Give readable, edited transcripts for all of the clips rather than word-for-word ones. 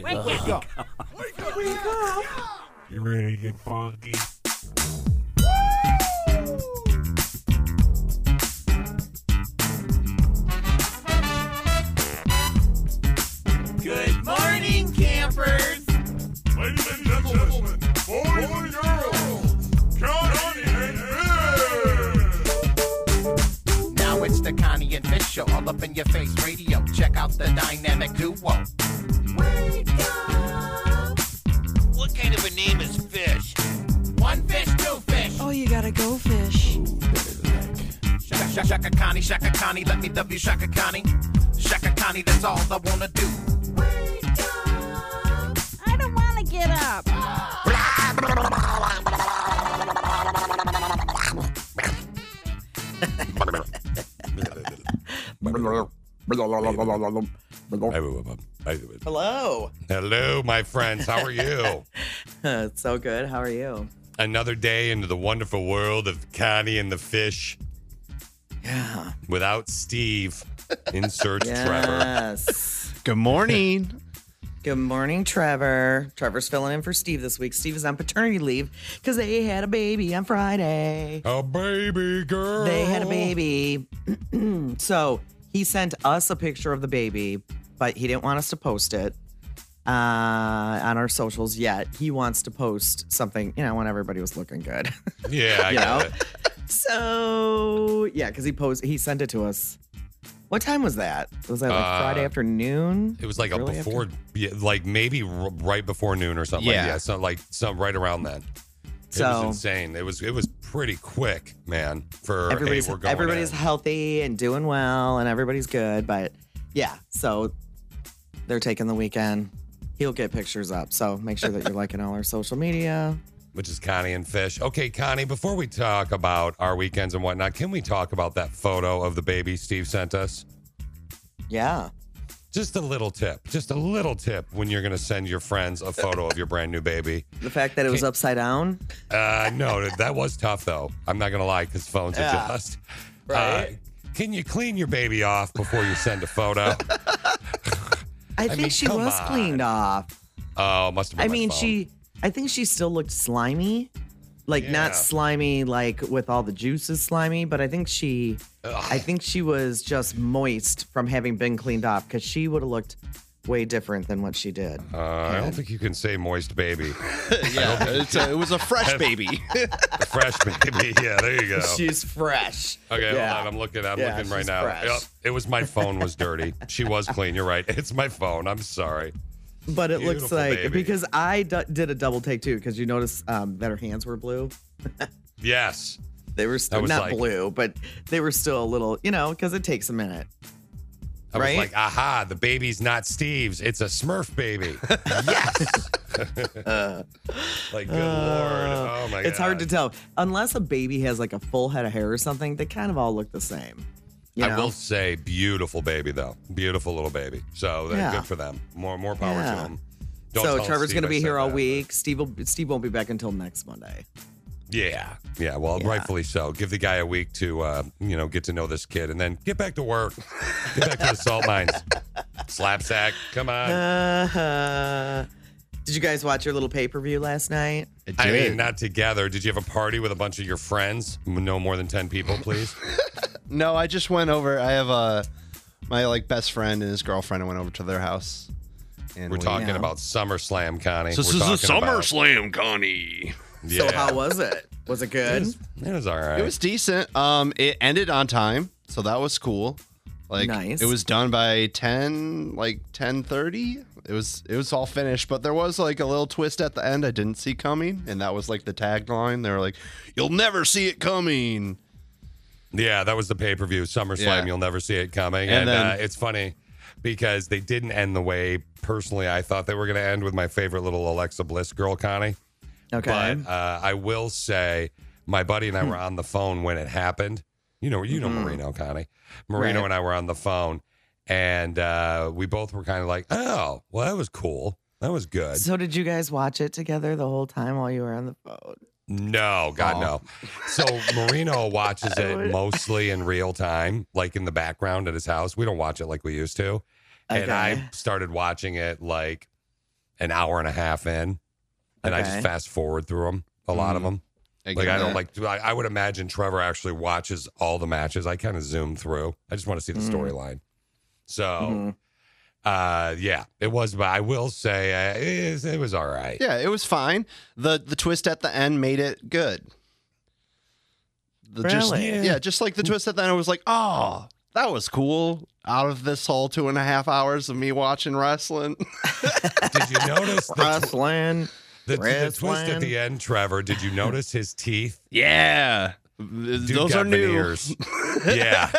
wake up. Wake up. Wake up. Wake up. You ready to get funky? Good morning, campers. Ladies and gentlemen, boys and girls, Connie and Fish. Now it's the Connie and Fish show, all up in your face radio. Check out the dynamic duo. Wake up. What kind of a name is Fish? One fish, two fish. Oh, you gotta go, Fish. Shaka, shaka, Connie, shaka, Connie. Let me W, shaka, Connie. Shaka, Connie, that's all I wanna do. Wake up. I don't wanna get up. Hello. Hello, my friends. How are you? It's so good. How are you? Another day into the wonderful world of Connie and the Fish. Yeah. Without Steve. Insert Trevor. Yes. Good morning. Good morning, Trevor. Trevor's filling in for Steve this week. Steve is on paternity leave because they had a baby on Friday. A baby girl. They had a baby. So he sent us a picture of the baby, but he didn't want us to post it on our socials yet. He wants to post something, you know, when everybody was looking good. Yeah, I got it. So, yeah, because he sent it to us. What time was that? Was that like Friday afternoon? It was like really a before, yeah, like maybe right before noon or something. Yeah, so like some right around then. So, it was insane. It was pretty quick, man. For everybody's healthy and doing well, and everybody's good. But yeah, so they're taking the weekend. He'll get pictures up. So make sure that you're liking all our social media. Which is Connie and Fish. Okay, Connie, before we talk about our weekends and whatnot, can we talk about that photo of the baby Steve sent us? Yeah. Just a little tip. Just a little tip when you're going to send your friends a photo of your brand new baby. The fact that it was upside down? No, that was tough, though. I'm not going to lie, because phones adjust. Right. Can you clean your baby off before you send a photo? I think she was cleaned off. Oh, must have been my phone. I think she still looked slimy, not slimy, like with all the juices slimy, but I think she was just moist from having been cleaned off because she would have looked way different than what she did. I don't think you can say moist baby. Yeah, it was a fresh baby. A fresh baby. Yeah, there you go. She's fresh. Okay, hold on. I'm looking right now. Fresh. It was my phone was dirty. She was clean. You're right. It's my phone. I'm sorry. But it Beautiful looks like, baby. Because I did a double take, too, because you notice that her hands were blue. Yes. They were still, not like, blue, but they were still a little, because it takes a minute. I was like, aha, the baby's not Steve's. It's a Smurf baby. Yes. Good Lord. Oh, my God. It's hard to tell. Unless a baby has, like, a full head of hair or something, they kind of all look the same. I will say, beautiful baby, though. Beautiful little baby. So they're good for them. More power to them. So Trevor's going to be here all week. Steve won't be back until next Monday. Yeah. Yeah, well, rightfully so. Give the guy a week to, get to know this kid and then get back to work. Get back to the salt mines. Slapsack. Come on. Did you guys watch your little pay-per-view last night? I mean, not together. Did you have a party with a bunch of your friends? No more than 10 people, please. No, I just went over. I have my best friend and his girlfriend. I went over to their house. And we're talking about SummerSlam, Connie. This is a SummerSlam, Connie. Yeah. So how was it? Was it good? It was all right. It was decent. It ended on time, so that was cool. Nice. It was done by 10:30. It was all finished, but there was a little twist at the end I didn't see coming, and that was the tagline. They were like, "You'll never see it coming." Yeah, that was the pay-per-view, SummerSlam, You'll never see it coming. And then, it's funny because they didn't end the way, personally, I thought they were going to end with my favorite little Alexa Bliss girl, Connie. Okay. But I will say my buddy and I were on the phone when it happened. You know Marino, Connie. Marino and I were on the phone, and we both were kind of like, oh, well, that was cool. That was good. So did you guys watch it together the whole time while you were on the phone? No, God, no. So Marino watches it mostly in real time, in the background at his house. We don't watch it like we used to. Okay. And I started watching it an hour and a half in, and I just fast forward through them, a lot of them. I would imagine Trevor actually watches all the matches. I kind of zoom through. I just want to see the storyline. So, it was. But I will say it was all right. Yeah, it was fine. The twist at the end made it good. Just like the twist at the end, I was like, oh, that was cool. Out of this whole 2.5 hours of me watching wrestling. Did you notice wrestling? The twist at the end, Trevor, did you notice his teeth? Yeah. Dude, those are veneers. New. Yeah.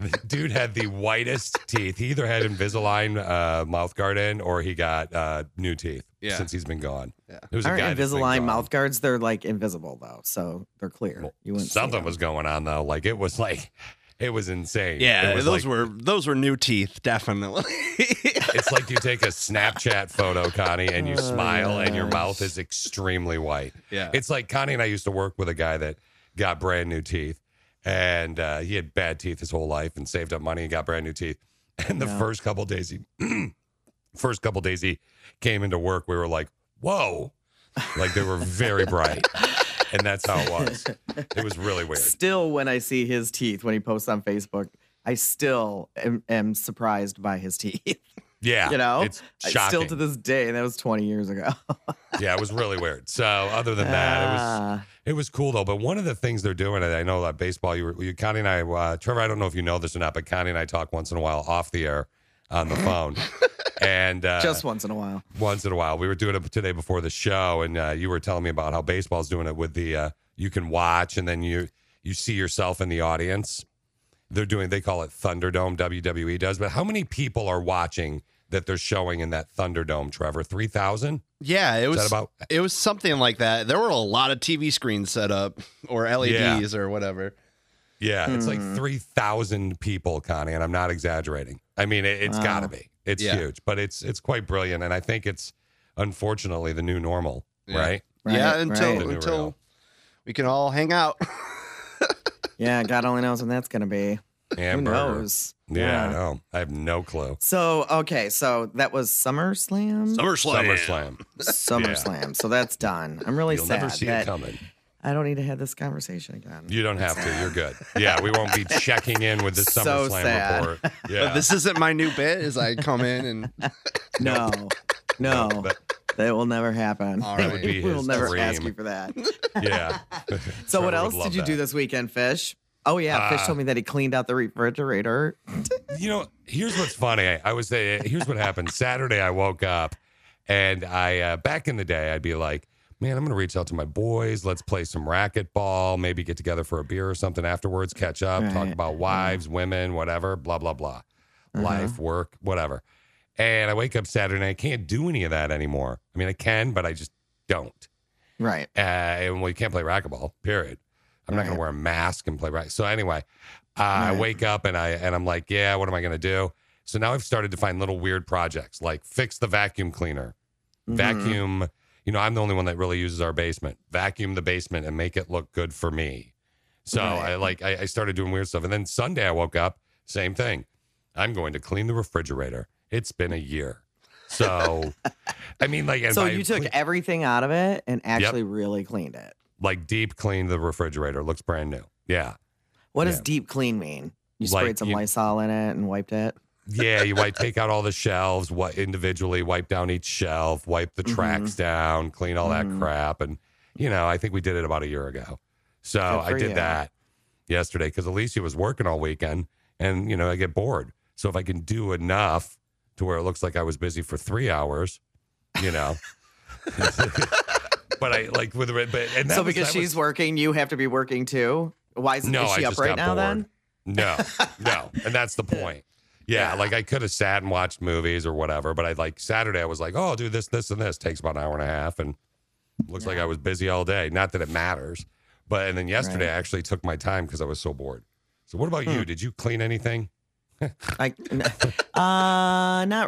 The dude had the whitest teeth. He either had Invisalign mouth guard in, or he got new teeth since he's been gone. Yeah. Aren't Invisalign mouth guards, they're like invisible though, so they're clear. Well, something was going on though. Like it was insane. Yeah, those were new teeth, definitely. It's like you take a Snapchat photo, Connie, and you smile, and your mouth is extremely white. Yeah, it's like Connie and I used to work with a guy that got brand new teeth, and he had bad teeth his whole life, and saved up money and got brand new teeth. And the first couple days he came into work, we were like, "Whoa!" Like they were very bright. And that's how it was. It was really weird. Still, when I see his teeth, when he posts on Facebook, I still am surprised by his teeth. Yeah. You know? It's shocking. Still to this day. And that was 20 years ago. Yeah, it was really weird. So other than that, it was cool, though. But one of the things they're doing, and I know that baseball, Connie and I, Trevor, I don't know if you know this or not, but Connie and I talk once in a while off the air on the phone. And just once in a while. Once in a while. We were doing it today before the show, and you were telling me about how baseball's doing it with the you can watch, and then you see yourself in the audience. They call it Thunderdome, WWE does. But how many people are watching that they're showing in that Thunderdome, Trevor? 3,000? Yeah, it was something like that. There were a lot of TV screens set up, or LEDs or whatever. Yeah, it's like 3,000 people, Connie, and I'm not exaggerating. I mean, it's got to be. It's huge, but it's quite brilliant, and I think it's unfortunately the new normal, right? Yeah, until we can all hang out. Yeah, God only knows when that's going to be. Amber. Who knows? Yeah, I know. I have no clue. So, okay, that was SummerSlam? SummerSlam. So that's done. I'm really sad. You'll never see it coming. I don't need to have this conversation again. You don't have to. You're good. Yeah, we won't be checking in with the SummerSlam report. Yeah. But this isn't my new bit as I come in and... No. That will never happen. All right. We will never ask you for that. Yeah. So what else did you do this weekend, Fish? Oh, yeah. Fish told me that he cleaned out the refrigerator. You know, here's what's funny. I would say, here's what happened. Saturday, I woke up, and I back in the day, I'd be like, man, I'm going to reach out to my boys. Let's play some racquetball, maybe get together for a beer or something afterwards, catch up, talk about wives, women, whatever, blah, blah, blah. Life, work, whatever. And I wake up Saturday and I can't do any of that anymore. I mean, I can, but I just don't. Right. And you can't play racquetball, period. I'm not going to wear a mask and play racquetball. So anyway, I wake up and I'm like, yeah, what am I going to do? So now I've started to find little weird projects, like fix the vacuum cleaner, vacuum. You know, I'm the only one that really uses our basement. Vacuum the basement and make it look good for me. So I started doing weird stuff. And then Sunday I woke up, same thing. I'm going to clean the refrigerator. It's been a year. So, I mean, like... So you took everything out of it and actually really cleaned it. Like deep cleaned the refrigerator. Looks brand new. Yeah. What does deep clean mean? You sprayed some Lysol in it and wiped it? Yeah, you might take out all the shelves, individually wipe down each shelf, wipe the tracks down, clean all that crap. And, you know, I think we did it about a year ago. So I did that yesterday because Alicia was working all weekend and, you know, I get bored. So if I can do enough to where it looks like I was busy for 3 hours, you know. But I like with it. So because she's working, you have to be working too? Why isn't she up right now then? No. And that's the point. Yeah, like I could have sat and watched movies or whatever, but Saturday I was like, oh, I'll do this, and this. Takes about an hour and a half, and looks like I was busy all day. Not that it matters. But, and then yesterday I actually took my time because I was so bored. So what about you? Did you clean anything? Not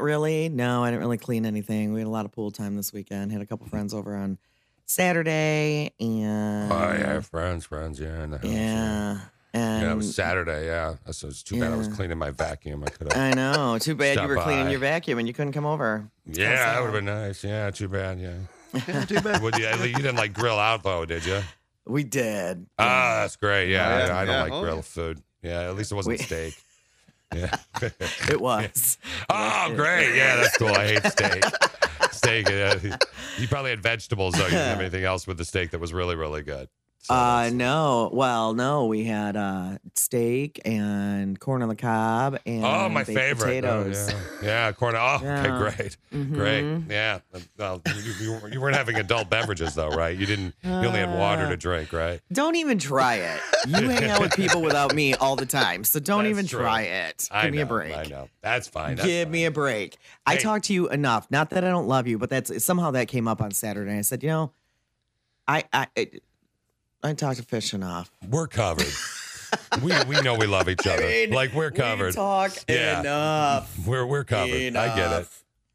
really. No, I didn't really clean anything. We had a lot of pool time this weekend. Had a couple friends over on Saturday, and... Oh, yeah, friends, yeah. In the house, yeah. And yeah, it was Saturday. Yeah, so it's too bad I was cleaning my vacuum. I could have. I know. Too bad you were cleaning your vacuum and you couldn't come over. It's that would have been nice. Yeah, too bad. Yeah, too bad. You didn't like grill out though, did you? We did. Ah, that's great. Yeah, I don't like grill food. Yeah, at least it wasn't steak. Yeah, it was. Yeah. Oh, great. Yeah, that's cool. I hate steak. You probably had vegetables though. You didn't have anything else with the steak that was really, really good. So no. Well, no, we had steak and corn on the cob and my favorite potatoes. Oh, yeah, corn. Oh, yeah. Okay, great, great. Yeah, you weren't having adult beverages though, right? You didn't. You only had water to drink, right? Don't even try it. You hang out with people without me all the time, so don't try it. Give me a break. I know. That's fine. Give me a break. Hey. I talked to you enough. Not that I don't love you, but that's somehow that came up on Saturday. I said, you know, I talked to Fish enough. We're covered. we know we love each other. I mean, like we're covered. We talk enough. We're covered. Enough. I get it.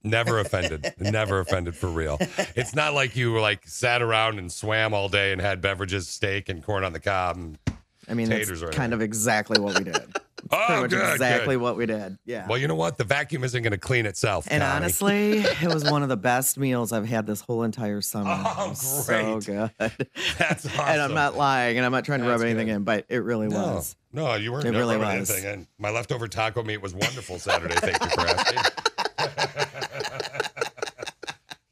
Never offended. Never offended for real. It's not like you sat around and swam all day and had beverages, steak and corn on the cob. And taters that's kind of exactly what we did. Exactly what we did. Yeah. Well, you know what? The vacuum isn't going to clean itself. And Connie, honestly, it was one of the best meals I've had this whole entire summer. Oh, great. So good. That's awesome. And I'm not lying, and I'm not trying to rub anything in, but it really was. No, you weren't really rubbing anything in. My leftover taco meat was wonderful Saturday. Thank you for asking.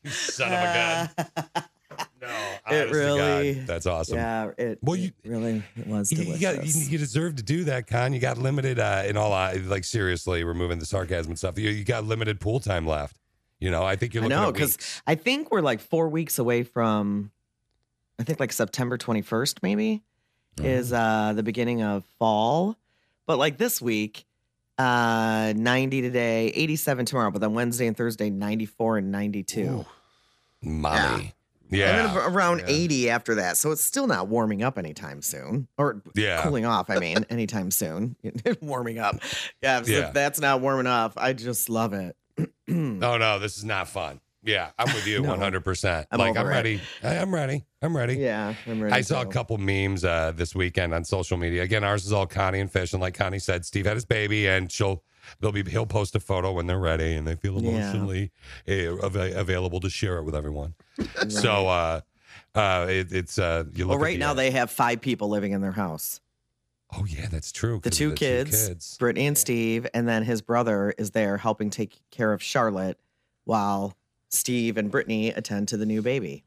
You son of a gun. It really, that's awesome. Yeah, it was delicious. You deserve to do that, Con. You got limited in all, seriously, removing the sarcasm and stuff. You got limited pool time left. You know, I think you're looking at weeks. I think we're 4 weeks away from, I think September 21st maybe is the beginning of fall. But this week, 90 today, 87 tomorrow. But then Wednesday and Thursday, 94 and 92. Ooh, mommy. Yeah. Yeah, and then around 80 after that. So it's still not warming up anytime soon, or cooling off. Anytime soon, warming up. Yeah, if that's not warming up, I just love it. No, this is not fun. Yeah, I'm with you 100%. I'm ready. I'm ready. Yeah, I'm ready. I saw a couple memes this weekend on social media. Again, ours is all Connie and Fish, and like Connie said, Steve had his baby, and he'll post a photo when they're ready and they feel emotionally available to share it with everyone. Right. So now they have 5 people living in their house. Oh yeah, that's true. The two kids, Brittany and Steve, and then his brother is there helping take care of Charlotte while Steve and Brittany attend to the new baby.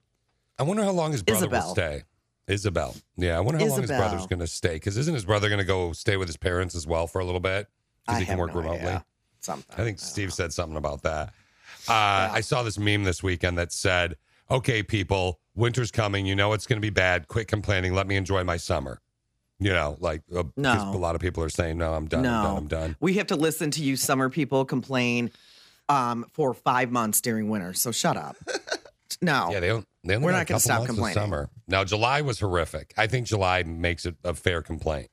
I wonder how long his brother will stay. Isabel. Yeah, I wonder how long his brother's going to stay, because isn't his brother going to go stay with his parents as well for a little bit? Because he can work remotely. Idea. Something. I think Steve said something about that. I saw this meme this weekend that said, okay, people, winter's coming. You know it's going to be bad. Quit complaining. Let me enjoy my summer. You know, a lot of people are saying, no, I'm done. No. I'm done. We have to listen to you summer people complain for 5 months during winter. So shut up. No. Yeah, we're not going to stop complaining. Summer. Now, July was horrific. I think July makes it a fair complaint.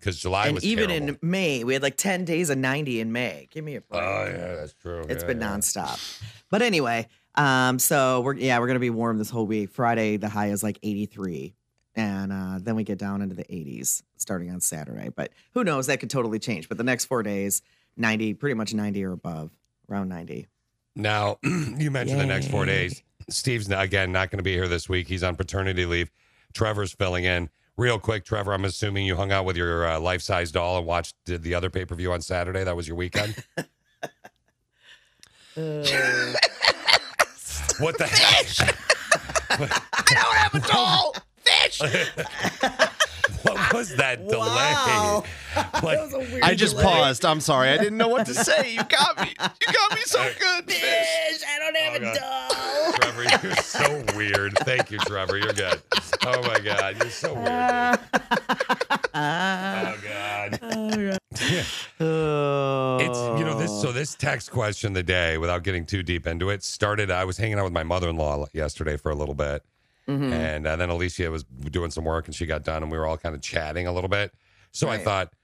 Because July was terrible. And even in May, we had 10 days of 90 in May. Give me a break. Oh, yeah, that's true. It's been nonstop. But anyway, so we're going to be warm this whole week. Friday, the high is 83. And then we get down into the 80s starting on Saturday. But who knows? That could totally change. But the next 4 days, 90, pretty much 90 or above, around 90. Now, you mentioned the next 4 days. Steve's, again, not going to be here this week. He's on paternity leave. Trevor's filling in. Real quick, Trevor, I'm assuming you hung out with your life-size doll and watched the other pay-per-view on Saturday. That was your weekend? What the heck? I don't have a doll! Fish! What was that delay? Wow. That was a weird delay. Paused. I'm sorry. I didn't know what to say. You got me. You got me so good, Fish. I don't have a doll. Trevor, you're so weird. Thank you, Trevor. You're good. Oh, my God. You're so weird. Oh, God. Yeah. Oh. It's, this text question of the day, without getting too deep into it, started, I was hanging out with my mother-in-law yesterday for a little bit. Mm-hmm. And then Alicia was doing some work and she got done and we were all kind of chatting a little bit. So I thought,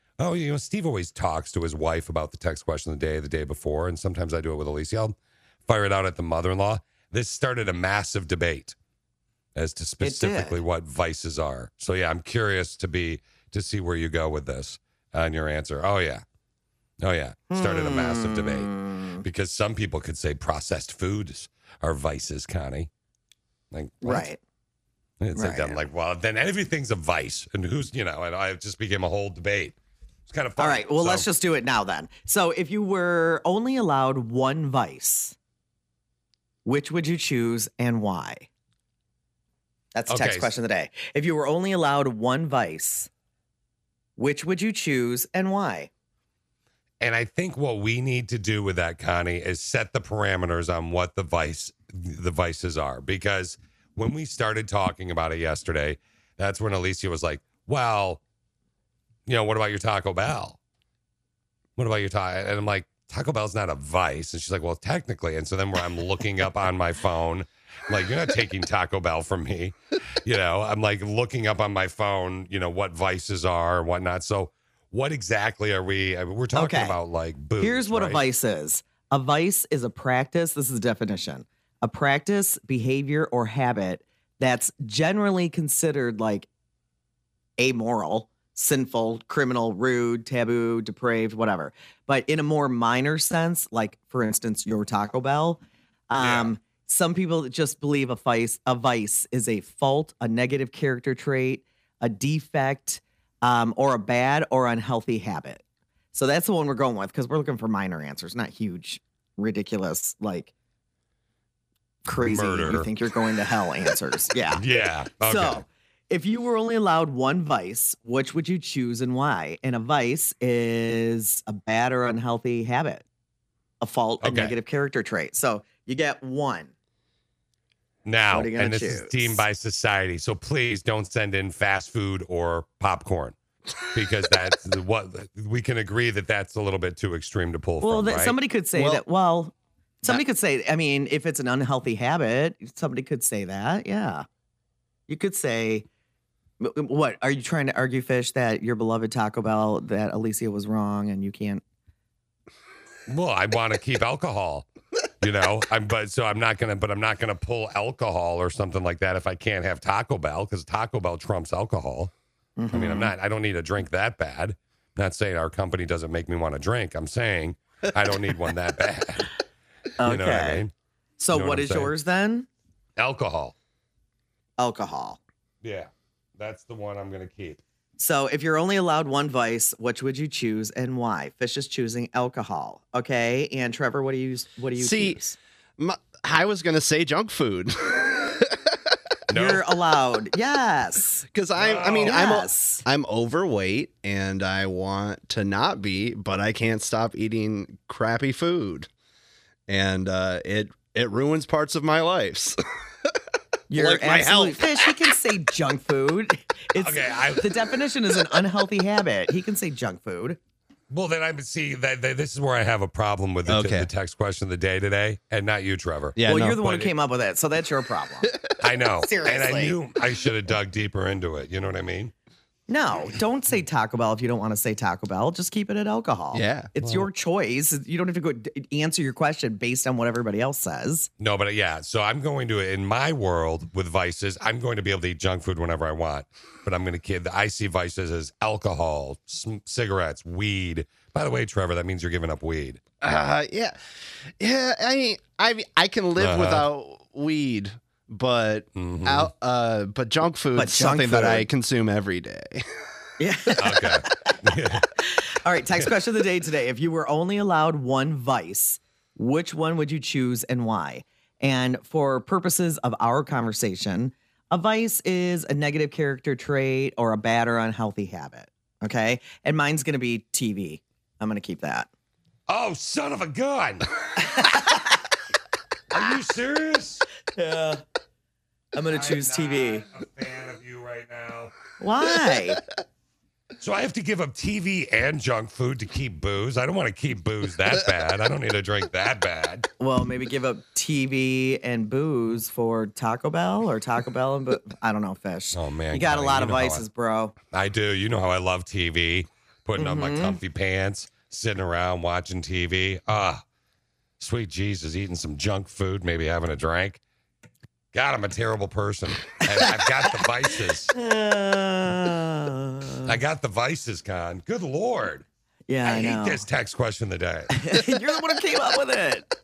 Steve always talks to his wife about the text question of the day before. And sometimes I do it with Alicia. I'll fire it out at the mother-in-law. This started a massive debate as to specifically what vices are. So, I'm curious to see where you go with this on your answer. Oh, yeah. Oh, yeah. Started a massive debate because some people could say processed foods are vices, Connie. Like, what? Right. It's right. Like, I'm like, well, then everything's a vice. And who's, you know, and I just became a whole debate. It's kind of fun. All right. Well, let's just do it now then. So if you were only allowed one vice, which would you choose and why? That's the text question of the day. If you were only allowed one vice, which would you choose and why? And I think what we need to do with that, Connie, is set the parameters on what the vices are. Because when we started talking about it yesterday, that's when Alicia was like, well, you know, what about your Taco Bell? What about your Taco? And I'm like, Taco Bell's not a vice. And she's like, well, technically. And so then I'm looking up on my phone. I'm like, you're not taking Taco Bell from me. You know, I'm like looking up on my phone, you know, what vices are and whatnot. So what exactly are we? I mean, we're talking about like booze. Here's what a vice is. A vice is a practice. This is the definition. A practice, behavior, or habit that's generally considered like amoral, sinful, criminal, rude, taboo, depraved, whatever. But in a more minor sense, like, for instance, your Taco Bell, some people just believe a vice is a fault, a negative character trait, a defect, or a bad or unhealthy habit. So that's the one we're going with because we're looking for minor answers, not huge, ridiculous, like crazy, murder. You think you're going to hell answers. Yeah. Yeah. Okay. So if you were only allowed one vice, which would you choose and why? And a vice is a bad or unhealthy habit, a fault, a negative character trait. So you get one. Now, and this is deemed by society. So please don't send in fast food or popcorn because that's what we can agree that that's a little bit too extreme to pull from, right? Somebody could say that, somebody could say, I mean, if it's an unhealthy habit, somebody could say that, yeah. You could say, what, are you trying to argue, Fish, that your beloved Taco Bell, that Alicia was wrong and you can't? Well, I want to keep alcohol, you know, I'm not going to pull alcohol or something like that if I can't have Taco Bell because Taco Bell trumps alcohol. Mm-hmm. I mean, I don't need a drink that bad. I'm not saying our company doesn't make me want to drink. I'm saying I don't need one that bad. Okay. You know what I mean? So you know what is yours then? Alcohol. Yeah, that's the one I'm going to keep. So if you're only allowed one vice, which would you choose and why? Fish is choosing alcohol. Okay, and Trevor, what do you choose? I was going to say junk food. No. You're allowed. Yes. Because I'm overweight and I want to not be, but I can't stop eating crappy food. And it ruins parts of my life. You're like my health. Fish, he can say junk food. The definition is an unhealthy habit. He can say junk food. Well, then I would see that this is where I have a problem with the text question of the day today, and not you, Trevor. Yeah, well, you're the one who came up with it, so that's your problem. I know. Seriously. And I knew I should have dug deeper into it. You know what I mean? No, don't say Taco Bell if you don't want to say Taco Bell. Just keep it at alcohol. Yeah. It's your choice. You don't have to go answer your question based on what everybody else says. No, but yeah. So I'm going to, in my world with vices, I'm going to be able to eat junk food whenever I want. But I'm going to kid. I see vices as alcohol, cigarettes, weed. By the way, Trevor, that means you're giving up weed. Yeah. I can live without weed. But but junk food is something that I consume every day. Yeah. Okay. Yeah. All right. Text question of the day today. If you were only allowed one vice, which one would you choose and why? And for purposes of our conversation, a vice is a negative character trait or a bad or unhealthy habit. Okay. And mine's going to be TV. I'm going to keep that. Oh, son of a gun. Are you serious? Yeah. I'm going to choose TV. I'm a fan of you right now. Why? So I have to give up TV and junk food to keep booze. I don't want to keep booze that bad. I don't need a drink that bad. Well, maybe give up TV and booze for Taco Bell or Taco Bell and booze. I don't know, Fish. Oh, man. You got a lot of vices, bro. I do. You know how I love TV. Putting on my comfy pants, sitting around watching TV. Sweet Jesus, eating some junk food, maybe having a drink. God, I'm a terrible person. I've got the vices. I got the vices, Con. Good Lord. Yeah, I know. Hate this text question of the day. You're the one who came up with it.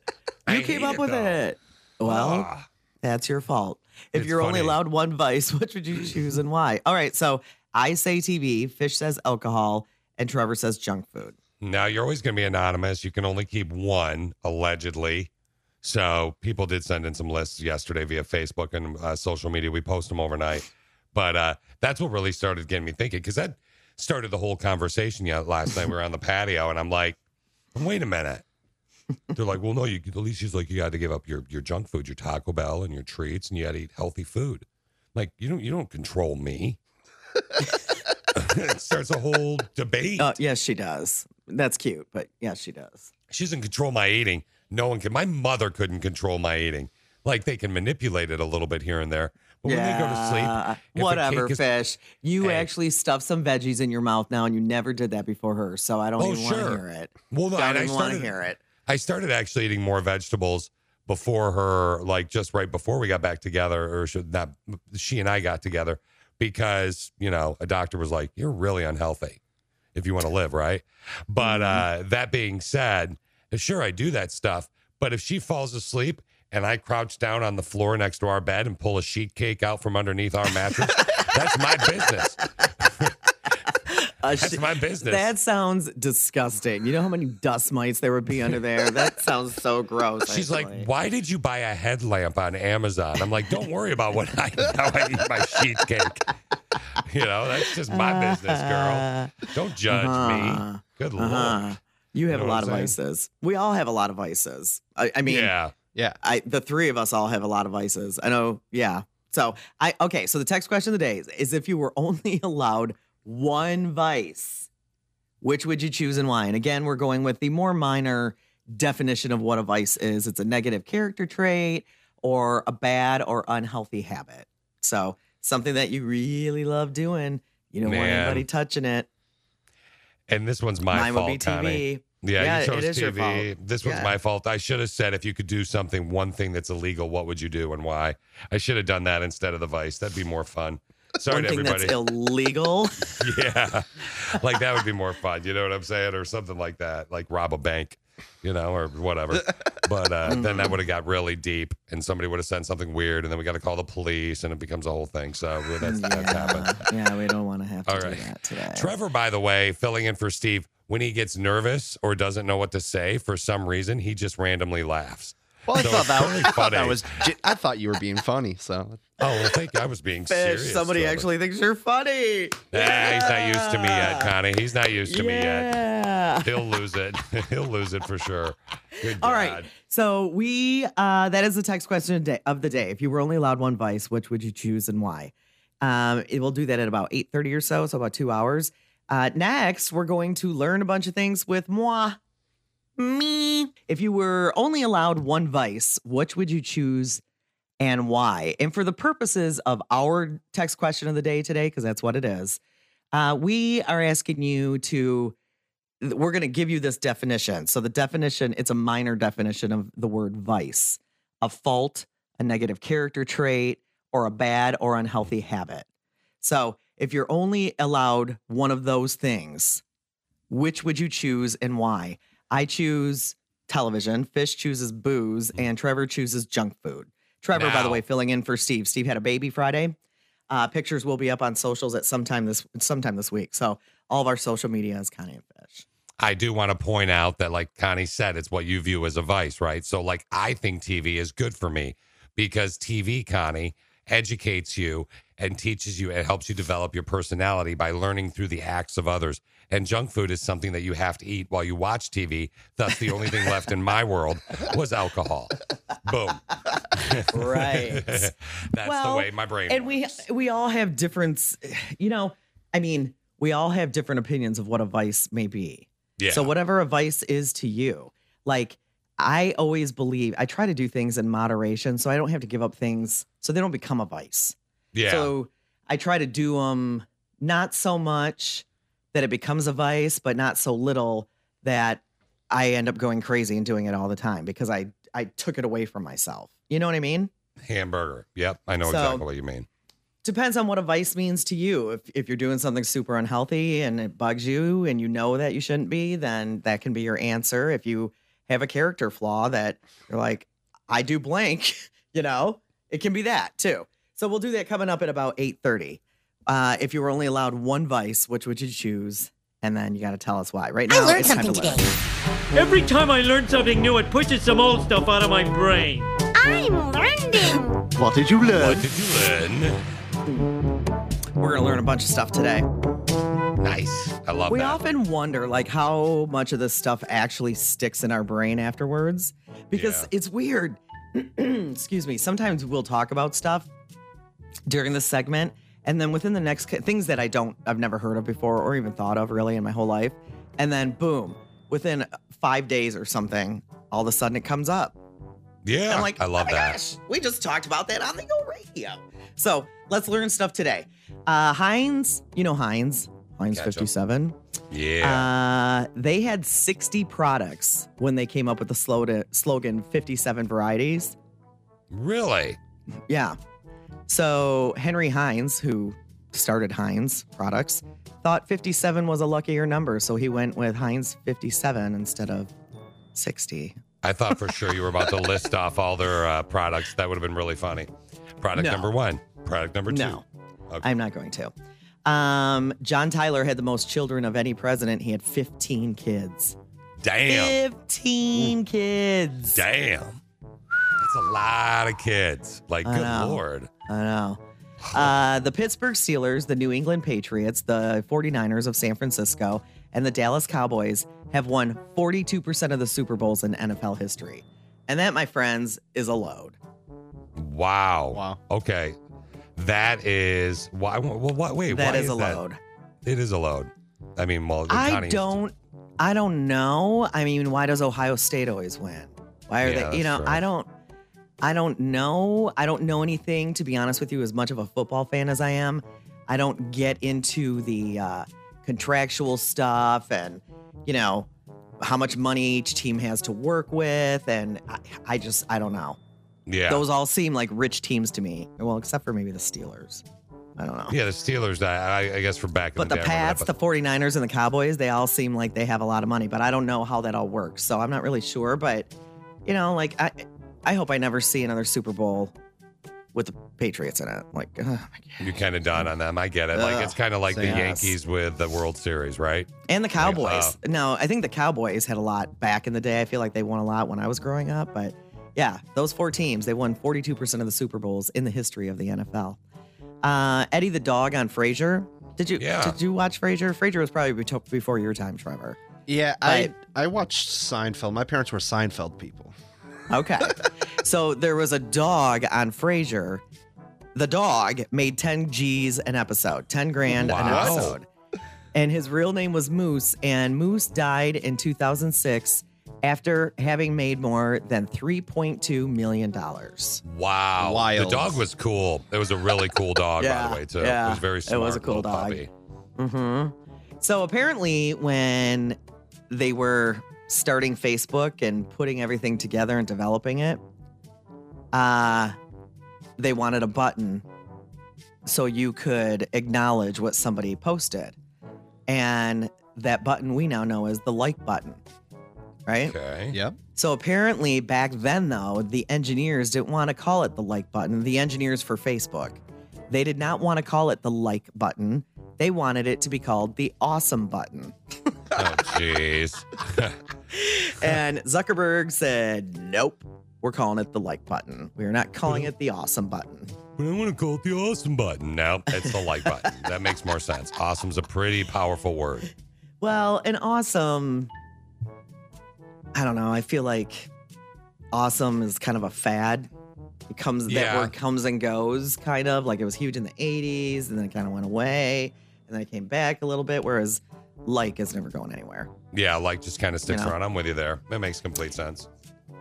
You came up with it. Well, that's your fault. If you're only allowed one vice, which would you choose and why? All right, so I say TV, Fish says alcohol, and Trevor says junk food. Now, you're always going to be anonymous. You can only keep one, allegedly. So people did send in some lists yesterday via Facebook and social media. We post them overnight. But that's what really started getting me thinking, because that started the whole conversation last night. We were on the patio, and I'm like, wait a minute. They're like, well, no, Alicia's like, you got to give up your junk food, your Taco Bell and your treats, and you got to eat healthy food. Like, you don't control me. It starts a whole debate. Yes, she does. That's cute, but yes, she does. She doesn't control my eating. No one can. My mother couldn't control my eating. Like, they can manipulate it a little bit here and there. But when they go to sleep. Whatever, Fish. You actually stuff some veggies in your mouth now, and you never did that before her. So I don't even want to hear it. Well, no, I don't even want to hear it. I started actually eating more vegetables before her, like just right before we got back together, or she and I got together, because, a doctor was like, you're really unhealthy if you want to live, right? But that being said, sure, I do that stuff. But if she falls asleep and I crouch down on the floor next to our bed and pull a sheet cake out from underneath our mattress, that's my business. That's my business. That sounds disgusting. You know how many dust mites there would be under there? That sounds so gross. She's like, why did you buy a headlamp on Amazon? I'm like, don't worry about how I eat my sheet cake. That's just my business, girl. Don't judge me. Good Lord. You have a lot of vices. We all have a lot of vices. I mean, yeah. The three of us all have a lot of vices. I know. Yeah. So so the text question of the day is if you were only allowed one vice, which would you choose and why? And again, we're going with the more minor definition of what a vice is. It's a negative character trait or a bad or unhealthy habit. So something that you really love doing. You don't want anybody touching it. And this one's my fault, would be Connie. TV. Yeah, you chose TV. This one's my fault. I should have said, if you could do one thing that's illegal, what would you do and why? I should have done that instead of the vice. That'd be more fun. Sorry to everybody. That's illegal. Yeah. Like, that would be more fun. You know what I'm saying? Or something like that. Like, rob a bank, or whatever. But then that would have got really deep, and somebody would have said something weird, and then we got to call the police, and it becomes a whole thing. So that's happened. Yeah, we don't want to have to do that today. Trevor, by the way, filling in for Steve, when he gets nervous or doesn't know what to say, for some reason, he just randomly laughs. Well, I thought you were being funny, so. Oh, well, thank you. I was being serious. Somebody actually thinks you're funny. He's not used to me yet, Connie. He's not used to me yet. He'll lose it. He'll lose it for sure. Good All God. Right. So that is the text question of the day. If you were only allowed one vice, which would you choose and why? We'll do that at about 8:30 or so about 2 hours. Next, we're going to learn a bunch of things with me. If you were only allowed one vice, which would you choose and why? And for the purposes of our text question of the day today, because that's what it is, we are asking you we're going to give you this definition. So the definition, it's a minor definition of the word vice, a fault, a negative character trait, or a bad or unhealthy habit. So if you're only allowed one of those things, which would you choose and why? I choose television, Fish chooses booze, and Trevor chooses junk food. Trevor, by the way, filling in for Steve. Steve had a baby Friday. Pictures will be up on socials at sometime this week. So all of our social media is Connie and Fish. I do want to point out that, like Connie said, it's what you view as a vice, right? So, like, I think TV is good for me because TV, Connie, educates you and teaches you and helps you develop your personality by learning through the acts of others. And junk food is something that you have to eat while you watch TV. Thus, the only thing left in my world was alcohol. Boom. Right. That's the way my brain works. And we all have different, we all have different opinions of what a vice may be. Yeah. So whatever a vice is to you, like, I always believe, I try to do things in moderation so I don't have to give up things so they don't become a vice. Yeah. So I try to do them not so much that it becomes a vice, but not so little that I end up going crazy and doing it all the time because I took it away from myself. You know what I mean? Hamburger. Yep, I know exactly what you mean. Depends on what a vice means to you. If you're doing something super unhealthy and it bugs you and you know that you shouldn't be, then that can be your answer. If you have a character flaw that you're like, I do blank, you know, it can be that too. So we'll do that coming up at about 8:30. If you were only allowed one vice, which would you choose? And then you got to tell us why. Right now, I learned something today. Every time I learn something new, it pushes some old stuff out of my brain. I'm learning. What did you learn? What did you learn? We're going to learn a bunch of stuff today. Nice. I love that. We often wonder, like, how much of this stuff actually sticks in our brain afterwards. Because it's weird. Excuse me. Sometimes we'll talk about stuff during the segment, and then within the next things that I've never heard of before or even thought of really in my whole life. And then, boom, within 5 days or something, all of a sudden it comes up. Yeah, I'm like, I love that. Gosh, we just talked about that on the radio. So let's learn stuff today. Heinz, you know Heinz gotcha. 57. Yeah. They had 60 products when they came up with the slogan 57 varieties. Really? Yeah. So Henry Heinz, who started Heinz products, thought 57 was a luckier number. So he went with Heinz 57 instead of 60. I thought for sure you were about to list off all their products. That would have been really funny. Product number one. Product number two. No, okay. I'm not going to. John Tyler had the most children of any president. He had 15 kids. Damn. 15 kids. Damn. That's a lot of kids. Like, good Lord. I know. The Pittsburgh Steelers, the New England Patriots, the 49ers of San Francisco, and the Dallas Cowboys have won 42% of the Super Bowls in NFL history. And that, my friends, is a load. Wow. Okay. That is... Why is that a load. It is a load. I mean, well... I don't know. I mean, why does Ohio State always win? Why are they... You know, true. I don't know. I don't know anything, to be honest with you, as much of a football fan as I am. I don't get into the contractual stuff and... you know, how much money each team has to work with. And I don't know. Yeah. Those all seem like rich teams to me. Well, except for maybe the Steelers. I don't know. Yeah, the Steelers, I guess for back in the day. But the Pats, the 49ers, and the Cowboys, they all seem like they have a lot of money. But I don't know how that all works. So I'm not really sure. But, you know, like, I hope I never see another Super Bowl with the Patriots in it. Like, oh my God. You're kind of done on them. I get it. Like, it's kind of like the Yankees with the World Series, right? And the Cowboys. Like, no, I think the Cowboys had a lot back in the day. I feel like they won a lot when I was growing up. But, yeah, those four teams, they won 42% of the Super Bowls in the history of the NFL. Eddie the dog on Frasier. Did you watch Frasier? Frasier was probably before your time, Trevor. Yeah, I watched Seinfeld. My parents were Seinfeld people. Okay. So there was a dog on Frasier. The dog made 10 G's an episode, 10 grand an episode. And his real name was Moose. And Moose died in 2006 after having made more than $3.2 million. Wow. Wild. The dog was cool. It was a really cool dog, by the way, too. Yeah. It was very smart. It was a cool dog. Puppy. Mm-hmm. So apparently when they were starting Facebook and putting everything together and developing it, they wanted a button so you could acknowledge what somebody posted. And that button we now know as the like button, right? Okay. Yep. So apparently back then, though, the engineers didn't want to call it the like button. The engineers for Facebook, they did not want to call it the like button. They wanted it to be called the awesome button. Oh, jeez. And Zuckerberg said, nope. We're calling it the like button. We're not calling it the awesome button. We don't want to call it the awesome button. No, it's the like button. That makes more sense. Awesome's a pretty powerful word. Well, and awesome, I don't know. I feel like awesome is kind of a fad. It comes, that word comes and goes, kind of. Like it was huge in the 80s, and then it kind of went away, and then it came back a little bit, whereas like is never going anywhere. Yeah, like just kind of sticks around. I'm with you there. That makes complete sense.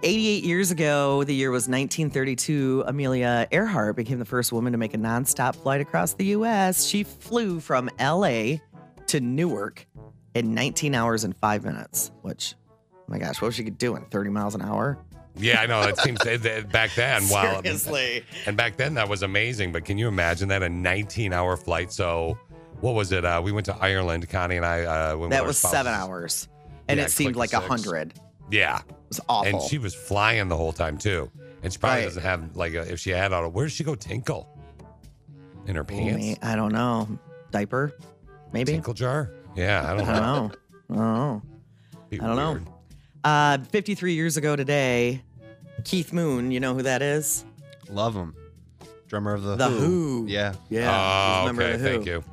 88 years ago, the year was 1932, Amelia Earhart became the first woman to make a nonstop flight across the U.S. She flew from L.A. to Newark in 19 hours and 5 minutes, which, oh my gosh, what was she doing, 30 miles an hour? Yeah, I know. It seems that back then, wow. Seriously. And back then, that was amazing. But can you imagine that? A 19-hour flight. So what was it? We went to Ireland, Connie and I. When that we was spouses. 7 hours. And yeah, it seemed like 100. Yeah. It was awful. And she was flying the whole time, too. And she probably doesn't have, like, if she had on, where does she go tinkle? In her pants? Maybe, I don't know. Diaper? Maybe? Tinkle jar? Yeah, I don't know. I don't know. 53 years ago today, Keith Moon, you know who that is? Love him. Drummer of The Who. Yeah. Yeah. Oh, okay. Thank you.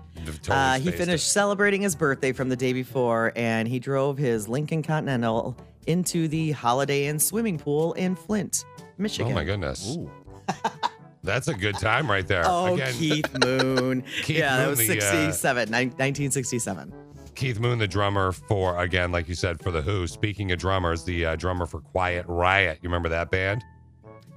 He finished celebrating his birthday from the day before, and he drove his Lincoln Continental into the Holiday Inn swimming pool in Flint, Michigan. Oh, my goodness. Ooh. That's a good time right there. Oh, again. Keith Moon. That was 1967. Keith Moon, the drummer for, again, like you said, for The Who. Speaking of drummers, the drummer for Quiet Riot. You remember that band?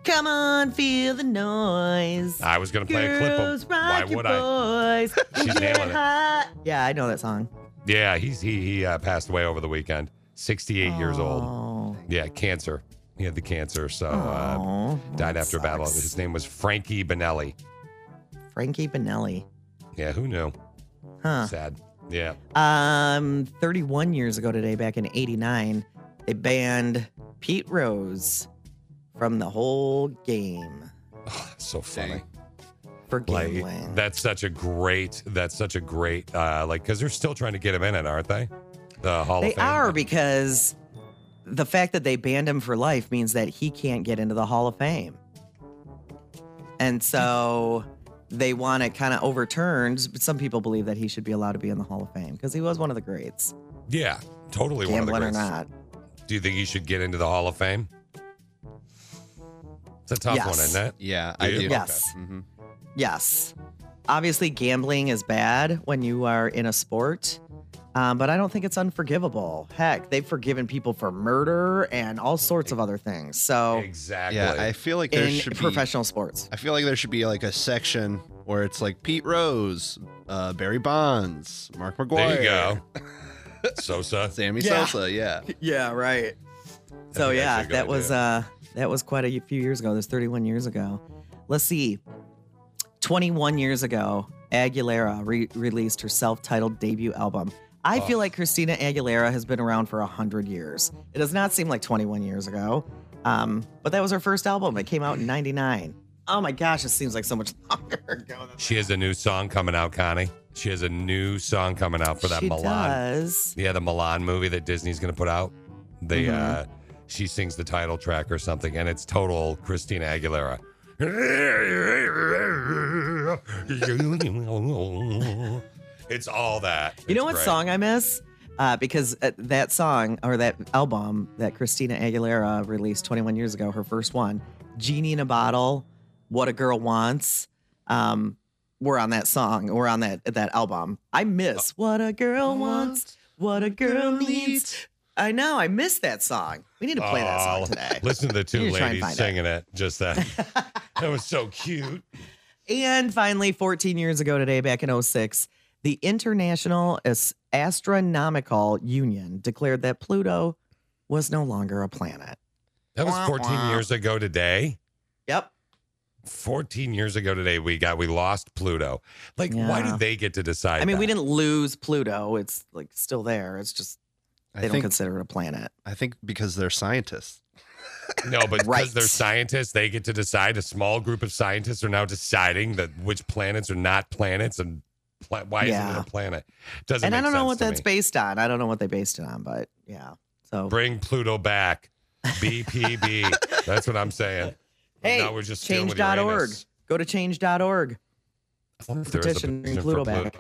Come on, feel the noise. I was going to play a clip of Why Would I? She's nailing it. Yeah, I know that song. Yeah, he passed away over the weekend. 68 years old. Yeah, cancer. He had the cancer, so died after a battle. His name was Frankie Benelli. Frankie Benelli. Yeah, who knew? Huh. Sad. Yeah. 31 years ago today, back in 89, they banned Pete Rose from the whole game. Oh, so funny. Dang. For gambling. Like, that's such a great, because they're still trying to get him in it, aren't they? The Hall of Fame. They are, because... the fact that they banned him for life means that he can't get into the Hall of Fame. And so they want it kind of overturned. But some people believe that he should be allowed to be in the Hall of Fame because he was one of the greats. Yeah, totally one of the greats. Gambling or not. Do you think he should get into the Hall of Fame? It's a tough one, isn't it? Yeah, I do. Yes. Okay. Mm-hmm. Yes. Obviously, gambling is bad when you are in a sport. But I don't think it's unforgivable. Heck, they've forgiven people for murder and all sorts of other things. So exactly. Yeah, I feel like there should be professional sports. I feel like there should be like a section where it's like Pete Rose, Barry Bonds, Mark McGuire. There you go. Sosa. Sammy Sosa, yeah. Yeah, right. So yeah, that was quite a few years ago. That was 31 years ago. Let's see. 21 years ago, Aguilera released her self-titled debut album. I feel like Christina Aguilera has been around for 100 years. It does not seem like 21 years ago, but that was her first album. It came out in 99. Oh, my gosh. It seems like so much longer ago. She has a new song coming out, Connie. She has a new song coming out for that Mulan. She does. Yeah, the Mulan movie that Disney's going to put out. She sings the title track or something, and it's total Christina Aguilera. It's all that. You know what song I miss? Because that song or that album that Christina Aguilera released 21 years ago, her first one, Genie in a Bottle, What a Girl Wants, were on that song, or on that album. I miss What a Girl Wants, What a Girl Needs. I know. I miss that song. We need to play that song today. Listen to the two ladies singing it. Just that. That was so cute. And finally, 14 years ago today, back in 2006, the International Astronomical Union declared that Pluto was no longer a planet. That was 14 years ago today? Yep. 14 years ago today, we lost Pluto. Like, why did they get to decide? I mean, we didn't lose Pluto. It's like still there. It's just they don't consider it a planet. I think because they're scientists. No, but because they're scientists, they get to decide. A small group of scientists are now deciding that which planets are not planets and why isn't it a planet. Doesn't and make I don't sense know what that's me. Based on. I don't know what they based it on, but yeah. So bring Pluto back, BPB. That's what I'm saying. Hey, now we're just change.org. Go to change.org. Petition bring Pluto back.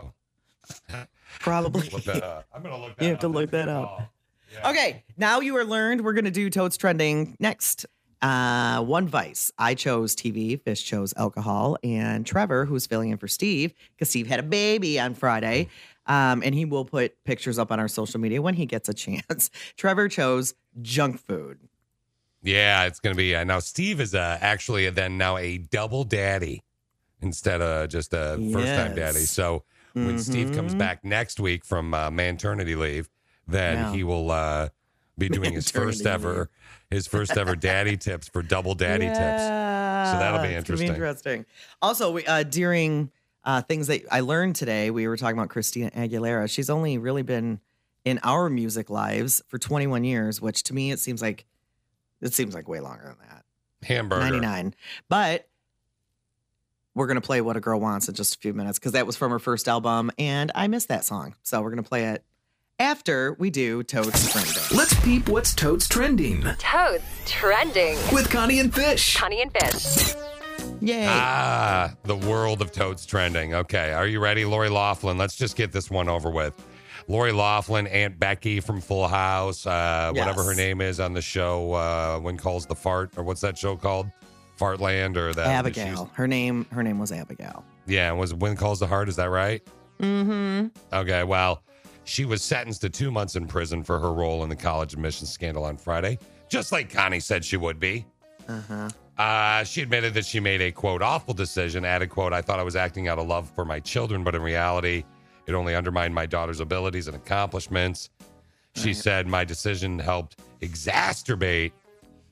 Probably. I'm gonna look that up. You have to look that up. Yeah. Okay, now you are learned. We're going to do Totes Trending next. One vice. I chose TV, Fish chose alcohol, and Trevor, who's filling in for Steve, because Steve had a baby on Friday, and he will put pictures up on our social media when he gets a chance. Trevor chose junk food. Yeah, it's going to be. Now, Steve is actually then now a double daddy instead of just a first-time daddy. So when Steve comes back next week from maternity leave, then he will be doing his first ever daddy tips for double daddy tips. So that'll be interesting. Also, we, during things that I learned today, we were talking about Christina Aguilera. She's only really been in our music lives for 21 years, which to me, it seems like way longer than that. Hamburger. 99. But we're going to play What a Girl Wants in just a few minutes because that was from her first album, and I missed that song. So we're going to play it after we do Totes Trending. Let's peep what's Totes Trending. Totes Trending. With Connie and Fish. Connie and Fish. Yay. Ah, the world of Totes Trending. Okay, are you ready? Lori Loughlin, let's just get this one over with. Lori Loughlin, Aunt Becky from Full House, whatever her name is on the show, When Calls the Fart, or what's that show called? Fartland or that? Abigail. Her name was Abigail. Yeah, it was When Calls the Heart, is that right? Mm-hmm. Okay, well, she was sentenced to 2 months in prison for her role in the college admissions scandal on Friday, just like Connie said she would be. Uh-huh. She admitted that she made a, quote, awful decision, added, quote, I thought I was acting out of love for my children, but in reality, it only undermined my daughter's abilities and accomplishments. She said my decision helped exacerbate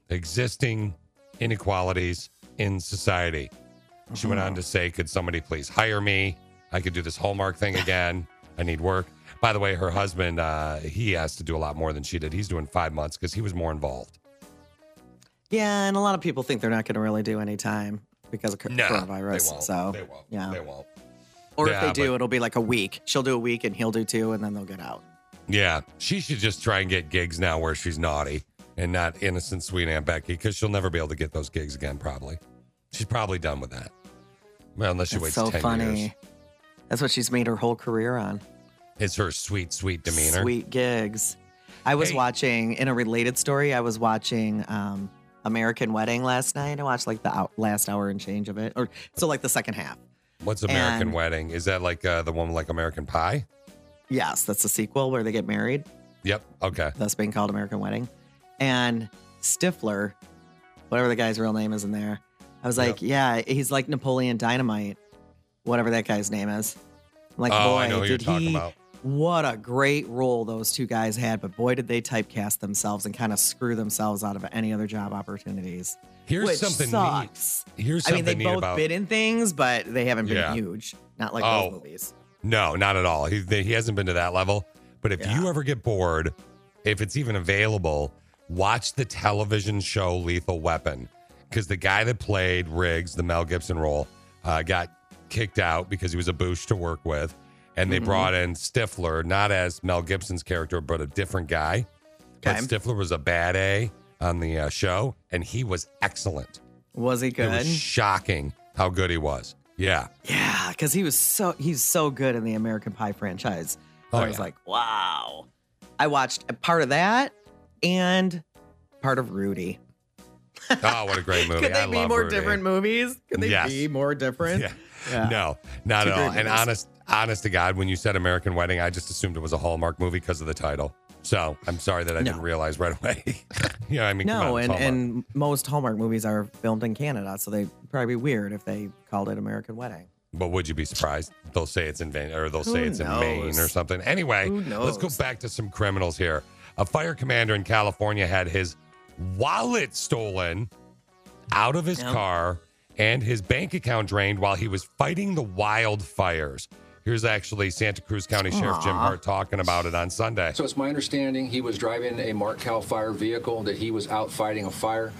existing inequalities in society. She went on to say, could somebody please hire me? I could do this Hallmark thing again. I need work. By the way, her husband, he has to do a lot more than she did. He's doing 5 months because he was more involved. Yeah, and a lot of people think they're not going to really do any time because of coronavirus. They won't. So, they won't. Yeah. They won't. Or if they do, it'll be like a week. She'll do a week and he'll do two, and then they'll get out. Yeah. She should just try and get gigs now where she's naughty and not innocent, sweet Aunt Becky, because she'll never be able to get those gigs again, probably. She's probably done with that. Well, unless she waits 10 years. That's so funny. That's what she's made her whole career on. It's her sweet, sweet demeanor. Sweet gigs. I was watching, in a related story, I was watching American Wedding last night. I watched like the last hour and change of it, or so like the second half. What's American Wedding? Is that like the one like American Pie? Yes, that's the sequel where they get married. Yep. Okay. That's being called American Wedding. And Stifler, whatever the guy's real name is in there, I was like, yeah, he's like Napoleon Dynamite, whatever that guy's name is. I'm like, oh, boy, I know who you're talking about. What a great role those two guys had, but boy, did they typecast themselves and kind of screw themselves out of any other job opportunities. Here's something sucks. Neat. Here's something neat. I mean, they've both been in things, but they haven't been huge. Not like those movies. No, not at all. He hasn't been to that level. But if you ever get bored, if it's even available, watch the television show Lethal Weapon. Because the guy that played Riggs, the Mel Gibson role, got kicked out because he was a boosh to work with. And they brought in Stifler, not as Mel Gibson's character, but a different guy. Okay. But Stifler was a bad A on the show, and he was excellent. Was he good? It was shocking how good he was. Yeah. Yeah, because he's so good in the American Pie franchise. So I was like, wow. I watched a part of that and part of Rudy. Oh, what a great movie. Could they be more different movies? Could they be more different? Yeah. Yeah. No, not at all. And honest to God, when you said American Wedding, I just assumed it was a Hallmark movie because of the title. So I'm sorry that I didn't realize right away. I mean, no, and most Hallmark movies are filmed in Canada, so they'd probably be weird if they called it American Wedding. But would you be surprised? They'll say it's in vain, or they'll say it's in Maine or something. Anyway, let's go back to some criminals here. A fire commander in California had his wallet stolen out of his car and his bank account drained while he was fighting the wildfires. Here's actually Santa Cruz County Sheriff Jim Hart talking about it on Sunday. So it's my understanding he was driving a marked CAL FIRE vehicle, that he was out fighting a fire.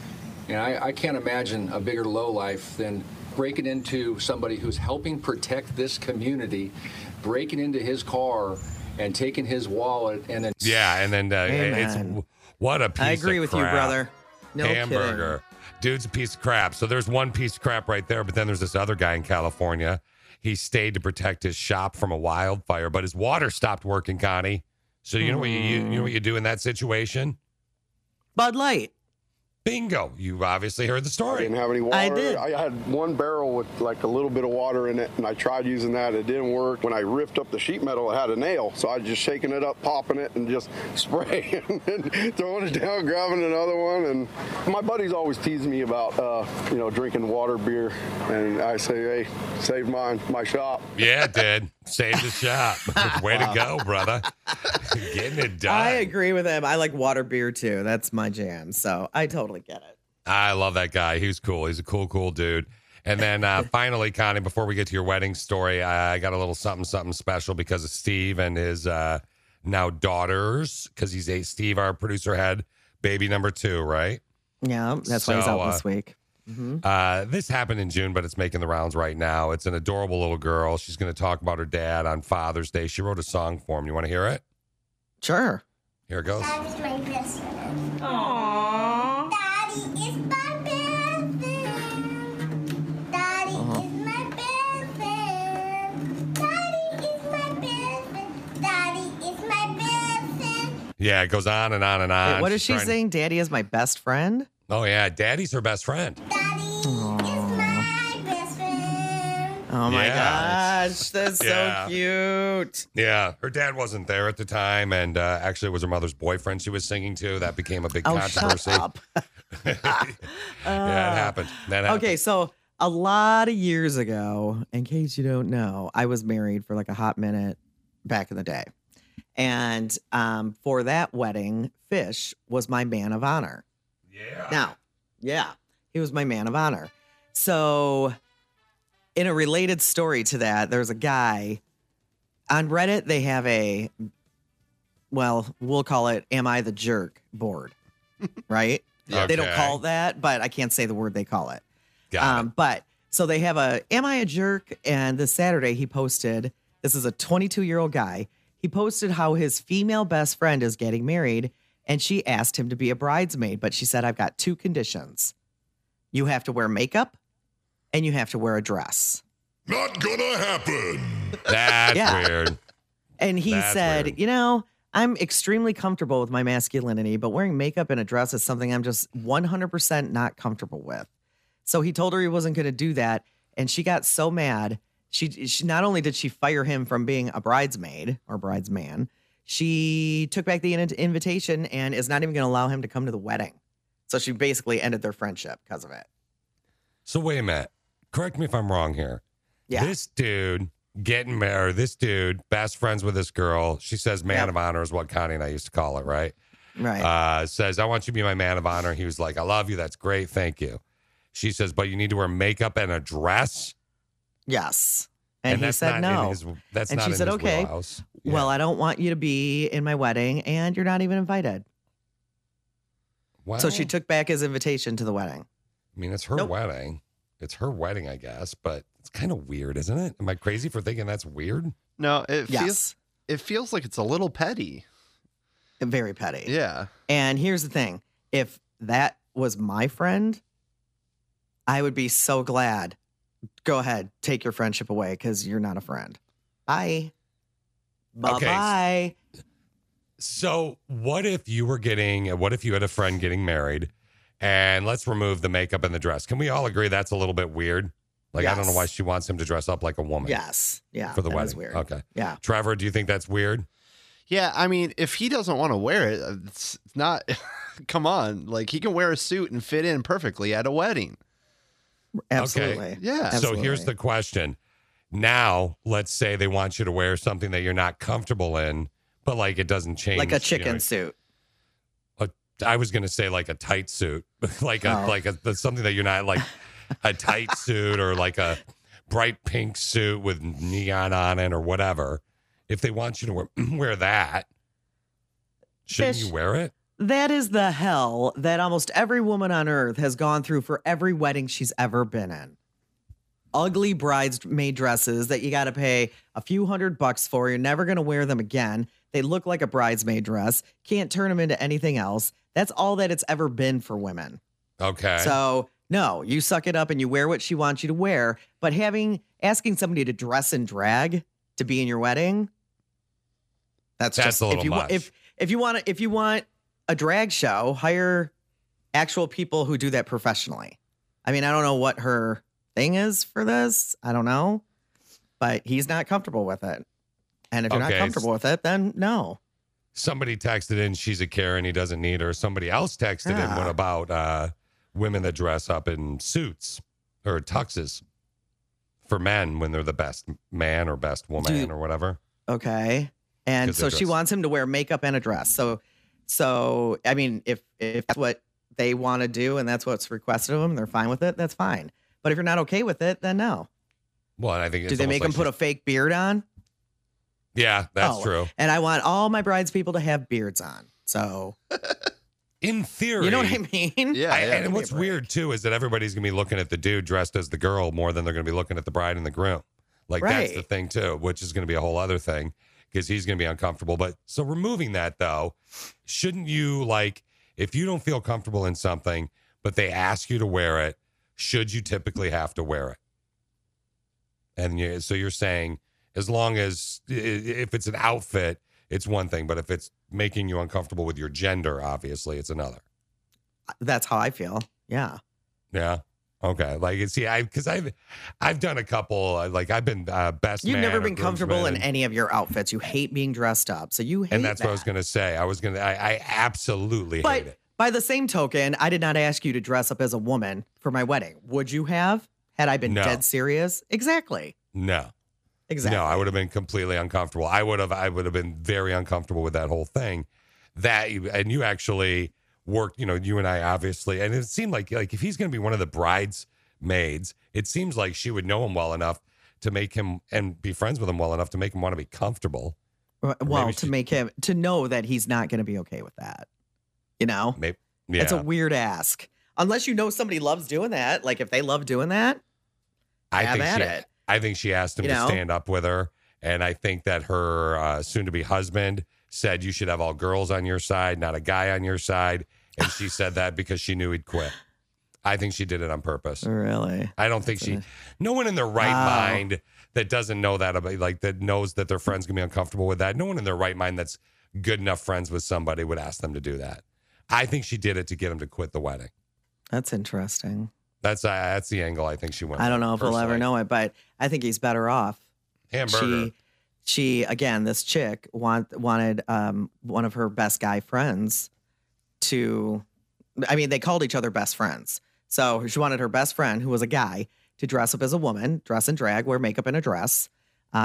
And I can't imagine a bigger lowlife than breaking into somebody who's helping protect this community, breaking into his car and taking his wallet. And then it's what a piece of crap. I agree with you, brother. No hamburger. Kidding. Dude's a piece of crap. So there's one piece of crap right there, but then there's this other guy in California. He stayed to protect his shop from a wildfire, but his water stopped working, Connie. So you know what you know what you do in that situation? Bud Light. Bingo. You obviously heard the story. I didn't have any water. I did. I had one barrel with like a little bit of water in it, and I tried using that. It didn't work. When I ripped up the sheet metal, it had a nail, so I was just shaking it up, popping it, and just spraying and throwing it down, grabbing another one. And my buddies always tease me about, drinking water, beer, and I say, hey, save mine, my shop. Yeah, it did. Saved the shop. Way to go, brother. Getting it done. I agree with him. I like water beer, too. That's my jam. So I totally get it. I love that guy. He's cool. He's a cool dude. And then finally, Connie, before we get to your wedding story, I got a little something special because of Steve and his now daughters, because he's a Steve, our producer, had baby number 2, right? Yeah, that's why he's out this week. Mm-hmm. This happened in June, but it's making the rounds right now. It's an adorable little girl. She's going to talk about her dad on Father's Day. She wrote a song for him. You want to hear it? Sure. Here it goes. Daddy is my best friend. Aww. Daddy is my best friend. Daddy is my best friend. Daddy is my best friend. Daddy is my best friend. Yeah, it goes on and on and on. Wait, what is she saying? Daddy is my best friend? Oh, yeah. Daddy's her best friend. Daddy is my best friend. Oh, my gosh. That's so cute. Yeah. Her dad wasn't there at the time. And actually, it was her mother's boyfriend she was singing to. That became a big controversy. Shut up. Yeah, it happened. Okay, so a lot of years ago, in case you don't know, I was married for like a hot minute back in the day. And for that wedding, Fish was my man of honor. Yeah. Now, he was my man of honor. So in a related story to that, there's a guy on Reddit. They have a, well, we'll call it, Am I the Jerk board, right? Okay. They don't call that, but I can't say the word they call it. Got it. But so they have a, Am I a Jerk? And this Saturday he posted, this is a 22-year-old guy. He posted how his female best friend is getting married. And she asked him to be a bridesmaid, but she said, I've got 2 conditions. You have to wear makeup and you have to wear a dress. Not gonna happen. That's weird. And he said, you know, I'm extremely comfortable with my masculinity, but wearing makeup and a dress is something I'm just 100% not comfortable with. So he told her he wasn't going to do that. And she got so mad. She not only did she fire him from being a bridesmaid or bridesman, she took back the invitation and is not even going to allow him to come to the wedding. So she basically ended their friendship because of it. So wait a minute. Correct me if I'm wrong here. Yeah. This dude getting married, best friends with this girl. She says man of honor is what Connie and I used to call it, right? Right. Says, I want you to be my man of honor. He was like, I love you. That's great. Thank you. She says, but you need to wear makeup and a dress? Yes. And he said no. And she said, okay, well, I don't want you to be in my wedding and you're not even invited. Wow. So she took back his invitation to the wedding. I mean, it's her wedding. It's her wedding, I guess, but it's kind of weird, isn't it? Am I crazy for thinking that's weird? No, it feels like it's a little petty. Very petty. Yeah. And here's the thing. If that was my friend, I would be so glad. Go ahead, take your friendship away because you're not a friend. Bye. Bye-bye. Okay. So what if you had a friend getting married, and let's remove the makeup and the dress. Can we all agree that's a little bit weird? Like, yes. I don't know why she wants him to dress up like a woman. Yes. Yeah. For the wedding. That is weird. Okay. Yeah. Trevor, do you think that's weird? Yeah. I mean, if he doesn't want to wear it, it's not, come on. Like, he can wear a suit and fit in perfectly at a wedding. Absolutely. Okay. Yeah. Absolutely. So here's the question. Now, let's say they want you to wear something that you're not comfortable in, but like it doesn't change. Like a chicken suit. I was going to say like a tight suit, like something that you're not like a tight suit or like a bright pink suit with neon on it or whatever. If they want you to wear that, shouldn't you wear it? That is the hell that almost every woman on earth has gone through for every wedding she's ever been in. Ugly bridesmaid dresses that you got to pay a few $100 for. You're never going to wear them again. They look like a bridesmaid dress. Can't turn them into anything else. That's all that it's ever been for women. Okay. So, no, you suck it up and you wear what she wants you to wear. But asking somebody to dress in drag to be in your wedding, that's just a little much. If you want a drag show, hire actual people who do that professionally. I mean, I don't know what her thing is for this. I don't know. But he's not comfortable with it. And if you're not comfortable with it, then no. Somebody texted in, she's a Karen, he doesn't need her. Somebody else texted in, what about women that dress up in suits or tuxes? for men when they're the best man or best woman or whatever. Okay. And so she wants him to wear makeup and a dress. So I mean, if that's what they want to do and that's what's requested of them, they're fine with it. That's fine. But if you're not okay with it, then no. Well, and I think do they make him put a fake beard on? Yeah, that's true. And I want all my bridespeople to have beards on. So. In theory. You know what I mean? Yeah. And what's weird, too, is that everybody's going to be looking at the dude dressed as the girl more than they're going to be looking at the bride and the groom. Like, that's the thing, too, which is going to be a whole other thing because he's going to be uncomfortable. But so removing that, though, shouldn't you, like, if you don't feel comfortable in something, but they ask you to wear it, should you typically have to wear it? And so you're saying, as long as, if it's an outfit, it's one thing, but if it's making you uncomfortable with your gender, obviously, it's another. That's how I feel. Yeah. Yeah. Okay. Like, see, because I've done a couple, like, I've been best man. You've never been comfortable in any of your outfits. You hate being dressed up. So you hate And that's what I was going to say. I absolutely hate it. By the same token, I did not ask you to dress up as a woman for my wedding. Would you have? Had I been dead serious? Exactly. No. Exactly. No, I would have been completely uncomfortable. I would have been very uncomfortable with that whole thing. And you actually worked, you know, you and I obviously, and it seemed like if he's going to be one of the bridesmaids, it seems like she would know him well enough to make him and be friends with him well enough to make him want to be comfortable. Well, make him to know that he's not going to be okay with that. You know, it's a weird ask unless you know somebody loves doing that. Like if they love doing that, I think she asked him to stand up with her. And I think that her soon-to-be husband said, you should have all girls on your side, not a guy on your side. And she said that because she knew he'd quit. I think she did it on purpose. Really? I don't think no one in their right mind that doesn't know that, like that knows that their friend's gonna be uncomfortable with that. No one in their right mind that's good enough friends with somebody would ask them to do that. I think she did it to get him to quit the wedding. That's interesting. That's the angle I think she went. I don't know if we'll ever know it, but I think he's better off. Hamburger. She again, this chick wanted one of her best guy friends to. I mean, they called each other best friends. So she wanted her best friend, who was a guy, to dress up as a woman, dress in drag, wear makeup and a dress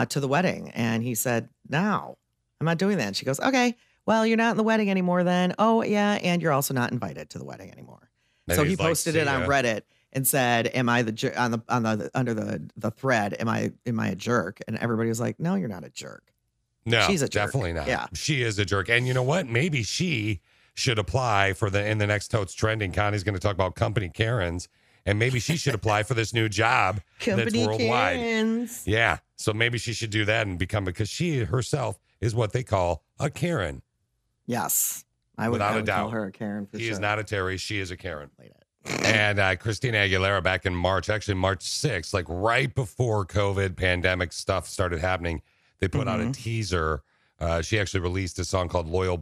to the wedding. And he said, "No, I'm not doing that." And she goes, "Okay, well, you're not in the wedding anymore then. Oh yeah, and you're also not invited to the wedding anymore." And so he posted it on Reddit and said, "Am I the under the thread? Am I a jerk?" And everybody was like, "No, you're not a jerk." No, she's a jerk. Definitely not. Yeah, she is a jerk. And you know what? Maybe she should apply for the in the next totes trending. Connie's going to talk about company Karens, and maybe she should apply for this new job that's worldwide. Karens. Yeah, so maybe she should do that and become because she herself is what they call a Karen. Yes. Without a doubt, call her a Karen for sure. He is not a Terry. She is a Karen. And Christina Aguilera back in March, actually March 6th, like right before COVID pandemic stuff started happening, they put out a teaser. She actually released a song called Loyal,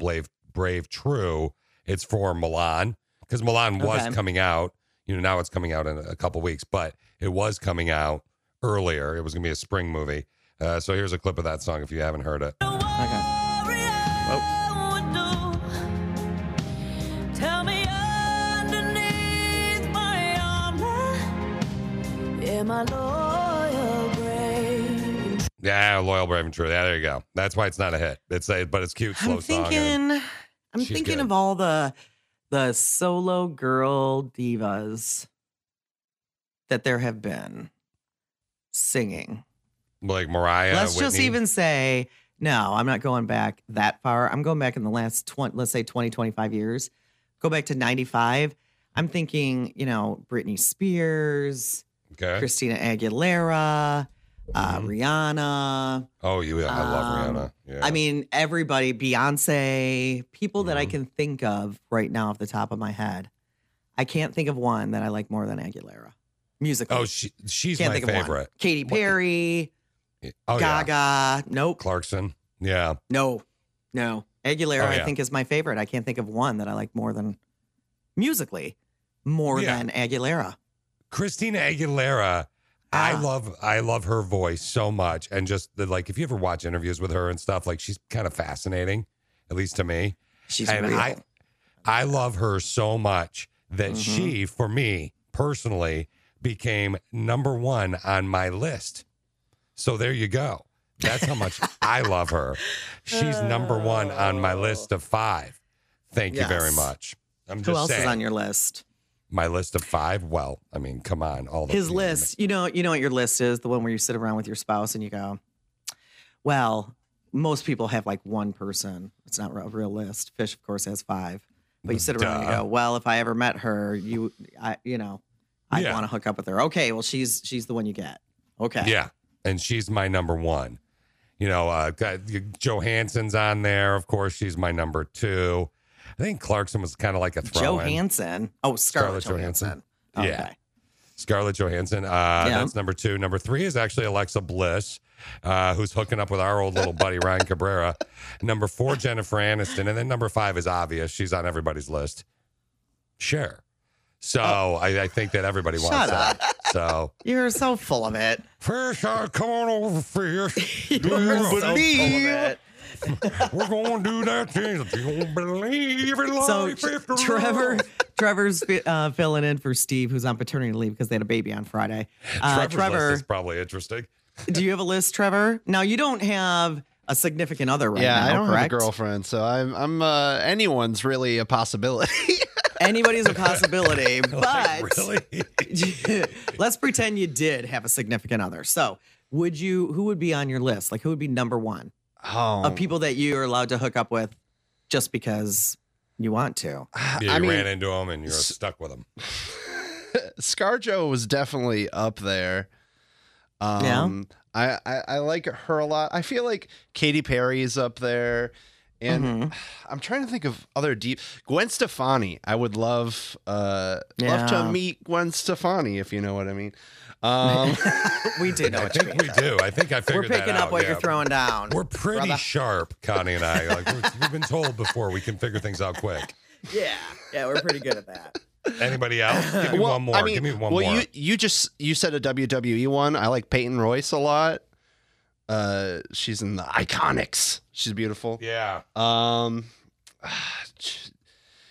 Brave, True. It's for Mulan because Mulan was coming out. You know, now it's coming out in a couple weeks, but it was coming out earlier. It was going to be a spring movie. So here's a clip of that song if you haven't heard it. Okay. Yeah, Loyal, Brave, and True. Yeah, there you go. That's why it's not a hit. But it's cute, slow song. I'm thinking good. Of all the solo girl divas that there have been singing. Like Mariah. Let's Whitney. Just even say, no, I'm not going back that far. I'm going back in the last 25 years. Go back to 95. I'm thinking, you know, Britney Spears, Christina Aguilera, Rihanna. Oh, yeah, I love Rihanna. Yeah. I mean, everybody, Beyonce, people that I can think of right now off the top of my head. I can't think of one that I like more than Aguilera. Musically. Oh, she's can't my favorite. Katy Perry, Gaga. Yeah. Nope. Clarkson. Yeah. No. Aguilera, I think, is my favorite. I can't think of one that I like more than musically, than Aguilera. Christina Aguilera, I love her voice so much. And just if you ever watch interviews with her and stuff, like she's kind of fascinating, at least to me. She's real. I love her so much that she, for me personally, became number one on my list. So there you go. That's how much I love her. She's number one on my list of five. Thank you very much. Who else is on your list? My list of five? Well, I mean, come on. His list. You know what your list is? The one where you sit around with your spouse and you go, well, most people have like one person. It's not a real list. Fish, of course, has five. But you sit around and you go, well, if I ever met her, I'd want to hook up with her. Okay, well, she's the one you get. Okay. Yeah, and she's my number one. You know, Johansson's on there. Of course, she's my number two. I think Clarkson was kind of like a throw-in. Johansson. Oh, Scarlett Johansson. Okay. Yeah. Scarlett Johansson. That's number two. Number three is actually Alexa Bliss, who's hooking up with our old little buddy, Ryan Cabrera. Number four, Jennifer Aniston. And then number five is obvious. She's on everybody's list. Cher. So I think that everybody wants that. So you're so full of it. Fish, I come on over, Fish. Do you believe it? We're going to do that thing. If you don't believe in life, so Trevor's filling in for Steve, who's on paternity leave because they had a baby on Friday. Trevor is probably interesting. Do you have a list, Trevor? Now, you don't have a significant other right now, I don't have a girlfriend, so I'm anyone's really a possibility. Anybody's a possibility, but really? Let's pretend you did have a significant other. So who would be on your list? Like, who would be number one? Of people that you are allowed to hook up with just because you want to. Yeah, you ran into them and you're stuck with them. ScarJo was definitely up there. I like her a lot. I feel like Katy Perry is up there. And I'm trying to think of other Gwen Stefani. I would love to meet Gwen Stefani, if you know what I mean. We do know what you mean. We do. I think I figured that out. We're picking up what you're throwing down. We're pretty sharp, Connie and I. Like, we've been told before we can figure things out quick. Yeah, we're pretty good at that. Anybody else? Give me one more. Well, you said a WWE one. I like Peyton Royce a lot. She's in the Iconics. She's beautiful. Yeah.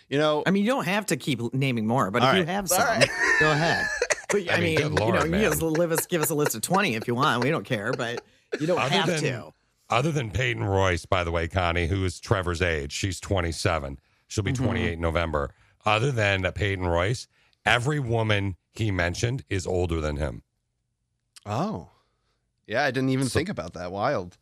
You don't have to keep naming more, but if you have some, go ahead. But, I mean, you just give us a list of 20 if you want. We don't care, but you don't have to. Other than Peyton Royce, by the way, Connie, who is Trevor's age, she's 27. She'll be 28 in November. Other than Peyton Royce, every woman he mentioned is older than him. Oh. Yeah, I didn't even think about that. Wild.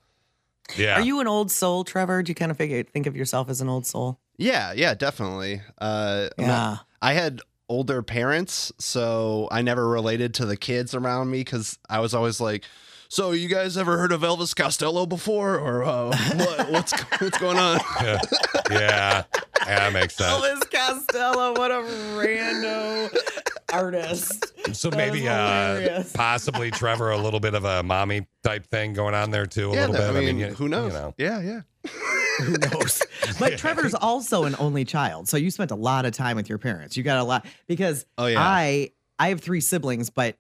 Yeah. Are you an old soul, Trevor? Do you kind of think of yourself as an old soul? Yeah, definitely. I had older parents, so I never related to the kids around me because I was always like, so you guys ever heard of Elvis Costello before? Or what's going on? Yeah, that makes sense. Elvis Costello, what a rando artist. So maybe possibly Trevor, a little bit of a mommy type thing going on there too. A little bit. I mean, who knows? You know. Yeah. Who knows? But Trevor's also an only child. So you spent a lot of time with your parents. You got a lot because I have three siblings, but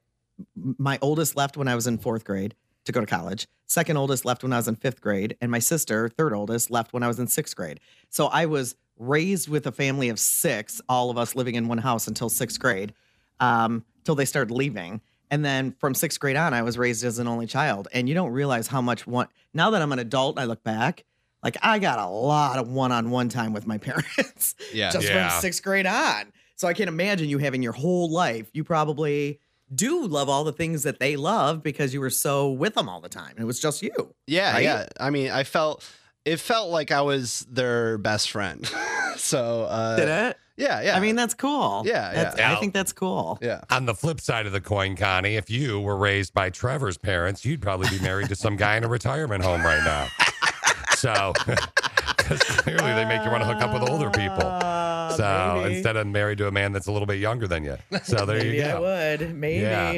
my oldest left when I was in fourth grade to go to college. Second oldest left when I was in fifth grade. And my sister, third oldest, left when I was in sixth grade. So I was raised with a family of six, all of us living in one house until sixth grade, till they started leaving. And then from sixth grade on, I was raised as an only child. And you don't realize how much now that I'm an adult, I look back, like I got a lot of one-on-one time with my parents from sixth grade on. So I can't imagine you having your whole life. You probably do love all the things that they love because you were so with them all the time. It was just you. Yeah. Right? Yeah. I mean, it felt like I was their best friend. So, did it? Yeah. Yeah. I mean, that's cool. Yeah. I think that's cool. Yeah. On the flip side of the coin, Connie, if you were raised by Trevor's parents, you'd probably be married to some guy in a retirement home right now. So, because clearly they make you want to hook up with older people. So maybe. Instead of married to a man that's a little bit younger than you. So there you go. Maybe. Yeah.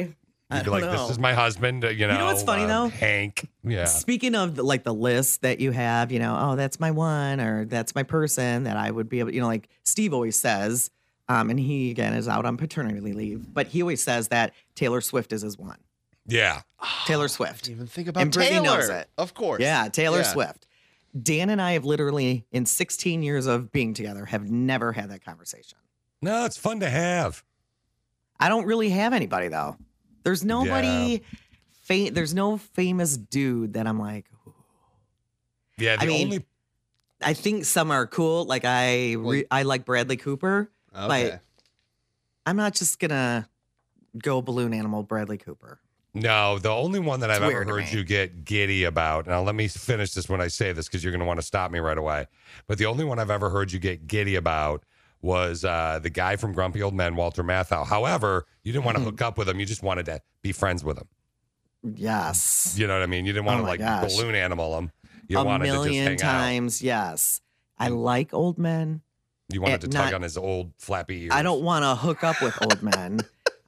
You'd be like, this is my husband. You know what's funny though? Hank. Yeah. Speaking of like the list that you have, that's my one or that's my person that I would be able, like Steve always says, and he again is out on paternity leave, but he always says that Taylor Swift is his one. Yeah. Taylor Swift. I didn't even think about and Brittany knows it. Of course. Yeah. Taylor Swift. Dan and I have literally, in 16 years of being together, have never had that conversation. No, it's fun to have. I don't really have anybody though. There's nobody. Yeah. There's no famous dude that I'm like. Ooh. Yeah. I think some are cool. Like I like Bradley Cooper, okay. But I'm not just gonna go balloon animal Bradley Cooper. No, the only one that I've ever heard you get giddy about, now let me finish this when I say this because you're going to want to stop me right away, but the only one I've ever heard you get giddy about was the guy from Grumpy Old Men, Walter Matthau. However, you didn't want to hook up with him. You just wanted to be friends with him. Yes. You know what I mean? You didn't want to balloon animal him. You wanted to just hang out. A million times, yes. I like old men. You wanted to tug on his old flappy ears. I don't want to hook up with old men.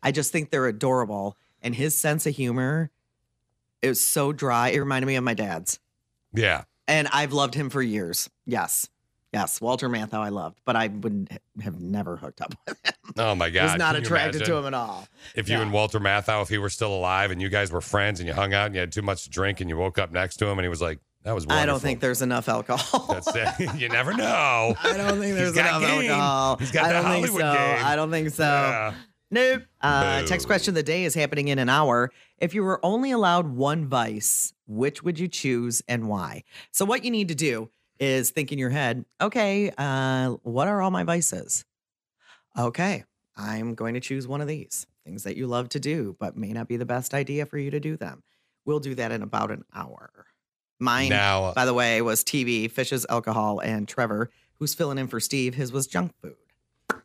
I just think they're adorable. And his sense of humor, it was so dry. It reminded me of my dad's. Yeah. And I've loved him for years. Yes. Yes. Walter Matthau I loved, but I would have never hooked up with him. Oh, my God. I was not attracted to him at all. If you and Walter Matthau, if he were still alive and you guys were friends and you hung out and you had too much to drink and you woke up next to him and he was like, that was wonderful. I don't think there's enough alcohol. That's it. You never know. I don't think there's enough alcohol. He's got the Hollywood game. I don't think so. Yeah. Nope. Text question of the day is happening in an hour. If you were only allowed one vice, which would you choose and why? So what you need to do is think in your head, okay, what are all my vices? Okay, I'm going to choose one of these. Things that you love to do, but may not be the best idea for you to do them. We'll do that in about an hour. Mine, now, by the way, was TV, Fish's alcohol, and Trevor, who's filling in for Steve. His was junk food.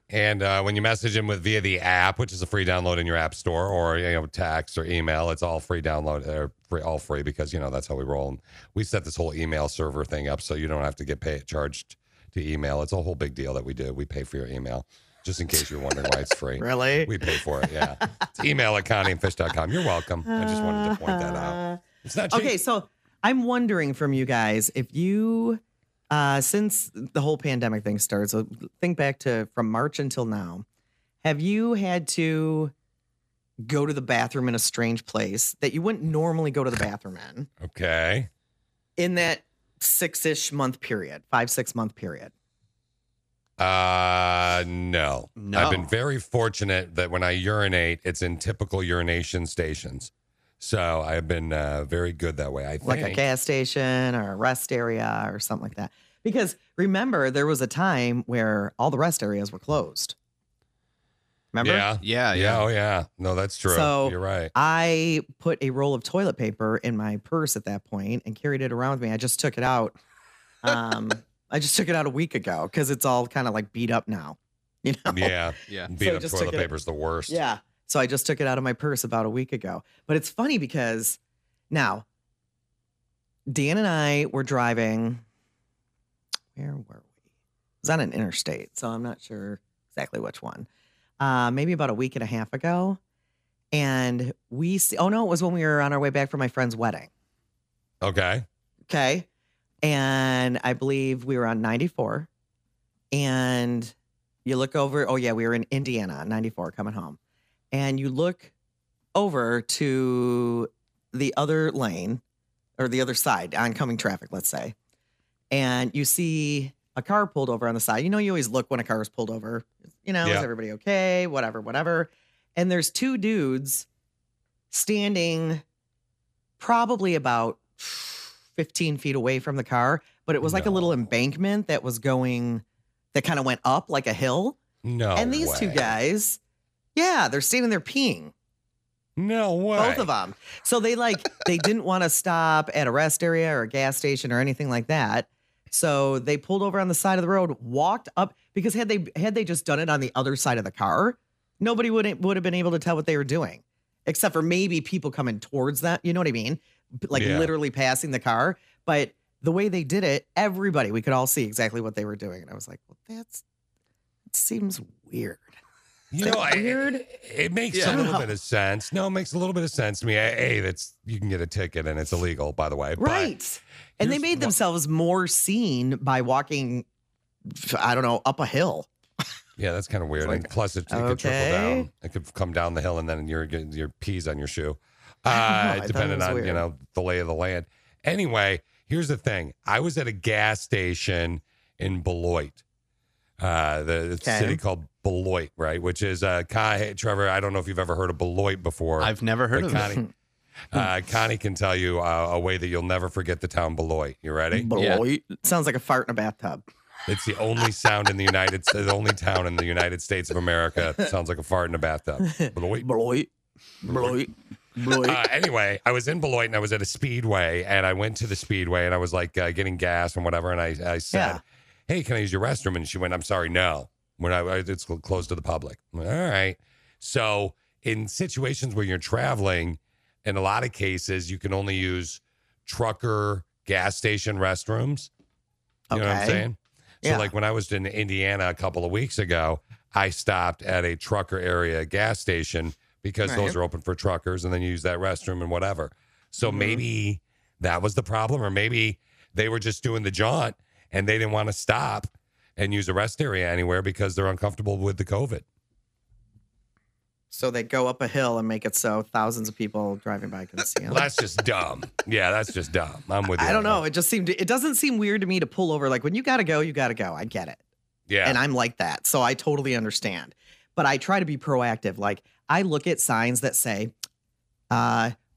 And when you message him via the app, which is a free download in your app store, or text or email, it's all free download or all free because that's how we roll. And we set this whole email server thing up so you don't have to get charged to email. It's a whole big deal that we do. We pay for your email, just in case you're wondering why it's free. Really? We pay for it. Yeah. It's email at connieandfish.com. You're welcome. I just wanted to point that out. It's not cheap. Okay, so I'm wondering from you guys if you. Since the whole pandemic thing started, so think back to from March until now, have you had to go to the bathroom in a strange place that you wouldn't normally go to the bathroom in? Okay. In that 5-6 month period? No. I've been very fortunate that when I urinate, it's in typical urination stations. So I've been very good that way, I think. Like a gas station or a rest area or something like that. Because remember, there was a time where all the rest areas were closed. Remember? Yeah. Oh, yeah. No, that's true. So you're right. I put a roll of toilet paper in my purse at that point and carried it around with me. I just took it out. I just took it out a week ago because it's all kind of like beat up now. Yeah. Beat up toilet paper is the worst. Yeah. So I just took it out of my purse about a week ago. But it's funny because now Dan and I were driving. Where were we? It was on an interstate, so I'm not sure exactly which one. Maybe about a week and a half ago. And it was when we were on our way back from my friend's wedding. Okay. And I believe we were on 94. And you look over. Oh, yeah, we were in Indiana on 94 coming home. And you look over to the other lane or the other side, oncoming traffic, let's say, and you see a car pulled over on the side. You always look when a car is pulled over, Is everybody okay? Whatever. And there's two dudes standing probably about 15 feet away from the car, but it was like a little embankment that kind of went up like a hill. No. And these two guys. Yeah, they're standing there peeing. No way. Both of them. So they didn't want to stop at a rest area or a gas station or anything like that. So they pulled over on the side of the road, walked up, because had they just done it on the other side of the car, nobody would have been able to tell what they were doing, except for maybe people coming towards that. You know what I mean? Literally passing the car. But the way they did it, everybody, we could all see exactly what they were doing. And I was like, well, that seems weird. Weird. It makes a little bit of sense. No, it makes a little bit of sense to me. Hey, you can get a ticket and it's illegal, by the way. Right. But and they made themselves more seen by walking, I don't know, up a hill. Yeah, that's kind of weird. And plus, it could trickle down. It could come down the hill and then your pee's on your shoe, depending on the lay of the land. Anyway, here's the thing. I was at a gas station in Beloit, the city called Beloit, right? Which is Trevor, I don't know if you've ever heard of Beloit before. I've never heard of Connie. Connie can tell you a way that you'll never forget the town Beloit. You ready? Beloit? Yeah. Sounds like a fart in a bathtub. It's the only sound in the United States, the only town in the United States of America that sounds like a fart in a bathtub. Beloit. Beloit. Beloit. Beloit. Anyway, I was in Beloit and I was at a Speedway and I went to the Speedway and I was like getting gas and whatever. And I said, hey, can I use your restroom? And she went, I'm sorry, no. It's closed to the public. All right. So in situations where you're traveling, in a lot of cases, you can only use trucker gas station restrooms. You know what I'm saying? So like when I was in Indiana a couple of weeks ago, I stopped at a trucker area gas station because those are open for truckers and then you use that restroom and whatever. So maybe that was the problem, or maybe they were just doing the jaunt and they didn't want to stop and use a rest area anywhere because they're uncomfortable with the COVID. So they go up a hill and make it so thousands of people driving by can see them. Well, that's just dumb. Yeah, that's just dumb. I'm with you. I don't know. It just seemed, it doesn't seem weird to me to pull over. Like when you got to go, you got to go. I get it. Yeah. And I'm like that. So I totally understand. But I try to be proactive. Like I look at signs that say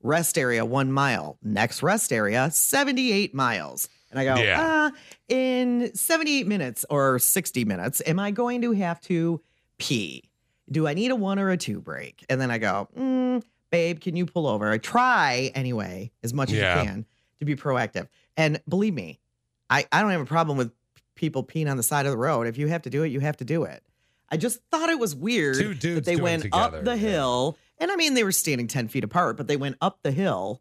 rest area 1 mile, next rest area 78 miles. And I go, in 78 minutes or 60 minutes, am I going to have to pee? Do I need a 1 or a 2 break? And then I go, babe, can you pull over? I try anyway, as much as you can, to be proactive. And believe me, I don't have a problem with people peeing on the side of the road. If you have to do it, you have to do it. I just thought it was weird that they went up the hill. And I mean, they were standing 10 feet apart, but they went up the hill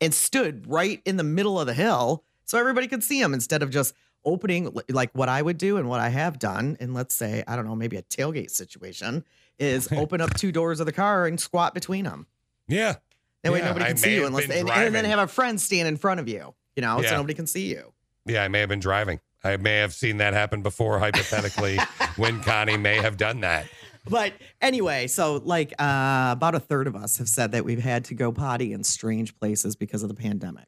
and stood right in the middle of the hill so everybody could see them, instead of just opening, like what I would do and what I have done. And let's say, I don't know, maybe a tailgate situation is open up 2 doors of the car and squat between them. Yeah. That way nobody can see you unless, and then have a friend stand in front of you, you know, so nobody can see you. Yeah, I may have been driving. I may have seen that happen before, hypothetically, when Connie may have done that. But anyway, so like about a third of us have said that we've had to go potty in strange places because of the pandemic.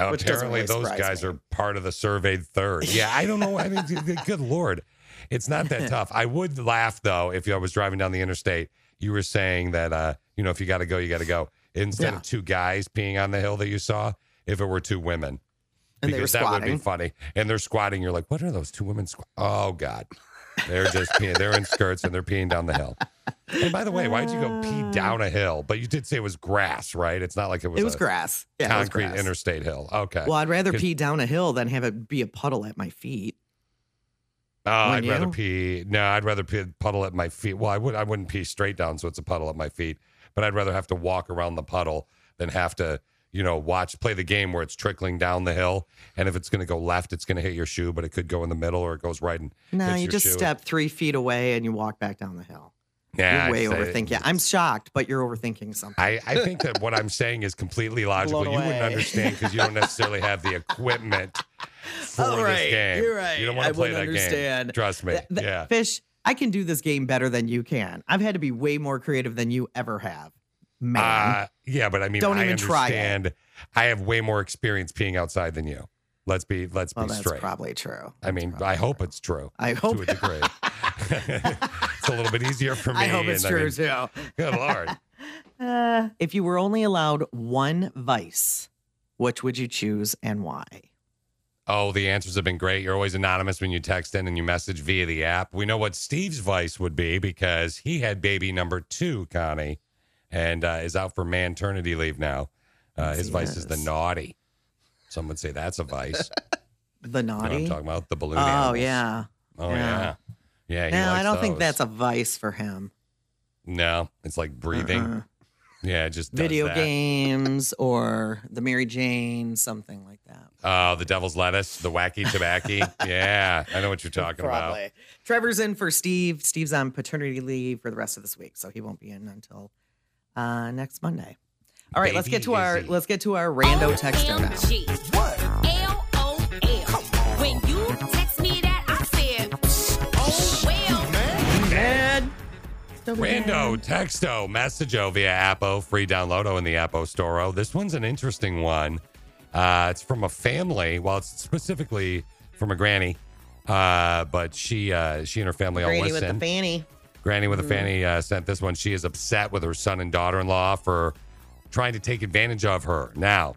Apparently, those guys are part of the surveyed third. Yeah, I don't know. I mean, good Lord. It's not that tough. I would laugh, though, if I was driving down the interstate. You were saying that, you know, if you got to go, you got to go. Instead of 2 guys peeing on the hill that you saw, if it were 2 women. And because that would be funny. And they're squatting. You're like, what are those 2 women? Oh, God. They're just peeing. They're in skirts and they're peeing down the hill. And by the way, why'd you go pee down a hill? But you did say it was grass, right? It's not like it was grass. Yeah, concrete it was grass. Interstate hill. Okay. Well, I'd rather pee down a hill than have it be a puddle at my feet. I'd rather pee puddle at my feet. Well, I wouldn't pee straight down so it's a puddle at my feet, but I'd rather have to walk around the puddle than have to, you know, play the game where it's trickling down the hill. And if it's going to go left, it's going to hit your shoe, but it could go in the middle or it goes right and hits you just shoe. Step 3 feet away and you walk back down the hill. Yeah, you're overthinking. Yeah, I'm shocked, but you're overthinking something. I think that what I'm saying is completely logical. You wouldn't understand because you don't necessarily have the equipment for this game. You're right. You don't want to play that game. Trust me. Fish, I can do this game better than you can. I've had to be way more creative than you ever have. Man. Yeah, but I mean, don't even understand. Try it. I have way more experience peeing outside than you. Let's be straight. That's probably true. I mean, I hope it's true. I hope to a degree. It's a little bit easier for me. I hope it's true too. Good Lord. If you were only allowed 1 vice, which would you choose and why? Oh, the answers have been great. You're always anonymous when you text in and you message via the app. We know what Steve's vice would be because he had baby number 2, Connie, and is out for maternity leave now. His vice is the naughty. Some would say that's a vice. The naughty? You know what I'm talking about? The balloon animals. Yeah. Oh, yeah. Yeah, no, I don't think that's a vice for him. No, it's like breathing. Yeah, it just does video that. Games or the Mary Jane, something like that. Oh, the devil's lettuce, the wacky tabacky. Yeah, I know what you're talking about. Trevor's in for Steve. Steve's on paternity leave for the rest of this week, so he won't be in until next Monday. All right, let's get to our rando text now. What? LOL. When you text me that, I said, oh well, man. Rando texto messageo via Appo, free downloado in the Appo store. This one's an interesting one. It's from a family. Well, it's specifically from a granny, but she and her family all listen. Granny with the fanny. Granny with a Fanny sent this one. She is upset with her son and daughter-in-law for trying to take advantage of her. Now,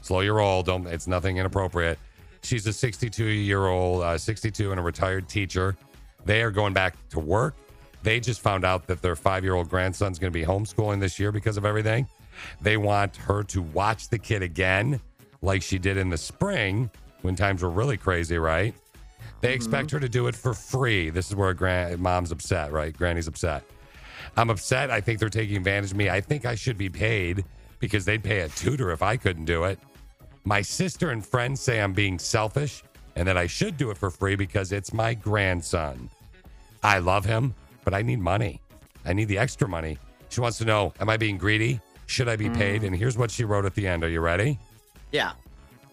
slow your roll. Don't. It's nothing inappropriate. She's a 62-year-old, 62 and a retired teacher. They are going back to work. They just found out that their 5-year-old grandson's going to be homeschooling this year because of everything. They want her to watch the kid again like she did in the spring when times were really crazy, right? They expect her to do it for free. This is where mom's upset, right? Granny's upset. I'm upset. I think they're taking advantage of me. I think I should be paid because they'd pay a tutor if I couldn't do it. My sister and friends say I'm being selfish and that I should do it for free because it's my grandson. I love him, but I need money. I need the extra money. She wants to know, am I being greedy? Should I be paid? And here's what she wrote at the end. Are you ready? Yeah.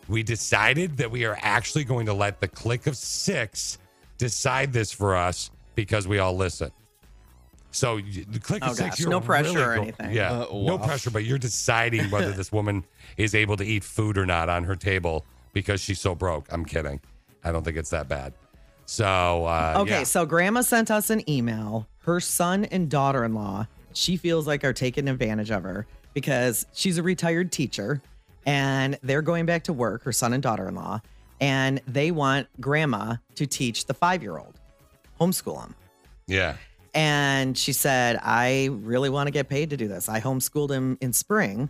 We decided that we are actually going to let the clique of 6 decide this for us because we all listen. So the clique of 6, you're no pressure or anything. Yeah, no pressure, but you're deciding whether this woman is able to eat food or not on her table because she's so broke. I'm kidding. I don't think it's that bad. So, so Grandma sent us an email. Her son and daughter-in-law, she feels like are taking advantage of her because she's a retired teacher. And they're going back to work, her son and daughter-in-law, and they want Grandma to teach the 5-year-old, homeschool him. Yeah. And she said, I really want to get paid to do this. I homeschooled him in spring,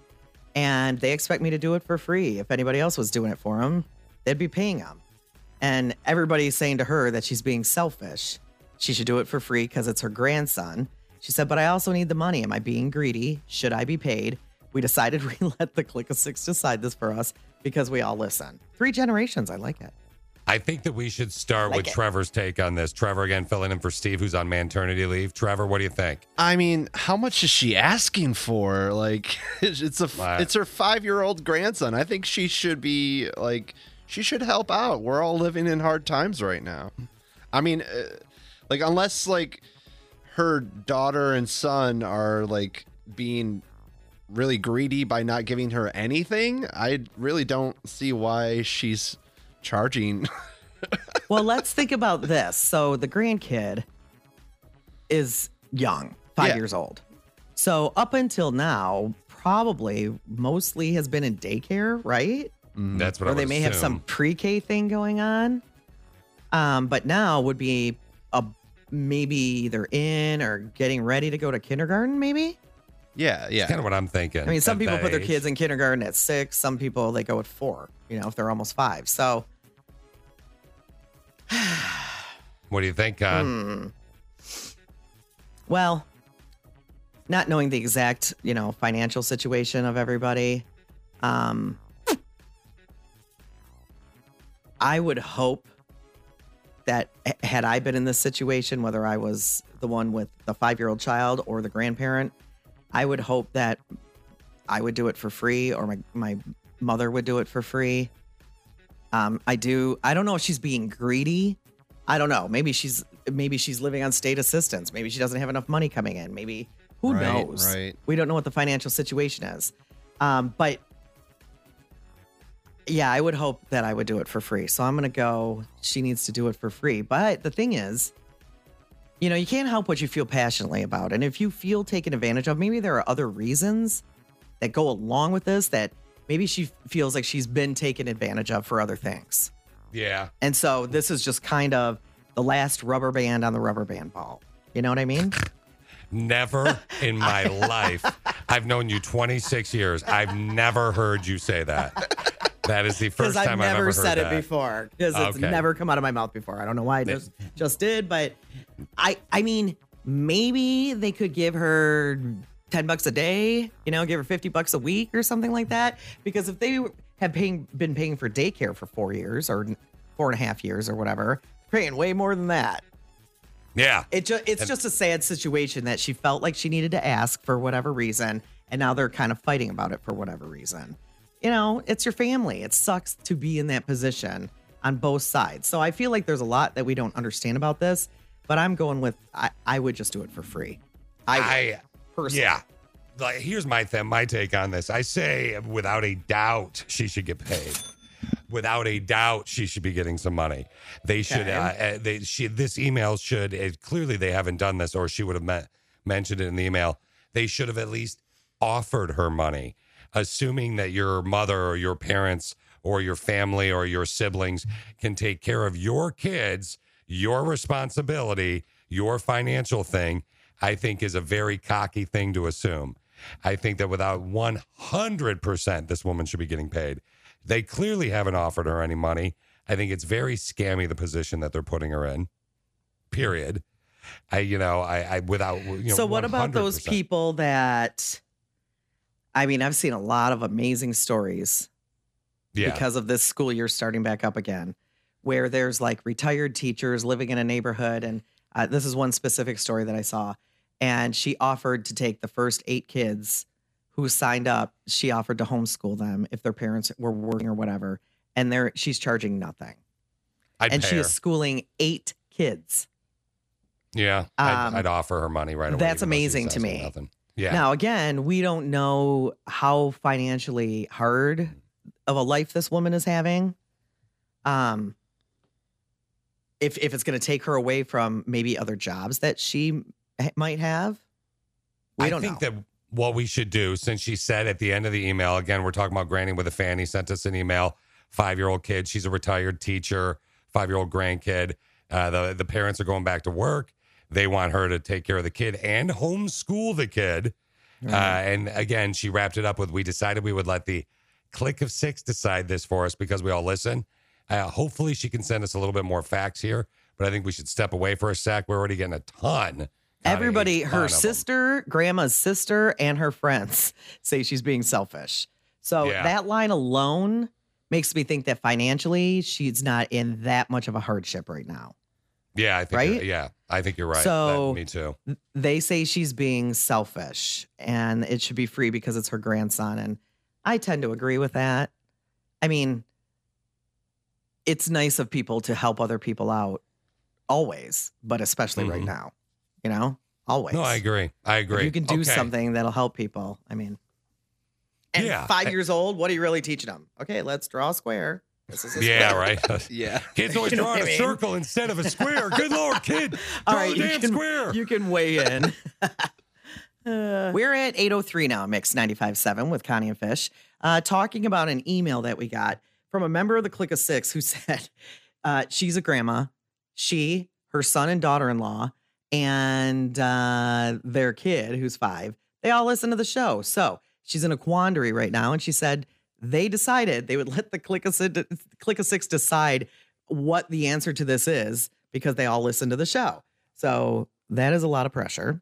and they expect me to do it for free. If anybody else was doing it for him, they'd be paying him. And everybody's saying to her that she's being selfish. She should do it for free because it's her grandson. She said, but I also need the money. Am I being greedy? Should I be paid? We decided we let the clique of 6 decide this for us because we all listen. 3 generations. I like it. I think that we should start with Trevor's take on this. Trevor, again, filling in for Steve, who's on maternity leave. Trevor, what do you think? I mean, how much is she asking for? Like, it's her 5-year-old grandson. I think she should be, like, she should help out. We're all living in hard times right now. I mean, like, unless, like, her daughter and son are, like, being really greedy by not giving her anything, I really don't see why she's charging. Well, let's think about this. So the grandkid is young, 5 years old. So up until now, probably mostly has been in daycare, right? That's what I would assume. Or they may have some pre-K thing going on. But now would be maybe either in or getting ready to go to kindergarten, maybe? Yeah. That's kind of what I'm thinking. I mean, some people put their kids in kindergarten at 6. Some people, they go at 4, you know, if they're almost 5. So. What do you think, Con? Well, not knowing the exact, you know, financial situation of everybody, I would hope that had I been in this situation, whether I was the one with the 5-year-old child or the grandparent, I would hope that I would do it for free or my mother would do it for free. I don't know if she's being greedy. I don't know. Maybe she's living on state assistance. Maybe she doesn't have enough money coming in. Maybe who knows? Right. We don't know what the financial situation is. But yeah, I would hope that I would do it for free. So I'm going to go, she needs to do it for free. But the thing is, you know, you can't help what you feel passionately about. And if you feel taken advantage of, maybe there are other reasons that go along with this, that maybe she feels like she's been taken advantage of for other things. Yeah. And so this is just kind of the last rubber band on the rubber band ball. You know what I mean? Never in my life. I've known you 26 years. I've never heard you say that. That is the first time I've ever heard that. Because I've never said it before. Because it's never come out of my mouth before. I don't know why I just did, but I mean, maybe they could give her $10 a day, you know, give her $50 a week or something like that. Because if they have been paying for daycare for 4 years or 4.5 years or whatever, paying way more than that. Yeah. It's just a sad situation that she felt like she needed to ask for whatever reason. And now they're kind of fighting about it for whatever reason. You know, it's your family. It sucks to be in that position on both sides. So I feel like there's a lot that we don't understand about this, but I'm going with, I would just do it for free. I personally. Yeah. Like, here's my take on this. I say without a doubt, she should get paid. without a doubt, she should be getting some money. They should. This email should. Clearly, they haven't done this, or she would have mentioned it in the email. They should have at least offered her money, assuming that your mother or your parents or your family or your siblings can take care of your kids. Your responsibility, your financial thing, I think is a very cocky thing to assume. I think that without 100%, this woman should be getting paid. They clearly haven't offered her any money. I think it's very scammy, the position that they're putting her in, period. So what 100%. About those people that, I mean, I've seen a lot of amazing stories because of this school year starting back up again, where there's like retired teachers living in a neighborhood. And this is one specific story that I saw. And she offered to take the first 8 kids who signed up. She offered to homeschool them if their parents were working or whatever. And she's charging nothing. She is schooling 8 kids. Yeah, I'd offer her money right away. That's amazing to me. Yeah. Now, again, we don't know how financially hard of a life this woman is having. If it's going to take her away from maybe other jobs that she might have, I don't know. That what we should do, since she said at the end of the email, again, we're talking about Granny with a Fan. He sent us an email, 5-year-old kid. She's a retired teacher, 5-year-old grandkid. The parents are going back to work. They want her to take care of the kid and homeschool the kid. Right. And again, she wrapped it up with, we decided we would let the click of 6 decide this for us because we all listen. Hopefully she can send us a little bit more facts here, but I think we should step away for a sec. We're already getting a ton. Everybody, her sister, grandma's sister, and her friends say she's being selfish. So that line alone makes me think that financially she's not in that much of a hardship right now. Yeah, I think I think you're right. So me too. They say she's being selfish and it should be free because it's her grandson. And I tend to agree with that. I mean, it's nice of people to help other people out always, but especially right now, always. No, I agree. If you can do something that'll help people. I mean, and 5 years old, what are you really teaching them? Okay, let's draw a square. This is a square. Right. Kids always draw a circle instead of a square. Good Lord, kid. Draw a damn square. You can weigh in. We're at 8:03 now, Mix 95.7 with Connie and Fish, talking about an email that we got from a member of the Click of 6 who said she's a grandma, her son and daughter-in-law, and their kid, who's 5, they all listen to the show. So she's in a quandary right now, and she said they decided they would let the Click of Six decide what the answer to this is because they all listen to the show. So that is a lot of pressure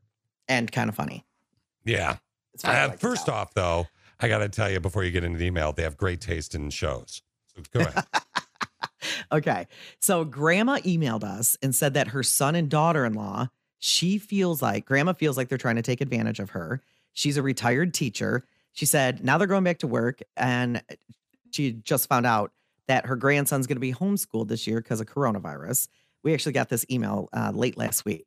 and kind of funny. Yeah. First off, though, I got to tell you before you get into the email, they have great taste in shows. Go ahead. Okay. So grandma emailed us and said that her son and daughter-in-law, grandma feels like they're trying to take advantage of her. She's a retired teacher. She said now they're going back to work, and she just found out that her grandson's going to be homeschooled this year because of coronavirus. We actually got this email late last week.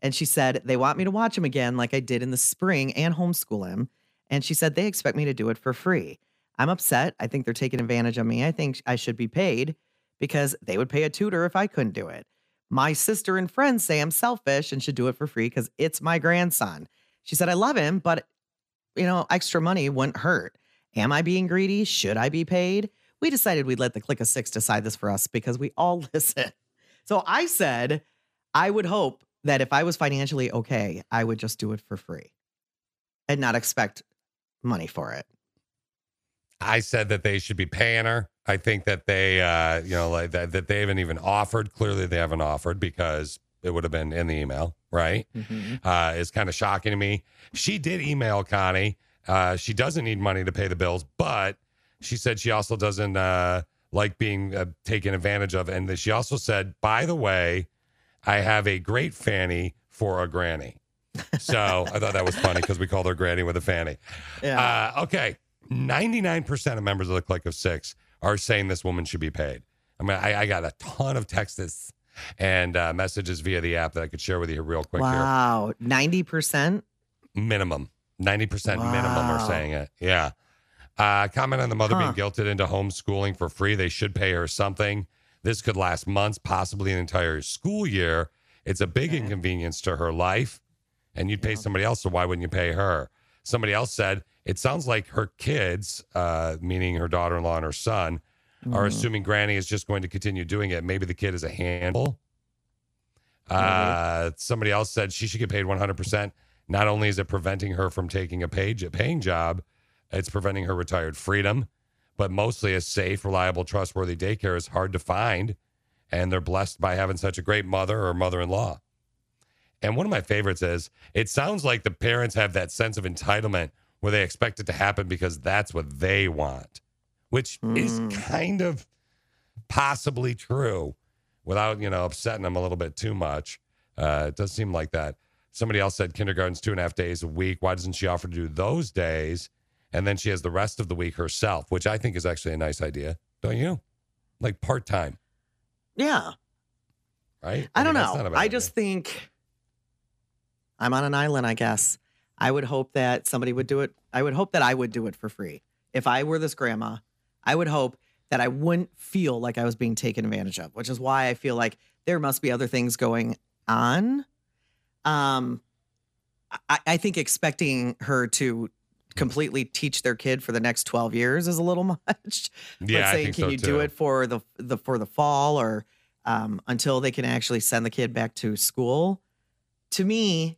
And she said, they want me to watch him again like I did in the spring and homeschool him. And she said, they expect me to do it for free. I'm upset. I think they're taking advantage of me. I think I should be paid because they would pay a tutor if I couldn't do it. My sister and friends say I'm selfish and should do it for free because it's my grandson. She said, I love him, but, extra money wouldn't hurt. Am I being greedy? Should I be paid? We decided we'd let the Click of 6 decide this for us because we all listen. So I said, I would hope that if I was financially okay, I would just do it for free and not expect money for it. I said that they should be paying her. I think that they, that they haven't even offered. Clearly, they haven't offered because it would have been in the email, right? Mm-hmm. It's kind of shocking to me. She did email Connie. She doesn't need money to pay the bills, but she said she also doesn't like being taken advantage of. And she also said, by the way, I have a great fanny for a granny. So I thought that was funny because we called her Granny with a Fanny. Yeah. Okay. 99% of members of the Click of 6 are saying this woman should be paid. I mean, I got a ton of texts and messages via the app that I could share with you real quick. Wow. Here. 90%? Minimum. 90% minimum are saying it. Yeah. Comment on the mother being guilted into homeschooling for free. They should pay her something. This could last months, possibly an entire school year. It's a big inconvenience to her life, and you'd pay somebody else, so why wouldn't you pay her? Somebody else said, it sounds like her kids, meaning her daughter-in-law and her son, are assuming Granny is just going to continue doing it. Maybe the kid is a handful. Somebody else said she should get paid 100%. Not only is it preventing her from taking a paying job, it's preventing her retired freedom. But mostly a safe, reliable, trustworthy daycare is hard to find. And they're blessed by having such a great mother or mother-in-law. And one of my favorites is, it sounds like the parents have that sense of entitlement where they expect it to happen because that's what they want, which is kind of possibly true without, you know, upsetting them a little bit too much. It does seem like that. Somebody else said kindergarten's 2.5 days a week. Why doesn't she offer to do those days? And then she has the rest of the week herself, which I think is actually a nice idea. Don't you? Like part-time. Yeah. Right? I don't know. I just think I'm on an island, I guess. I would hope that somebody would do it. I would hope that I would do it for free. If I were this grandma, I would hope that I wouldn't feel like I was being taken advantage of, which is why I feel like there must be other things going on. I think expecting her to completely teach their kid for the next 12 years is a little much. Yeah, let's say, do it for the fall or until they can actually send the kid back to school? To me,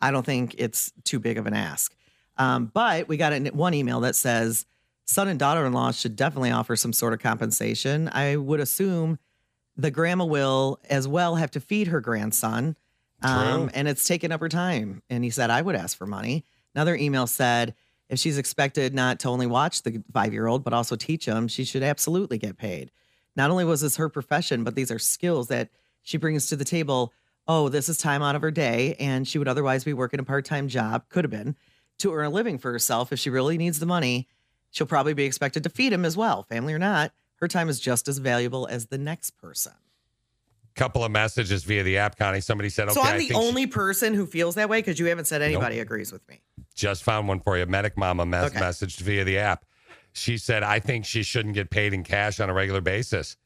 I don't think it's too big of an ask. But we got one email that says son and daughter-in-law should definitely offer some sort of compensation. I would assume the grandma will as well have to feed her grandson. And it's taken up her time. And he said, I would ask for money. Another email said, if she's expected not to only watch the 5-year-old, but also teach him, she should absolutely get paid. Not only was this her profession, but these are skills that she brings to the table. Oh, this is time out of her day. And she would otherwise be working a part-time job, could have been, to earn a living for herself. If she really needs the money, she'll probably be expected to feed him as well. Family or not, her time is just as valuable as the next person. Couple of messages via the app, Connie. Somebody said, okay. So I'm the only person who feels that way because you haven't said anybody agrees with me. Just found one for you. Medic Mama messaged via the app. She said, I think she shouldn't get paid in cash on a regular basis.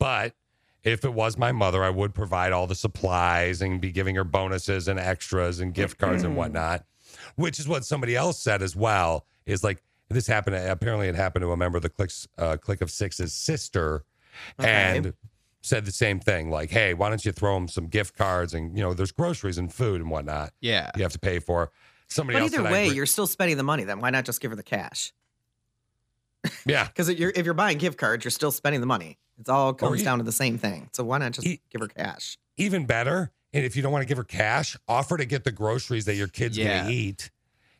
But if it was my mother, I would provide all the supplies and be giving her bonuses and extras and gift cards and whatnot, which is what somebody else said as well, is like, this happened. Apparently it happened to a member of the Click of Six's sister and said the same thing. Like, hey, why don't you throw them some gift cards? And, you know, there's groceries and food and whatnot. Yeah. You have to pay for somebody else. But either way, you're still spending the money. Then why not just give her the cash? Yeah. Because if you're buying gift cards, you're still spending the money. It all comes down to the same thing. So why not just give her cash? Even better. And if you don't want to give her cash, offer to get the groceries that your kid's going to eat.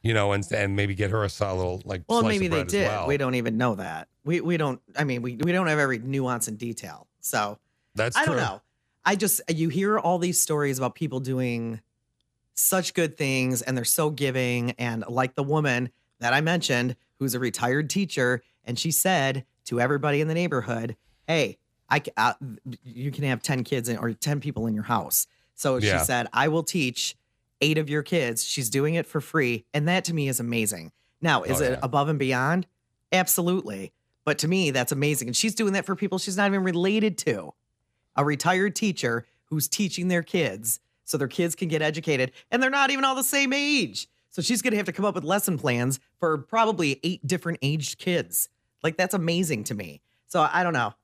You know, and maybe get her a little slice maybe of bread they did. As well. We don't even know that. We don't. I mean, we don't have every nuance and detail. So that's I don't know. I just you hear all these stories about people doing such good things, and they're so giving. And like the woman that I mentioned, who's a retired teacher, and she said to everybody in the neighborhood, "Hey, you can have 10 kids or 10 people in your house." So she said, "I will teach 8 of your kids." She's doing it for free. And that to me is amazing. Now, is it above and beyond? Absolutely. But to me, that's amazing. And she's doing that for people she's not even related to. A retired teacher who's teaching their kids so their kids can get educated. And they're not even all the same age. So she's going to have to come up with lesson plans for probably 8 different aged kids. Like, that's amazing to me. So I don't know.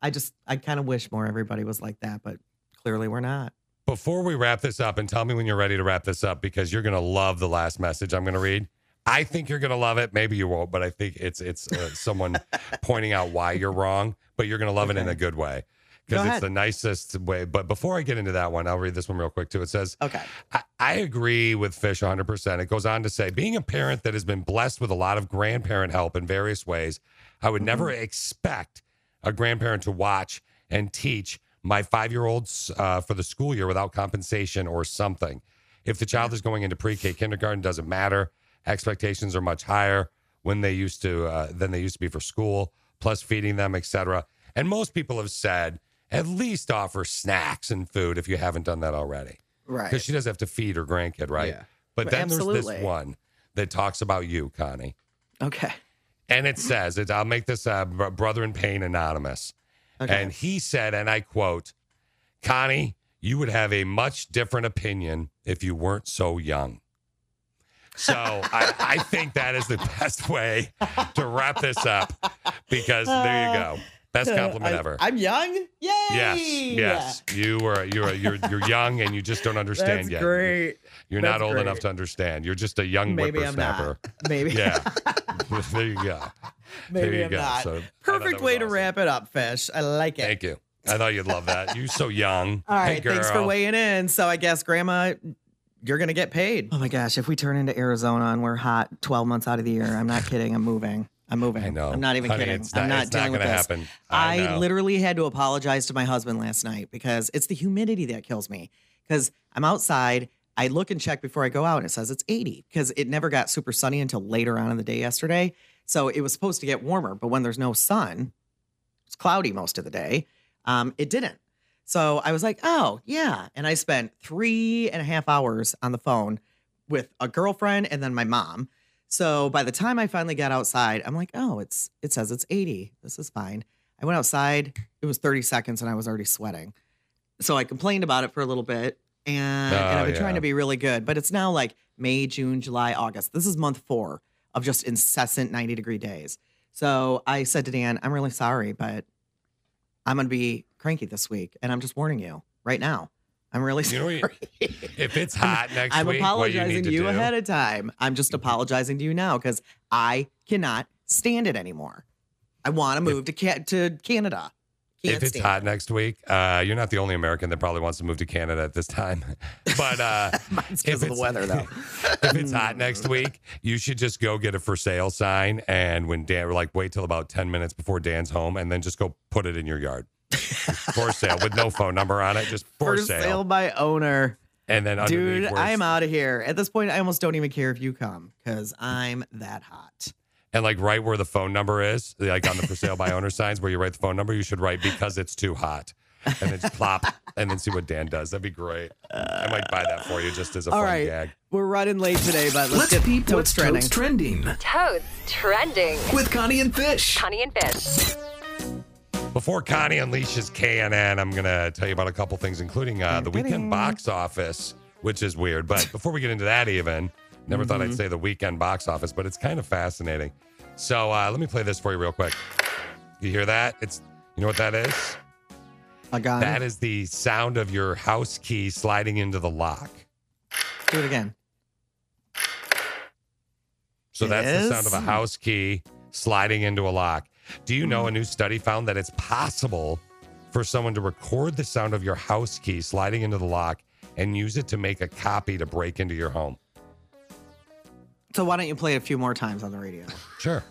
I kind of wish more everybody was like that, but clearly we're not. Before we wrap this up, and tell me when you're ready to wrap this up, because you're going to love the last message I'm going to read. I think you're going to love it. Maybe you won't, but I think it's someone pointing out why you're wrong, but you're going to love it in a good way because it's the nicest way. But before I get into that one, I'll read this one real quick too. It says, I agree with Fish 100%. It goes on to say, being a parent that has been blessed with a lot of grandparent help in various ways, I would never expect a grandparent to watch and teach my 5-year-olds for the school year without compensation or something. If the child is going into pre-K, kindergarten, doesn't matter. Expectations are much higher when they used to than they used to be for school, plus feeding them, etc. And most people have said, at least offer snacks and food if you haven't done that already. Right. Because she does have to feed her grandkid, right? Yeah. But then there's this one that talks about you, Connie. Okay. And it says, I'll make this Brother in Pain anonymous. Okay. And he said, and I quote, Connie, you would have a much different opinion if you weren't so young. So I think that is the best way to wrap this up, because there you go. Best compliment ever. I'm young? Yay! Yes. You're young, and you just don't understand yet. Great. You're not old enough to understand. You're just a young whippersnapper. Maybe. Yeah. There you go. Maybe I'm not. So, perfect way to wrap it up, Fish. I like it. Thank you. I thought you'd love that. You're so young. All right. Hey, thanks for weighing in. So I guess, Grandma, you're going to get paid. Oh, my gosh. If we turn into Arizona and we're hot 12 months out of the year, I'm not kidding. I'm moving. I know. I'm not even kidding. I'm not dealing with this. It's not going to happen. I literally had to apologize to my husband last night because it's the humidity that kills me. Because I'm outside, I look and check before I go out, and it says it's 80 because it never got super sunny until later on in the day yesterday. So it was supposed to get warmer, but when there's no sun, it's cloudy most of the day. It didn't. So I was like, oh, yeah. And I spent 3.5 hours on the phone with a girlfriend and then my mom. So by the time I finally got outside, I'm like, oh, it says it's 80. This is fine. I went outside. It was 30 seconds and I was already sweating. So I complained about it for a little bit and I've been trying to be really good. But it's now like May, June, July, August. This is month 4 of just incessant 90-degree days. So I said to Dan, I'm really sorry, but I'm going to be cranky this week. And I'm just warning you right now. I'm really sorry. You know, if it's hot next week, I'm apologizing to you ahead of time. I'm just apologizing to you now because I cannot stand it anymore. I want to move to Canada. If it's hot next week, you're not the only American that probably wants to move to Canada at this time. But mine's because of the weather, though. If it's hot next week, you should just go get a for sale sign, and when Dan, wait till about 10 minutes before Dan's home, and then just go put it in your yard. For sale with no phone number on it. Just for sale. For sale by owner. And then underneath. Dude, I am out of here. At this point, I almost don't even care if you come because I'm that hot. And right where the phone number is, on the for sale by owner signs where you write the phone number, you should write because it's too hot. And then just plop and then see what Dan does. That'd be great. I might buy that for you just as a fun gag. We're running late today, but let's get Toads Trending. Toads Trending. With Connie and Fish. Before Connie unleashes KNN, I'm going to tell you about a couple things, including the weekend box office, which is weird. But before we get into that even, never thought I'd say the weekend box office, but it's kind of fascinating. So let me play this for you real quick. You hear that? You know what that is? A gun. That is the sound of your house key sliding into the lock. Do it again. So that's the sound of a house key sliding into a lock. Do you know a new study found that it's possible for someone to record the sound of your house key sliding into the lock and use it to make a copy to break into your home? So why don't you play it a few more times on the radio? Sure.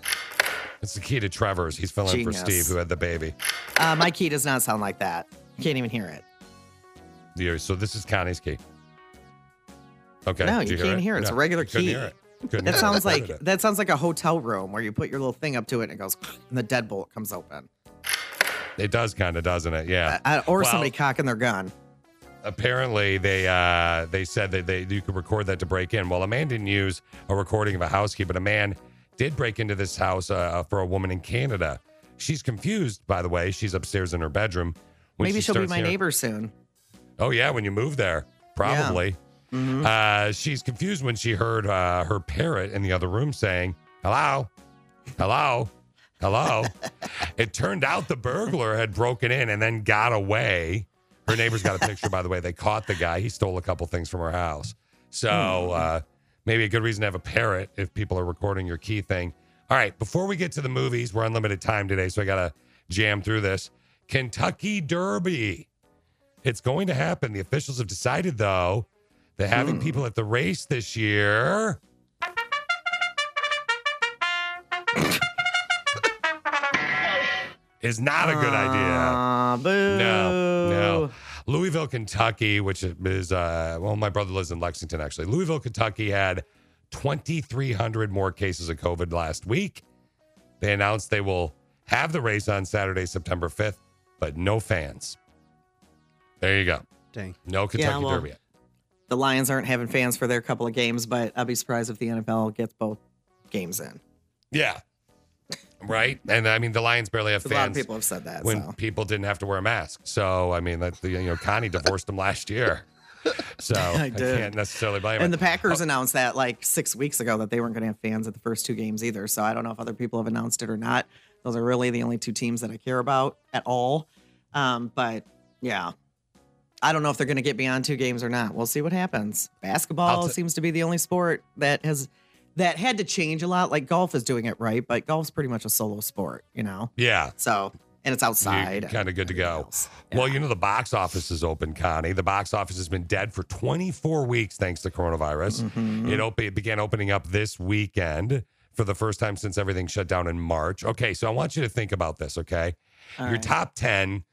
It's the key to Trevor's. He's filling in for Steve, who had the baby. My key does not sound like that. You can't even hear it. Yeah, so this is Connie's key. Okay. No, you can't hear it. It's a regular key. Couldn't hear it. That sounds like a hotel room where you put your little thing up to it and it goes, and the deadbolt comes open. It does kind of, doesn't it? Yeah. Somebody cocking their gun. Apparently, they said that you could record that to break in. Well, a man didn't use a recording of a house key, but a man did break into this house for a woman in Canada. She's confused, by the way. She's upstairs in her bedroom. Maybe she'll be my neighbor soon. Oh yeah, when you move there, probably. Yeah. Mm-hmm. She's confused when she heard her parrot in the other room saying, hello, hello, hello. It turned out the burglar had broken in and then got away. Her neighbors got a picture, by the way. They caught the guy. He stole a couple things from her house. So maybe a good reason to have a parrot if people are recording your key thing. All right, before we get to the movies, we're on limited time today, so I got to jam through this. Kentucky Derby. It's going to happen. The officials have decided, though, they're having people at the race this year. Is not a good idea. Boo. No. Louisville, Kentucky, which is, my brother lives in Lexington, actually. Louisville, Kentucky had 2,300 more cases of COVID last week. They announced they will have the race on Saturday, September 5th, but no fans. There you go. Dang. No Kentucky Derby yet. The Lions aren't having fans for their couple of games, but I'll be surprised if the NFL gets both games in. Yeah. Right? And I mean, the Lions barely have fans. A lot of people have said that. When people didn't have to wear a mask. So, I mean, that, you know, Connie divorced them last year. So I can't necessarily blame it. And the Packers announced that like 6 weeks ago that they weren't going to have fans at the first two games either. So I don't know if other people have announced it or not. Those are really the only two teams that I care about at all. But yeah, I don't know if they're going to get beyond two games or not. We'll see what happens. Basketball seems to be the only sport that has... that had to change a lot. Like golf is doing it right, but golf's pretty much a solo sport, you know? Yeah. So, and it's outside. Kind of good to go. Yeah. Well, you know, the box office is open, Connie. The box office has been dead for 24 weeks thanks to coronavirus. Mm-hmm. It began opening up this weekend for the first time since everything shut down in March. Okay, so I want you to think about this, okay? All right. Your top 10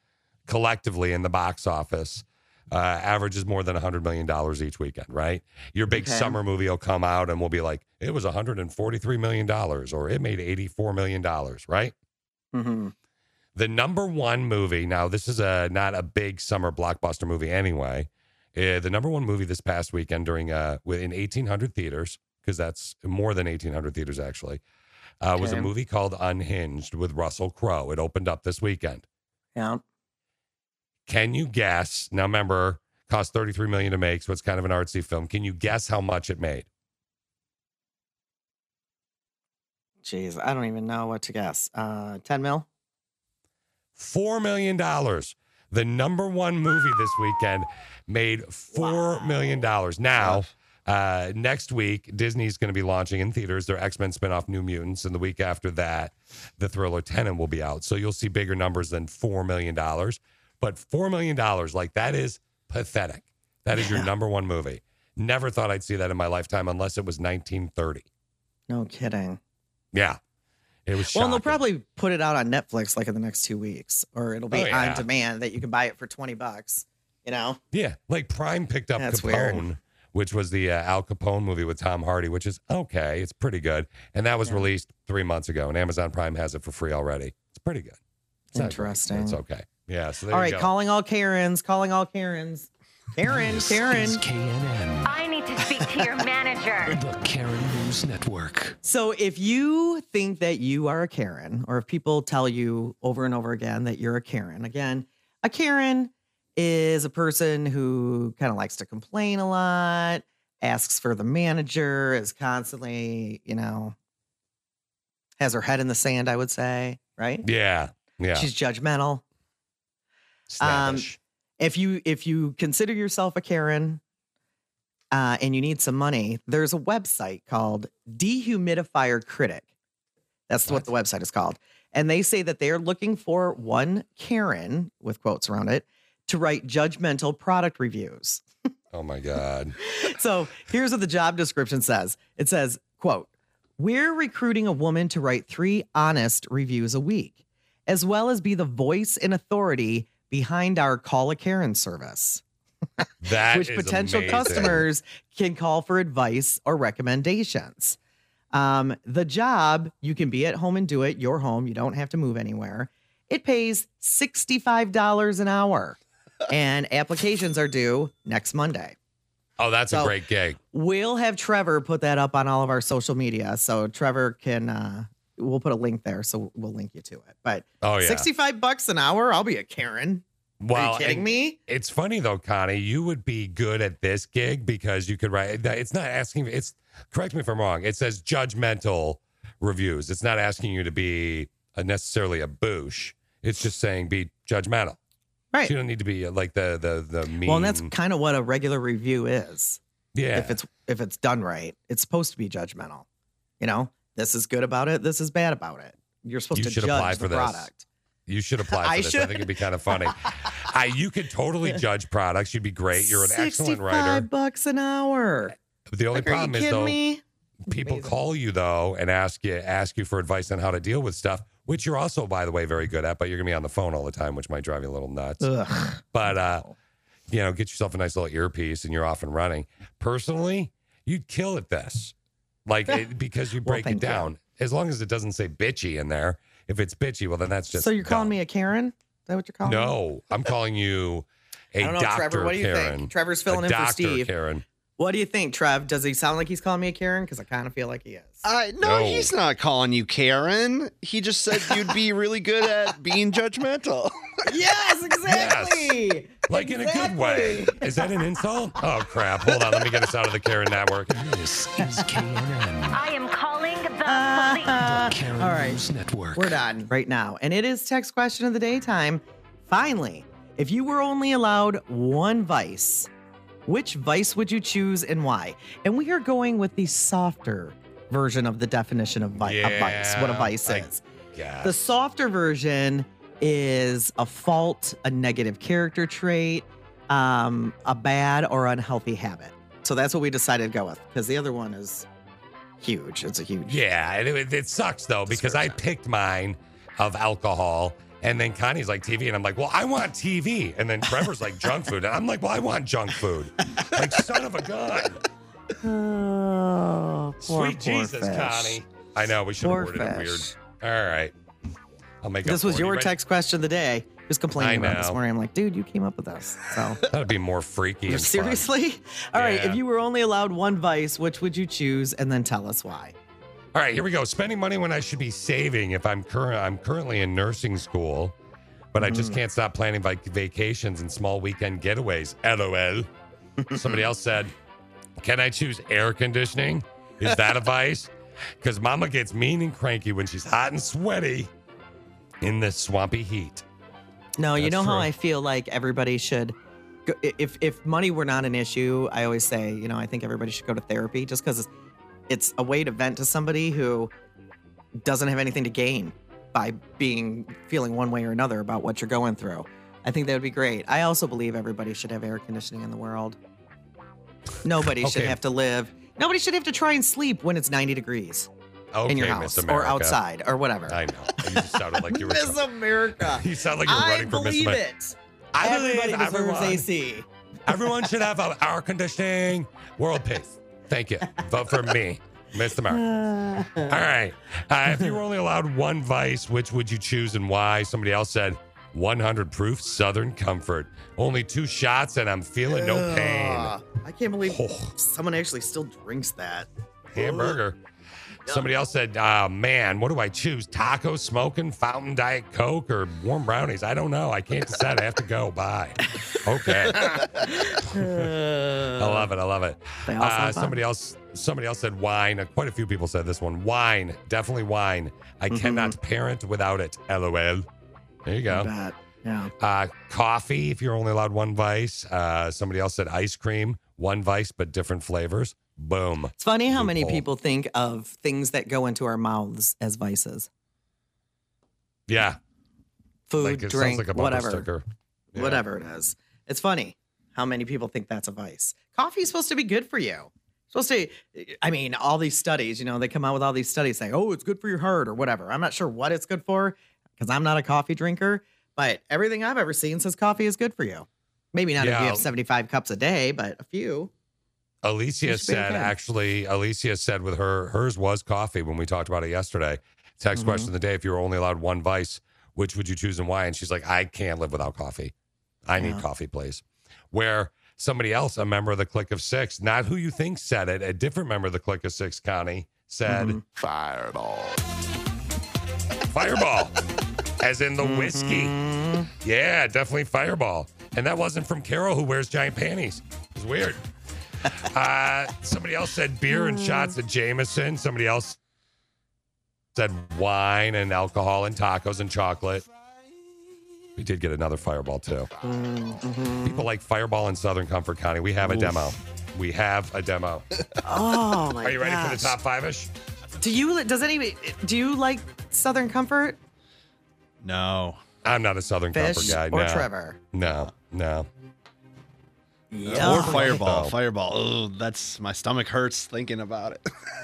collectively in the box office averages more than $100 million each weekend, right? Your big summer movie will come out and we'll be like, it was $143 million or it made $84 million, right? Mm-hmm. The number one movie, now this is not a big summer blockbuster movie anyway. The number one movie this past weekend during in 1,800 theaters, because that's more than 1,800 theaters actually, was a movie called Unhinged with Russell Crowe. It opened up this weekend. Yeah. Can you guess? Now, remember, cost $33 million to make, so it's kind of an artsy film. Can you guess how much it made? Jeez, I don't even know what to guess. 10 mil? $4 million. The number one movie this weekend made $4 million. Now, next week, Disney's going to be launching in theaters their X-Men spinoff, New Mutants, and the week after that, the thriller Tenet will be out. So you'll see bigger numbers than $4 million. But $4 million, like that is pathetic. That is your number one movie. Never thought I'd see that in my lifetime unless it was 1930. No kidding. Yeah. It was shocking. Well, and they'll probably put it out on Netflix like in the next 2 weeks or it'll be on demand that you can buy it for $20, you know? Yeah. Like Prime picked up Capone, which was the Al Capone movie with Tom Hardy, which is okay. It's pretty good. And that was released 3 months ago and Amazon Prime has it for free already. It's pretty good. It's interesting. It's okay. Yeah. So all right. Calling all Karens. Calling all Karens. Karen. KNN. I need to speak to your manager. The Karen News Network. So if you think that you are a Karen, or if people tell you over and over again that you're a Karen, a Karen is a person who kind of likes to complain a lot, asks for the manager, is constantly, you know, has her head in the sand, I would say. Right? Yeah. Yeah. She's judgmental. If you consider yourself a Karen and you need some money, there's a website called Dehumidifier Critic. That's what the website is called. And they say that they're looking for one Karen, with quotes around it, to write judgmental product reviews. Oh, my God. So here's what the job description says. It says, quote, "We're recruiting a woman to write 3 honest reviews a week, as well as be the voice and authority behind our Call a Karen service," which potential customers can call for advice or recommendations. The job, you can be at home and do it, your home. You don't have to move anywhere. It pays $65 an hour and applications are due next Monday. Oh, that's a great gig. We'll have Trevor put that up on all of our social media. So Trevor can, we'll put a link there, so we'll link you to it. But $65 an hour, I'll be a Karen. Well, are you kidding me? It's funny though, Connie. You would be good at this gig because you could write. It's not asking. It's correct me if I'm wrong. It says judgmental reviews. It's not asking you to be necessarily a boosh. It's just saying be judgmental. Right. So you don't need to be like the mean. Well, and that's kind of what a regular review is. Yeah. If it's done right, it's supposed to be judgmental. You know. This is good about it. This is bad about it. You're supposed to judge the product. You should apply for this. I think it'd be kind of funny. You could totally judge products. You'd be great. You're an excellent writer. $65 an hour. But the only problem is, though, people call you, though, and ask you for advice on how to deal with stuff, which you're also, by the way, very good at, but you're going to be on the phone all the time, which might drive you a little nuts. Ugh. But, you know, get yourself a nice little earpiece and you're off and running. Personally, you'd kill at this. Like, because you break it down. You. As long as it doesn't say bitchy in there. If it's bitchy, well, then that's just. So you're calling me a Karen? Is that what you're calling me? No, I'm calling you a doctor Karen. Trevor, what do you think? Trevor's filling in for Steve. Karen. What do you think, Trev? Does he sound like he's calling me a Karen? Because I kind of feel like he is. No, he's not calling you Karen. He just said you'd be really good at being judgmental. Yes, exactly. Yes. Like exactly. In a good way. Is that an insult? Oh, crap. Hold on. Let me get us out of the Karen network. This is Karen. I am calling the police. Karen all right. News Network. We're done right now. And it is text question of the day time. Finally, if you were only allowed one vice, which vice would you choose and why? And we are going with the softer version of the definition of vice, what a vice is. The softer version is a fault, a negative character trait, a bad or unhealthy habit. So that's what we decided to go with because the other one is huge. It's a huge. Yeah, it sucks though because I picked mine of alcohol. And then Connie's like TV, and I'm like, well, I want TV. And then Trevor's like junk food. And I'm like, well, I want junk food. Like, son of a gun. Oh, poor, sweet poor Jesus, fish. Connie. I know, we should have worded it weird. All right. I'll make up this was your right? Text question of the day. Just complaining about this morning. I'm like, dude, you came up with this. So that would be more freaky. And seriously? Fun. All right. If you were only allowed one vice, which would you choose? And then tell us why. All right, here we go. Spending money when I should be saving. If I'm currently in nursing school, but I just can't stop planning vacations and small weekend getaways. LOL. Somebody else said, "Can I choose air conditioning? Is that a vice? Because Mama gets mean and cranky when she's hot and sweaty in the swampy heat." No, that's you know true. How I feel like everybody should. Go, if money were not an issue, I always say, you know, I think everybody should go to therapy just because. It's a way to vent to somebody who doesn't have anything to gain by feeling one way or another about what you're going through. I think that would be great. I also believe everybody should have air conditioning in the world. Nobody should have to live. Nobody should have to try and sleep when it's 90 degrees in your house or outside or whatever. I know. You just sounded like you were Miss America. You sound like you're running for Miss America. I believe it. Everybody deserves AC. Everyone should have air conditioning. World peace. Thank you. Vote for me, Mr. Mark. All right. If you were only allowed one vice, which would you choose and why? Somebody else said 100 proof Southern Comfort. Only 2 shots and I'm feeling no pain. I can't believe someone actually still drinks that. Hamburger. Somebody else said, man, what do I choose? Taco, smoking, fountain, Diet Coke, or warm brownies? I don't know. I can't decide. I have to go. Bye. Okay. I love it. I love it. Somebody else said wine. Quite a few people said this one. Wine. Definitely wine. I cannot parent without it. LOL. There you go. Yeah. Coffee, if you're only allowed one vice. Somebody else said ice cream. One vice, but different flavors. Boom. It's funny how many people think of things that go into our mouths as vices. Yeah. Food, like it drink, like a whatever. Yeah. Whatever it is. It's funny how many people think that's a vice. Coffee is supposed to be good for you. All these studies, they come out with all these studies saying, oh, it's good for your heart or whatever. I'm not sure what it's good for because I'm not a coffee drinker, but everything I've ever seen says coffee is good for you. Maybe not if you have 75 cups a day, but a few. Alicia said with hers was coffee when we talked about it yesterday. Text question of the day, if you were only allowed one vice, which would you choose and why? And she's like, I can't live without coffee. I need coffee, please. Where somebody else, a member of the Click of Six, not who you think said it, a different member of the Click of Six, Connie, said, Fireball. Fireball. As in the whiskey. Yeah, definitely Fireball. And that wasn't from Carol, who wears giant panties. It was weird. Somebody else said beer and shots at Jameson. Somebody else said wine and alcohol and tacos and chocolate. We did get another Fireball, too. People like Fireball in Southern Comfort County. We have a demo. We have a demo. Oh, my gosh. Are you ready for the top five-ish? Do you like Southern Comfort? No. I'm not a Southern Comfort guy. Or Trevor. No. Or Fireball. Fireball. Oh, that's my stomach hurts thinking about it.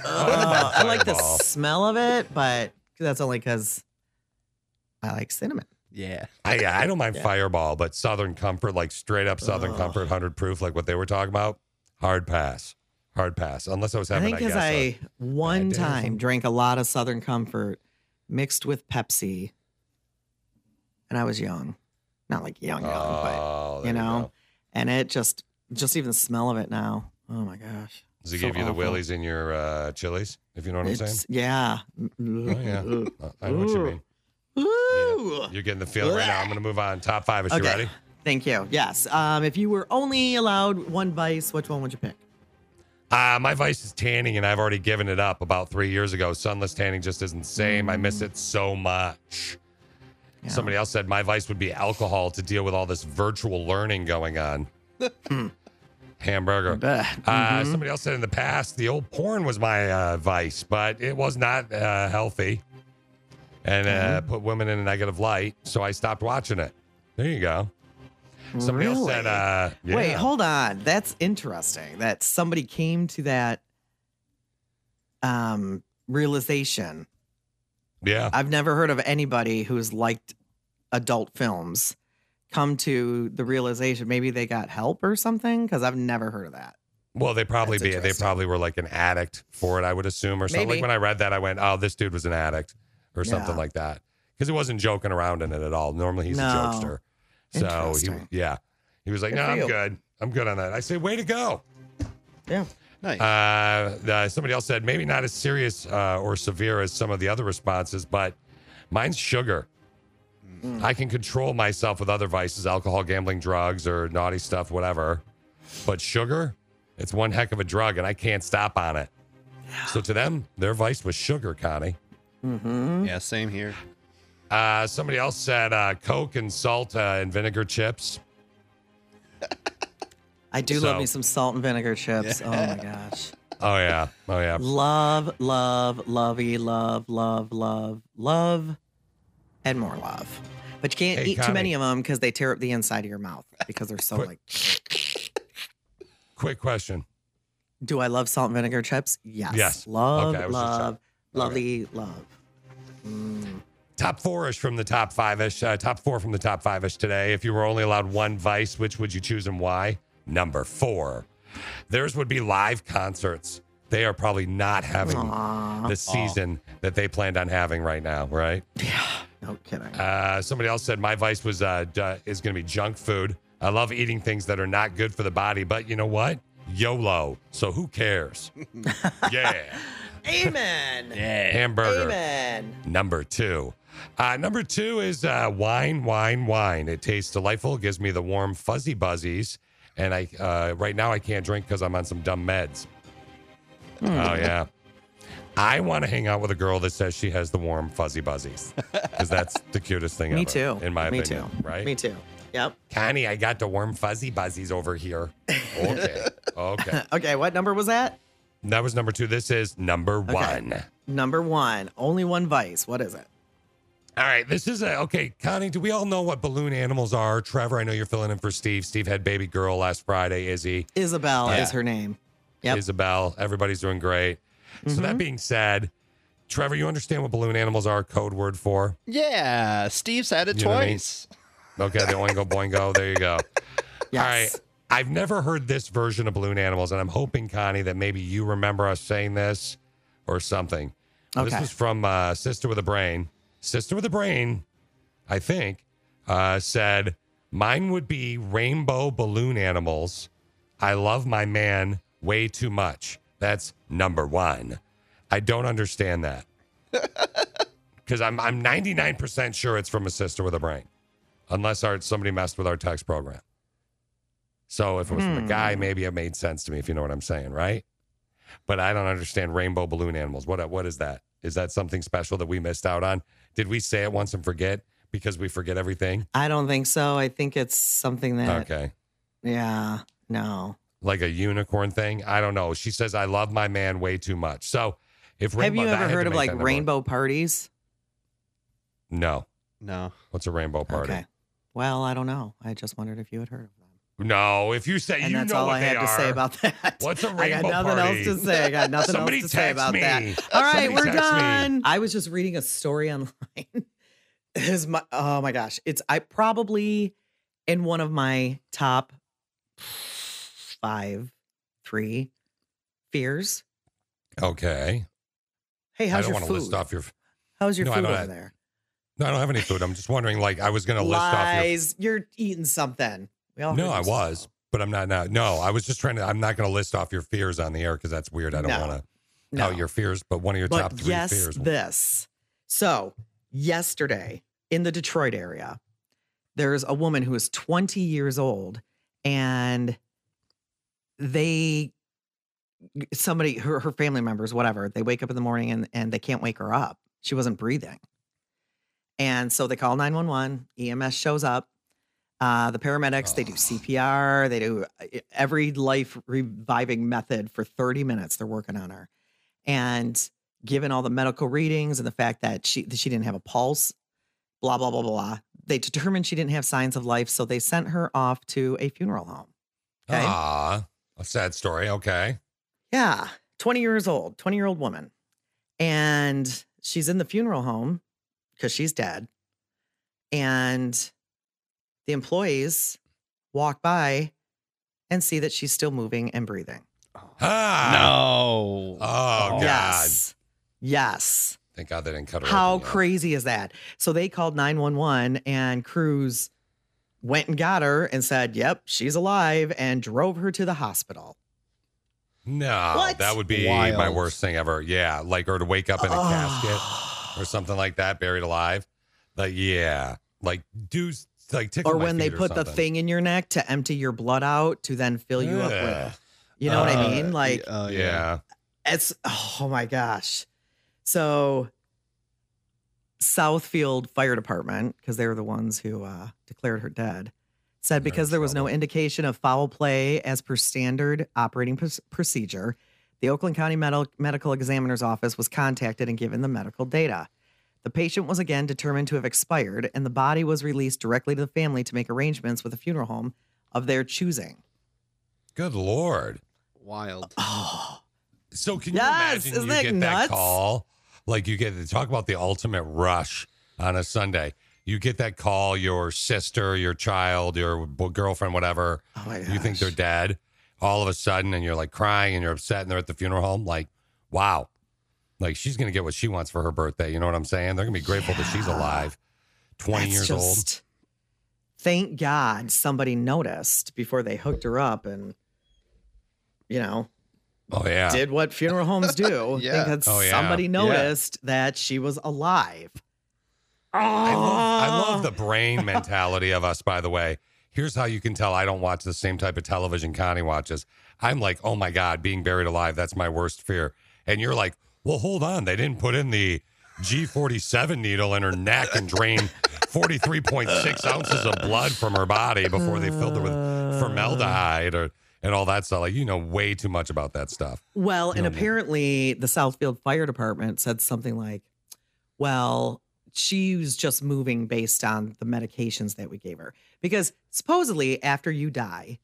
I like the smell of it, but that's only because I like cinnamon. Yeah. I don't mind Fireball, but Southern Comfort, like straight up Southern Comfort, 100 proof, like what they were talking about, hard pass. Unless I was having, I guess, one time drank a lot of Southern Comfort mixed with Pepsi, and I was young. Not like young, but, you know. And it just even the smell of it now. Oh my gosh. Does he give you the willies in your chilies, if you know what I'm saying? Yeah. Oh, yeah. I know what you mean. Yeah. You're getting the feeling right now. I'm going to move on. Top five. Is she ready? Thank you. Yes. If you were only allowed one vice, which one would you pick? My vice is tanning, and I've already given it up about 3 years ago. Sunless tanning just isn't the same. I miss it so much. Yeah. Somebody else said my vice would be alcohol to deal with all this virtual learning going on. Hamburger. Somebody else said in the past, the old porn was my vice, but it was not healthy and put women in a negative light, so I stopped watching it. There you go. Somebody else said, yeah. Wait, hold on. That's interesting that somebody came to that realization. Yeah. I've never heard of anybody who's liked adult films come to the realization. Maybe they got help or something, because I've never heard of that. Well, they probably were like an addict for it, I would assume, or something. Maybe. Like when I read that, I went, oh, this dude was an addict or something like that, because he wasn't joking around in it at all. Normally he's a jokester. So, he was like, no, I'm good. I'm good on that. I say, way to go. Yeah. Nice. Somebody else said, maybe not as serious or severe as some of the other responses, but mine's sugar. I can control myself with other vices, alcohol, gambling, drugs, or naughty stuff, whatever. But sugar, it's one heck of a drug, and I can't stop on it. So to them, their vice was sugar, Connie. Mm-hmm. Yeah, same here. Somebody else said Coke and salt and vinegar chips. I do love me some salt and vinegar chips. Yeah. Oh, my gosh. Oh, yeah. Oh, yeah. Love, love, lovey, love, love, love, love, and more love. But you can't eat Connie. Too many of them because they tear up the inside of your mouth because they're so Quick question. Do I love salt and vinegar chips? Yes. Yes. Love, love, lovely, love. Mm. Top four-ish from the top five-ish. Top four from the top five-ish today. If you were only allowed one vice, which would you choose and why? Number four. Theirs would be live concerts. They are probably not having the season that they planned on having right now, right? Yeah. No kidding. Somebody else said my vice was is going to be junk food. I love eating things that are not good for the body, but you know what? YOLO. So who cares? Yeah. Amen. Yeah. Hamburger. Amen. Number two. Number two is wine, wine, wine. It tastes delightful. Gives me the warm fuzzy buzzies. And I right now I can't drink because I'm on some dumb meds. Oh, yeah. I want to hang out with a girl that says she has the warm fuzzy buzzies. Because that's the cutest thing ever. Too. In my opinion. Me too. Right? Me too. Yep. Connie, I got the warm fuzzy buzzies over here. Okay. Okay. Okay. What number was that? That was number two. This is number one. Number one. Only one vice. What is it? All right, this is okay, Connie, do we all know what balloon animals are? Trevor, I know you're filling in for Steve. Steve had baby girl last Friday, Izzy. Isabel is her name. Yep. Isabel, everybody's doing great. So that being said, Trevor, you understand what balloon animals are, code word for? Yeah, Steve's had it twice. I mean? Okay, the oingo boingo, there you go. Yes. All right, I've never heard this version of balloon animals, and I'm hoping, Connie, that maybe you remember us saying this or something. Okay. This was from Sister with a Brain. Sister with a Brain, I think, said, mine would be rainbow balloon animals. I love my man way too much. That's number one. I don't understand that. Because I'm 99% sure it's from a Sister with a Brain. Unless somebody messed with our text program. So if it was from a guy, maybe it made sense to me, if you know what I'm saying, right? But I don't understand rainbow balloon animals. What is that? Is that something special that we missed out on? Did we say it once and forget because we forget everything? I don't think so. I think it's something that... Okay. Yeah. No. Like a unicorn thing? I don't know. She says, I love my man way too much. So if rainbow... Have you ever heard of like rainbow parties? No. No. What's a rainbow party? Okay. Well, I don't know. I just wondered if you had heard of them. No. If you say you know what they are. And that's all I had to say about that. What's a rainbow party? I got nothing else to say about that. All right, we're done. I was just reading a story online. Oh my gosh. I probably in one of my top 5, 3 fears. Okay. Hey, how's your food? I don't want to list off your... How's your food over there? No, I don't have any food. I'm just wondering, like, I was going to list off your... You're eating something. No, I was. But I'm not now. No, I was just trying to. I'm not going to list off your fears on the air because that's weird. I don't want to know your fears, but one of your top three fears. This. So yesterday in the Detroit area, there's a woman who is 20 years old, and somebody, her family members, whatever, they wake up in the morning and they can't wake her up. She wasn't breathing. And so they call 911. EMS shows up. The paramedics, they do CPR. They do every life reviving method for 30 minutes. They're working on her. And given all the medical readings and the fact that she didn't have a pulse, blah, blah, blah, blah, they determined she didn't have signs of life. So they sent her off to a funeral home. Okay? A sad story. Okay. Yeah. 20-year-old woman. And she's in the funeral home because she's dead. And the employees walk by and see that she's still moving and breathing. No. Oh, God. Yes. Yes. Thank God they didn't cut her off. How crazy is that? So they called 911 and crews went and got her and said, yep, she's alive, and drove her to the hospital. No, that would be my worst thing ever. Yeah, like her to wake up in a casket or something like that, buried alive. Like, yeah, like dudes. Like or when they put the thing in your neck to empty your blood out to then fill you up with, you know what I mean? Like, yeah, it's, oh my gosh. So Southfield Fire Department, because they were the ones who declared her dead, said because there was no indication of foul play as per standard operating procedure, the Oakland County Medical Examiner's Office was contacted and given the medical data. The patient was again determined to have expired, and the body was released directly to the family to make arrangements with a funeral home of their choosing. Good Lord. Wild. Oh. So can you imagine you get nuts? That call? Like you get to talk about the ultimate rush on a Sunday. You get that call, your sister, your child, your girlfriend, whatever. Oh my gosh. You think they're dead all of a sudden, and you're like crying and you're upset and they're at the funeral home. Like, wow. Like, she's going to get what she wants for her birthday. You know what I'm saying? They're going to be grateful that she's alive. 20 years old. Thank God somebody noticed before they hooked her up and, you know, did what funeral homes do. Thank God somebody noticed that she was alive. Oh. I love the brain mentality of us, by the way. Here's how you can tell I don't watch the same type of television Connie watches. I'm like, oh, my God, being buried alive. That's my worst fear. And you're like, well, hold on. They didn't put in the G47 needle in her neck and drain 43.6 ounces of blood from her body before they filled her with formaldehyde and all that stuff. Like, you know way too much about that stuff. Well, you and apparently the Southfield Fire Department said something like, well, she was just moving based on the medications that we gave her. Because supposedly after you die,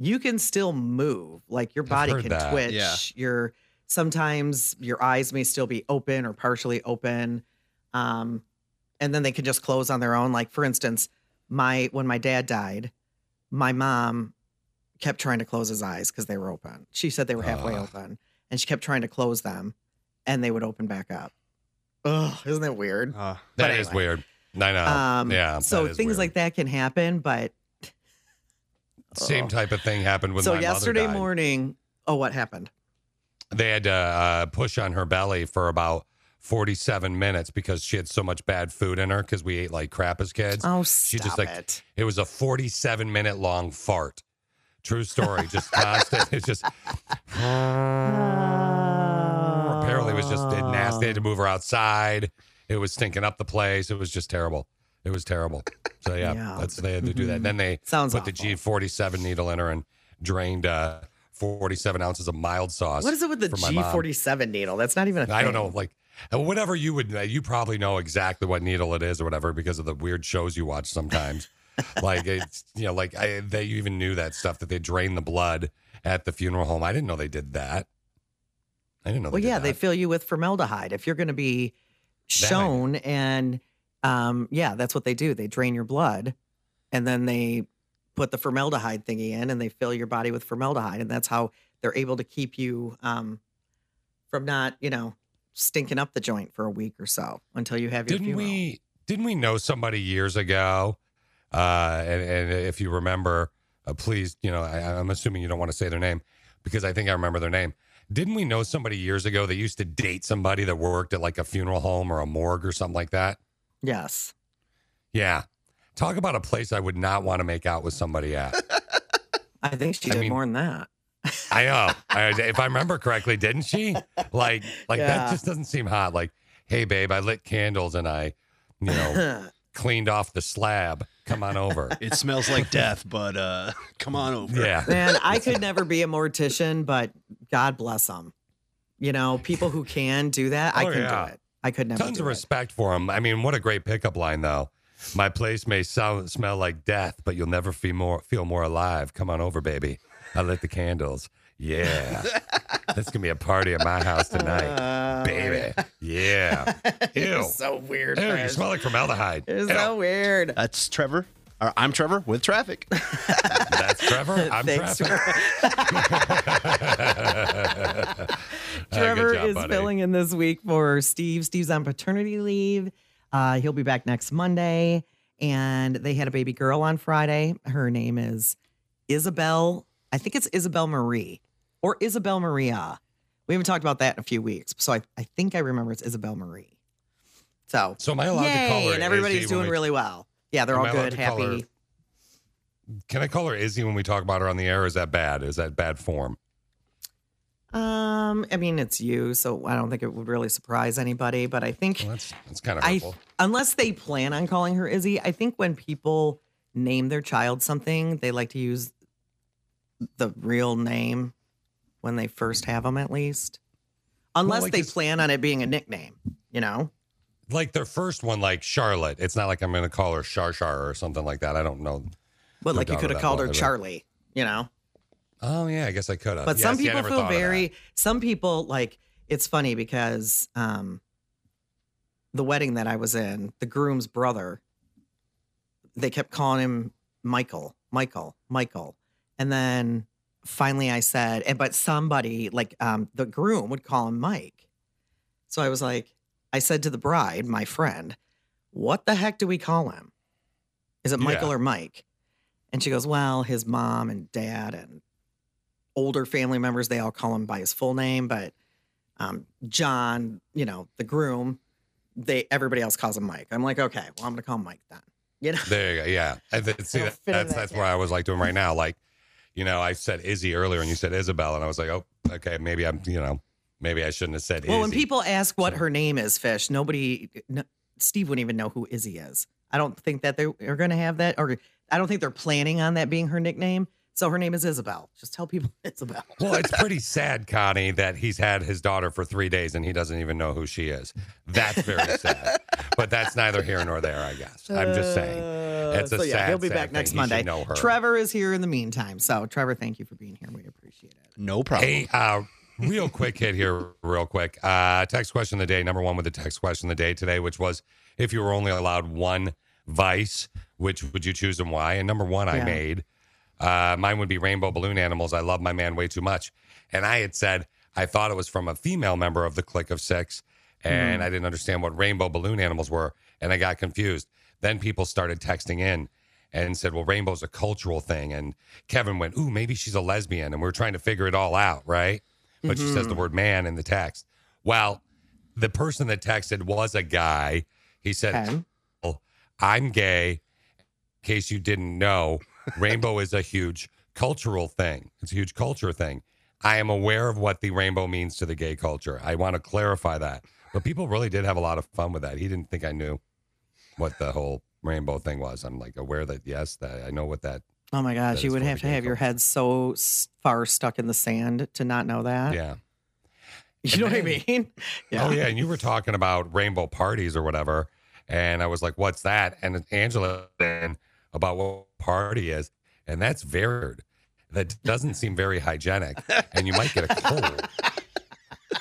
you can still move. Like your body can twitch. Yeah. Sometimes your eyes may still be open or partially open. And then they can just close on their own. Like, for instance, when my dad died, my mom kept trying to close his eyes because they were open. She said they were halfway open, and she kept trying to close them, and they would open back up. Ugh, isn't that weird? Is weird. I know. So things weird. Like that can happen, but... Same type of thing happened with my mother. So yesterday morning... Oh, what happened? They had to push on her belly for about 47 minutes because she had so much bad food in her because we ate like crap as kids. Oh, stop it. It was a 47-minute long fart. True story. Just constant. It's just... Apparently it was just nasty. They had to move her outside. It was stinking up the place. It was just terrible. It was terrible. So, they had to do that. And then they put the G47 needle in her and drained... 47 ounces of mild sauce. What is it with the G47 needle? That's not even a thing. I don't know. Like, whatever you probably know exactly what needle it is or whatever because of the weird shows you watch sometimes. Like, it's, you know, like they even knew that stuff that they drain the blood at the funeral home. I didn't know they did that. I didn't know they did that. Well, yeah, they fill you with formaldehyde. If you're going to be shown that's what they do. They drain your blood and then they put the formaldehyde thingy in and they fill your body with formaldehyde. And that's how they're able to keep you from not, you know, stinking up the joint for a week or so until you have your funeral. Didn't we know somebody years ago, and if you remember, please, you know, I'm assuming you don't want to say their name because I think I remember their name. Didn't we know somebody years ago that used to date somebody that worked at like a funeral home or a morgue or something like that? Yes. Yeah. Talk about a place I would not want to make out with somebody at. I think she did more than that. I know. If I remember correctly, didn't she? Like yeah. That just doesn't seem hot. Like, hey, babe, I lit candles and I, you know, cleaned off the slab. Come on over. It smells like death, but come on over. Yeah. Man, I could never be a mortician, but God bless them. You know, people who can do that, I can do it. I could never. Tons of respect for them. I mean, what a great pickup line, though. My place may smell like death, but you'll never feel more alive. Come on over, baby. I lit the candles. Yeah. That's going to be a party at my house tonight. Baby. Yeah. Ew. So weird. Ew, you smell like formaldehyde. It's so weird. That's Trevor. I'm Trevor with traffic. That's Trevor. I'm Trevor. Trevor is filling in this week for Steve. Steve's on paternity leave. He'll be back next Monday. And they had a baby girl on Friday. Her name is Isabel. I think it's Isabel Marie or Isabel Maria. We haven't talked about that in a few weeks. So I think I remember it's Isabel Marie. So am I allowed to call her? And everybody's doing really well. Yeah, they're all good, happy. Can I call her Izzy when we talk about her on the air? Or is that bad? Is that bad form? I mean, it's you, so I don't think it would really surprise anybody. But I think that's kind of helpful. Unless they plan on calling her Izzy, I think when people name their child something, they like to use the real name when they first have them, at least. Unless they plan on it being a nickname, you know? Like their first one, like Charlotte. It's not like I'm going to call her Shar or something like that. I don't know. Well, like you could have called her Charlie, you know? Oh, yeah, I guess I could have. But some people feel some people, like, it's funny because the wedding that I was in, the groom's brother, they kept calling him Michael. And then finally I said, but somebody, like the groom would call him Mike. So I was like, I said to the bride, my friend, what the heck do we call him? Is it Michael or Mike? And she goes, well, his mom and dad and older family members, they all call him by his full name. But John, you know, the groom, everybody else calls him Mike. I'm like, okay, well, I'm going to call him Mike then. You know? There you go. Yeah. See, that's where I was like doing right now. Like, you know, I said Izzy earlier and you said Isabel. And I was like, oh, okay, maybe maybe I shouldn't have said Izzy. Well, when people ask what her name is, Fish, Steve wouldn't even know who Izzy is. I don't think that they are going to have that, or I don't think they're planning on that being her nickname. So her name is Isabel. Just tell people Isabel. Well, it's pretty sad, Connie, that he's had his daughter for 3 days and he doesn't even know who she is. That's very sad. But that's neither here nor there, I guess. I'm just saying. It's sad, he'll be back next Monday. Trevor is here in the meantime. So, Trevor, thank you for being here. We appreciate it. No problem. Hey, real quick hit here, real quick. Text question of the day. Number one with the text question of the day today, which was, if you were only allowed one vice, which would you choose and why? And number one I made. Mine would be rainbow balloon animals. I love my man way too much. And I had said, I thought it was from a female member of the Clique of Six. And I didn't understand what rainbow balloon animals were. And I got confused. Then people started texting in and said, well, rainbow's a cultural thing. And Kevin went, ooh, maybe she's a lesbian. And we were trying to figure it all out, right? But she says the word man in the text. Well, the person that texted was a guy. He said, well, I'm gay. In case you didn't know. Rainbow is a huge cultural thing. It's a huge culture thing. I am aware of what the rainbow means to the gay culture. I want to clarify that. But people really did have a lot of fun with that. He didn't think I knew what the whole rainbow thing was. I'm like aware that, yes, that I know what that. Oh, my gosh. You would have to have your head so far stuck in the sand to not know that. Yeah. You know what I mean? Yeah. Oh, yeah. And you were talking about rainbow parties or whatever. And I was like, what's that? And Angela then about what party is, and that's very weird. That doesn't seem very hygienic, and you might get a cold.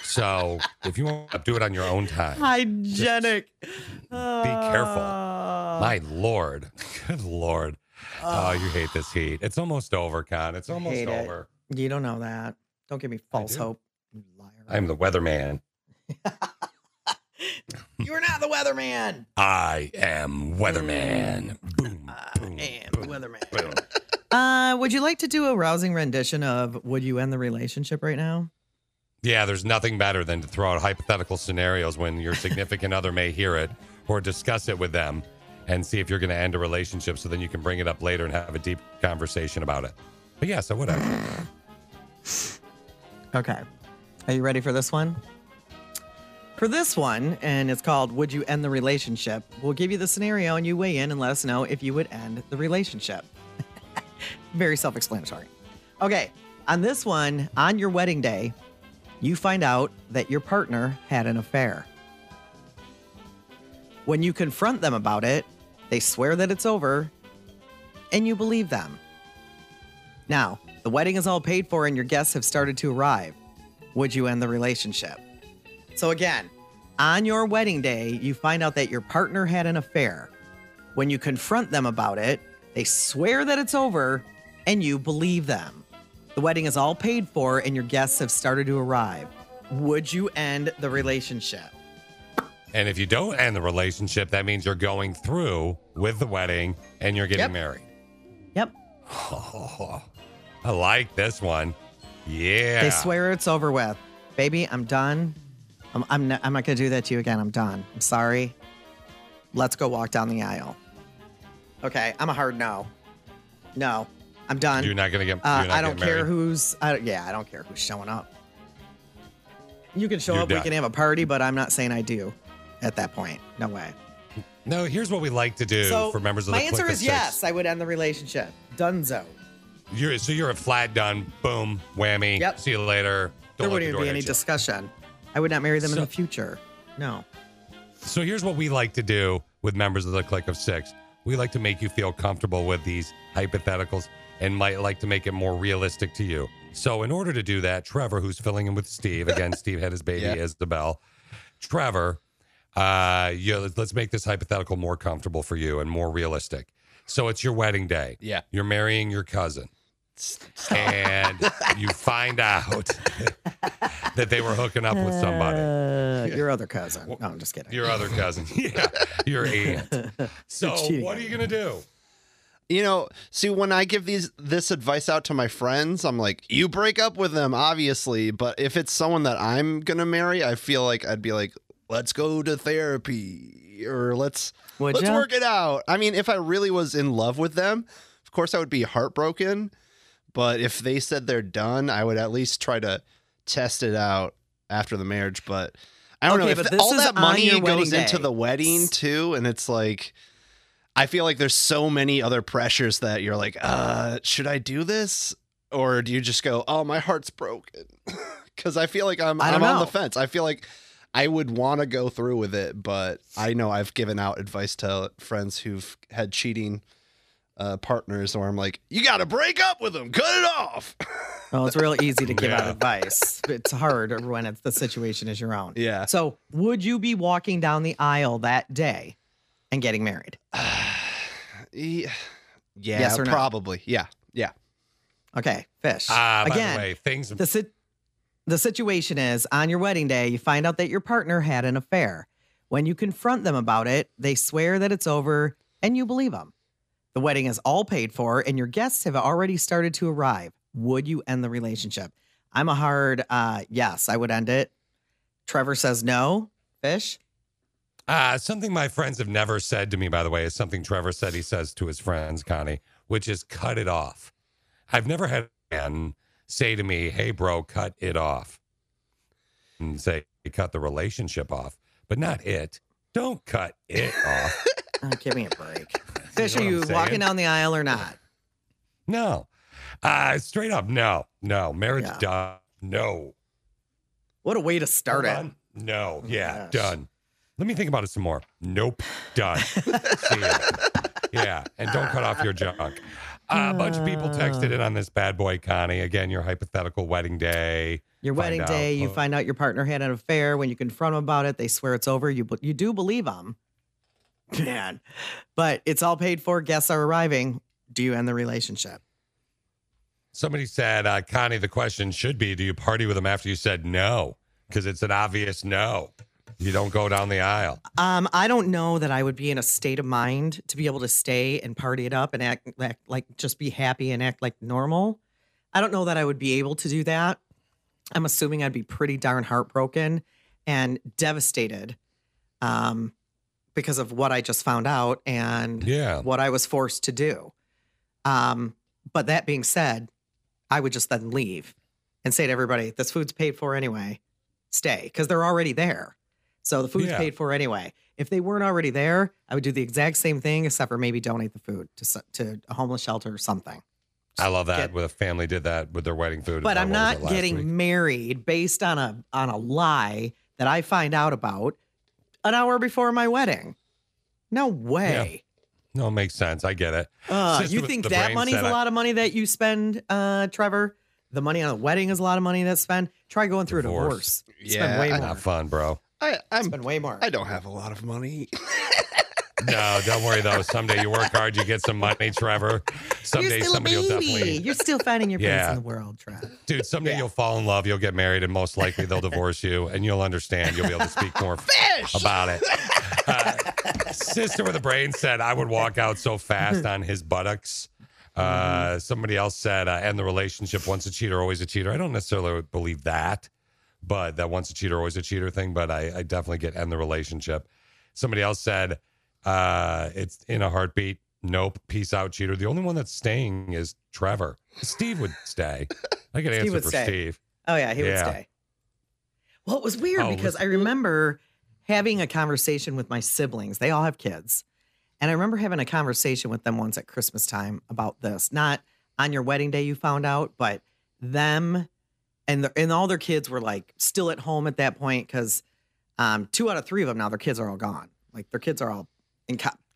So if you want to do it on your own time. Hygienic. Be careful. My Lord. Good Lord. Oh, you hate this heat. It's almost over, Con. It's almost over. You don't know that. Don't give me false hope. You liar. I'm the weatherman. You are not the weatherman. I am weatherman. Boom. I am the weatherman. Would you like to do a rousing rendition of would you end the relationship right now? Yeah, there's nothing better than to throw out hypothetical scenarios when your significant other may hear it or discuss it with them and see if you're going to end a relationship so then you can bring it up later and have a deep conversation about it. But yeah, so whatever. Okay. Are you ready for this one? For this one, and it's called Would You End the Relationship? We'll give you the scenario and you weigh in and let us know if you would end the relationship. Very self-explanatory. Okay. On this one, on your wedding day, you find out that your partner had an affair. When you confront them about it, they swear that it's over and you believe them. Now, the wedding is all paid for and your guests have started to arrive. Would you end the relationship? So again, on your wedding day, you find out that your partner had an affair. When you confront them about it, they swear that it's over and you believe them. The wedding is all paid for and your guests have started to arrive. Would you end the relationship? And if you don't end the relationship, that means you're going through with the wedding and you're getting married. Yep. Oh, I like this one. Yeah. They swear it's over with. Baby, I'm done. I'm not going to do that to you again. I'm done. I'm sorry. Let's go walk down the aisle. Okay. I'm a hard no. No. I'm done. You're not going to get I don't care who's... I don't care who's showing up. You can show up. Done. We can have a party, but I'm not saying I do at that point. No way. No, here's what we like to do for members of the clique. My answer is yes. I would end the relationship. Dunzo. You're a flat done. Boom. Whammy. Yep. See you later. There wouldn't even be any discussion. I would not marry them in the future. No. So here's what we like to do with members of the clique of six. We like to make you feel comfortable with these hypotheticals and might like to make it more realistic to you. So in order to do that, Trevor, who's filling in with Steve, again, Steve had his baby Isabel. Trevor, let's make this hypothetical more comfortable for you and more realistic. So it's your wedding day. Yeah. You're marrying your cousin. And you find out that they were hooking up with somebody. Your other cousin. No, I'm just kidding. Your other cousin. Yeah. Your aunt. So what are you going to do? You know, see, when I give this advice out to my friends, I'm like, you break up with them, obviously. But if it's someone that I'm going to marry, I feel like I'd be like, let's go to therapy or let's work it out. I mean, if I really was in love with them, of course, I would be heartbroken. But if they said they're done, I would at least try to test it out after the marriage. But I don't know. If all that money goes into the wedding, too, and it's like... I feel like there's so many other pressures that you're like, should I do this? Or do you just go, oh, my heart's broken? Because I feel like I'm on the fence. I feel like I would want to go through with it, but I know I've given out advice to friends who've had cheating partners where I'm like, you got to break up with them. Cut it off. Well, it's real easy to give out advice. It's hard when the situation is your own. Yeah. So would you be walking down the aisle that day and getting married? Yes or no? Probably. Yeah. Okay, Fish. Again, by the way, the situation is on your wedding day, you find out that your partner had an affair. When you confront them about it, they swear that it's over and you believe them. The wedding is all paid for and your guests have already started to arrive. Would you end the relationship? I'm a hard yes, I would end it. Trevor says no. Fish? Something my friends have never said to me, by the way, is something Trevor said he says to his friends, Connie, which is cut it off. I've never had a man say to me, hey, bro, cut it off. And say, cut the relationship off, but not it. Don't cut it off. Give me a break. Fish, are you walking down the aisle or not? No. Straight up, no. Marriage, done. No. What a way to start it. No, done. Let me think about it some more. Nope. Done. Yeah. And don't cut off your junk. A bunch of people texted in on this bad boy, Connie. Again, your hypothetical wedding day. Your wedding day. You find out your partner had an affair. When you confront them about it, they swear it's over. You do believe them. Man. But it's all paid for. Guests are arriving. Do you end the relationship? Somebody said, Connie, the question should be, do you party with them after you said no? Because it's an obvious no. You don't go down the aisle. I don't know that I would be in a state of mind to be able to stay and party it up and act like just be happy and act like normal. I don't know that I would be able to do that. I'm assuming I'd be pretty darn heartbroken and devastated because of what I just found out and what I was forced to do. But that being said, I would just then leave and say to everybody, this food's paid for anyway. Stay, because they're already there. So the food's paid for anyway. If they weren't already there, I would do the exact same thing, except for maybe donate the food to a homeless shelter or something. I love that. With a family did that with their wedding food. But I'm not getting married based on a lie that I find out about an hour before my wedding. No way. Yeah. No, it makes sense. I get it. You think that money's a lot of money that you spend, Trevor? The money on a wedding is a lot of money that's spent. Try going through a divorce. Yeah, way more. Not fun, bro. It's been way more. I don't have a lot of money. No, don't worry, though. Someday you work hard, you get some money, Trevor. Someday somebody will definitely... You're still finding your place in the world, Trevor. Dude, someday you'll fall in love, you'll get married, and most likely they'll divorce you, and you'll understand. You'll be able to speak more about it. Sister with a brain said, I would walk out so fast on his buttocks. Somebody else said, end the relationship, once a cheater, always a cheater. I don't necessarily believe that, but that once a cheater, always a cheater thing, but I definitely get end the relationship. Somebody else said... it's in a heartbeat. Nope. Peace out, cheater. The only one that's staying is Trevor. Steve would stay. I could answer for Steve. Oh, yeah. He would stay. Well, it was weird because I remember having a conversation with my siblings. They all have kids. And I remember having a conversation with them once at Christmas time about this. Not on your wedding day you found out, but them and all their kids were like still at home at that point because 2 out of 3 of them now, their kids are all gone. Like their kids are all